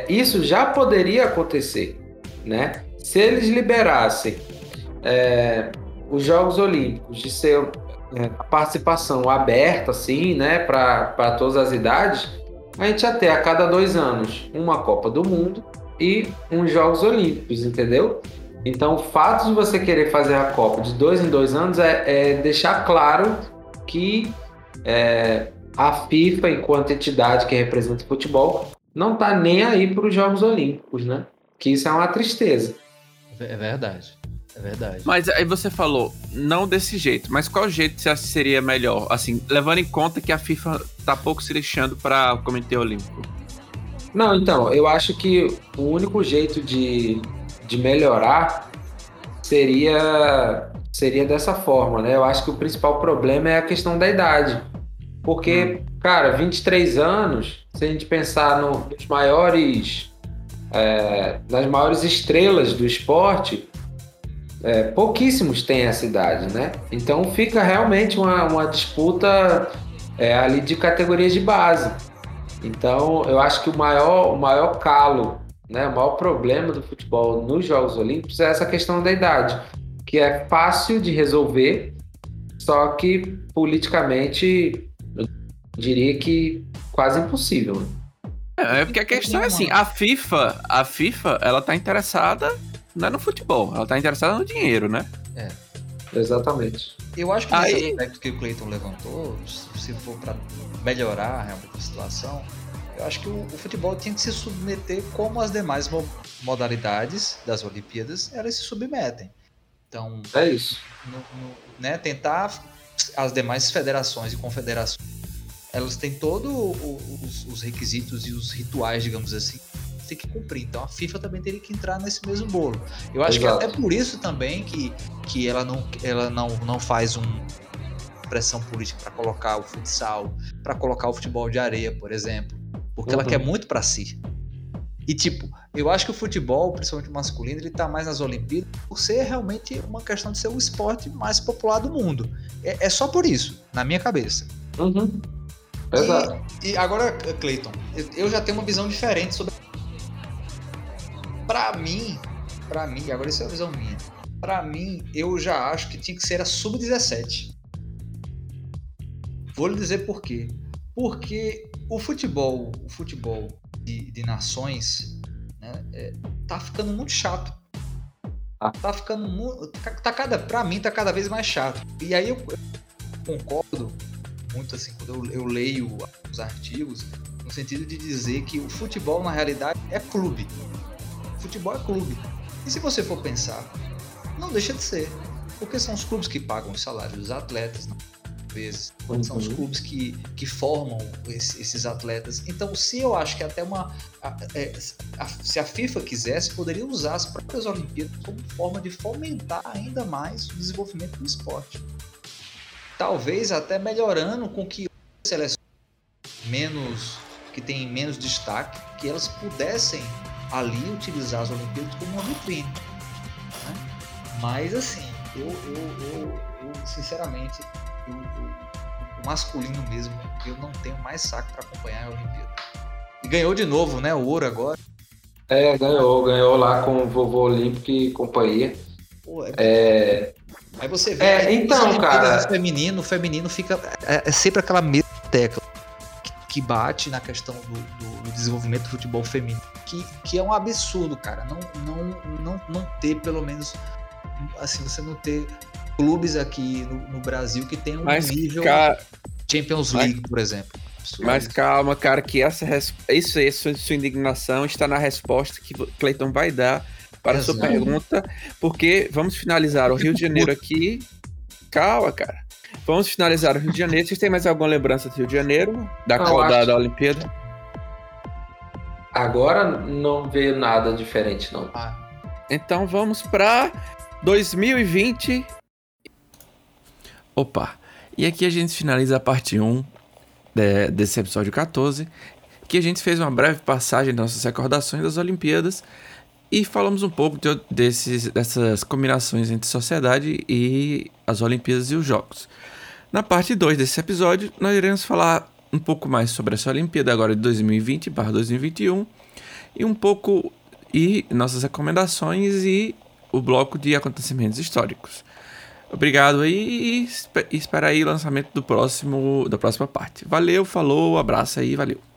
isso já poderia acontecer, né? Se eles liberassem os Jogos Olímpicos de ser... a participação aberta, assim, né, para todas as idades, a gente ia ter a cada 2 anos uma Copa do Mundo e uns Jogos Olímpicos, entendeu? Então, o fato de você querer fazer a Copa de 2 em 2 anos é deixar claro que a FIFA, enquanto entidade que representa o futebol, não está nem aí para os Jogos Olímpicos, né? Que isso é uma tristeza. É verdade. É verdade. Mas aí você falou, não desse jeito, mas qual jeito você acha que seria melhor? Assim, levando em conta que a FIFA tá pouco se lixando para o Comitê Olímpico. Não, então, eu acho que o único jeito de melhorar seria Seria dessa forma, né? Eu acho que o principal problema é a questão da idade. Porque, cara, 23 anos, se a gente pensar nos maiores, nas maiores estrelas do esporte, pouquíssimos têm essa idade, né? Então fica realmente uma disputa ali de categorias de base. Então eu acho que o maior calo, né, o maior problema do futebol nos Jogos Olímpicos é essa questão da idade, que é fácil de resolver, só que politicamente... diria que quase impossível. É porque a questão é assim, a FIFA, ela tá interessada não é no futebol, ela tá interessada no dinheiro, né? É. Exatamente. Eu acho que esse aspecto que o Cleiton levantou, se for para melhorar realmente a situação, eu acho que o futebol tinha que se submeter como as demais modalidades das Olimpíadas, elas se submetem. Então, é isso. Né, tentar as demais federações e confederações, elas têm todos os requisitos e os rituais, digamos assim, que tem que cumprir. Então a FIFA também teria que entrar nesse mesmo bolo. Eu acho que é até por isso também que ela não faz uma pressão política para colocar o futsal, para colocar o futebol de areia, por exemplo. Porque ela quer muito para si. E tipo, eu acho que o futebol, principalmente o masculino, ele tá mais nas Olimpíadas por ser realmente uma questão de ser o esporte mais popular do mundo. É só por isso, na minha cabeça. Uhum. E agora, Cleiton, eu já tenho uma visão diferente sobre... Pra mim, agora isso é uma visão minha. Pra mim, eu já acho que tinha que ser a sub-17. Vou lhe dizer por quê. Porque o futebol de nações, né, tá ficando muito chato. Tá ficando muito... pra mim, tá cada vez mais chato. E aí eu concordo... muito assim, quando eu leio os artigos, no sentido de dizer que o futebol, na realidade, é clube. O futebol é clube. E se você for pensar, não deixa de ser. Porque são os clubes que pagam os salários dos atletas, às vezes. São os clubes que formam esses atletas. Então, se eu acho que até se a FIFA quisesse, poderia usar as próprias Olimpíadas como forma de fomentar ainda mais o desenvolvimento do esporte. Talvez até melhorando com que seleções que têm menos destaque, que elas pudessem ali utilizar as Olimpíadas como uma vitrine, né? Mas assim, eu sinceramente, o masculino mesmo, eu não tenho mais saco para acompanhar a Olimpíada. E ganhou de novo, né, o ouro agora. É, ganhou lá com o vovô Olímpico e companhia. Pô, Aí você vê então, cara, o feminino fica é sempre aquela mesma tecla que bate na questão do desenvolvimento do futebol feminino, que é um absurdo, cara, não ter, pelo menos assim, você não ter clubes aqui no Brasil que tem um nível Champions League, por exemplo. Absurdo. Mas calma, cara, que sua indignação está na resposta que Cleiton vai dar para a sua pergunta, porque vamos finalizar o Rio de Janeiro aqui. Calma, cara. Vamos finalizar o Rio de Janeiro. Vocês têm mais alguma lembrança do Rio de Janeiro? Da Olimpíada? Agora não veio nada diferente, não. Então vamos para 2020. Opa. E aqui a gente finaliza a parte 1 desse episódio 14, que a gente fez uma breve passagem das nossas recordações das Olimpíadas. E falamos um pouco dessas combinações entre sociedade e as Olimpíadas e os Jogos. Na parte 2 desse episódio, nós iremos falar um pouco mais sobre essa Olimpíada agora de 2020/2021 e um pouco e nossas recomendações e o bloco de acontecimentos históricos. Obrigado aí e espera aí o lançamento da próxima parte. Valeu, falou, abraço aí, valeu.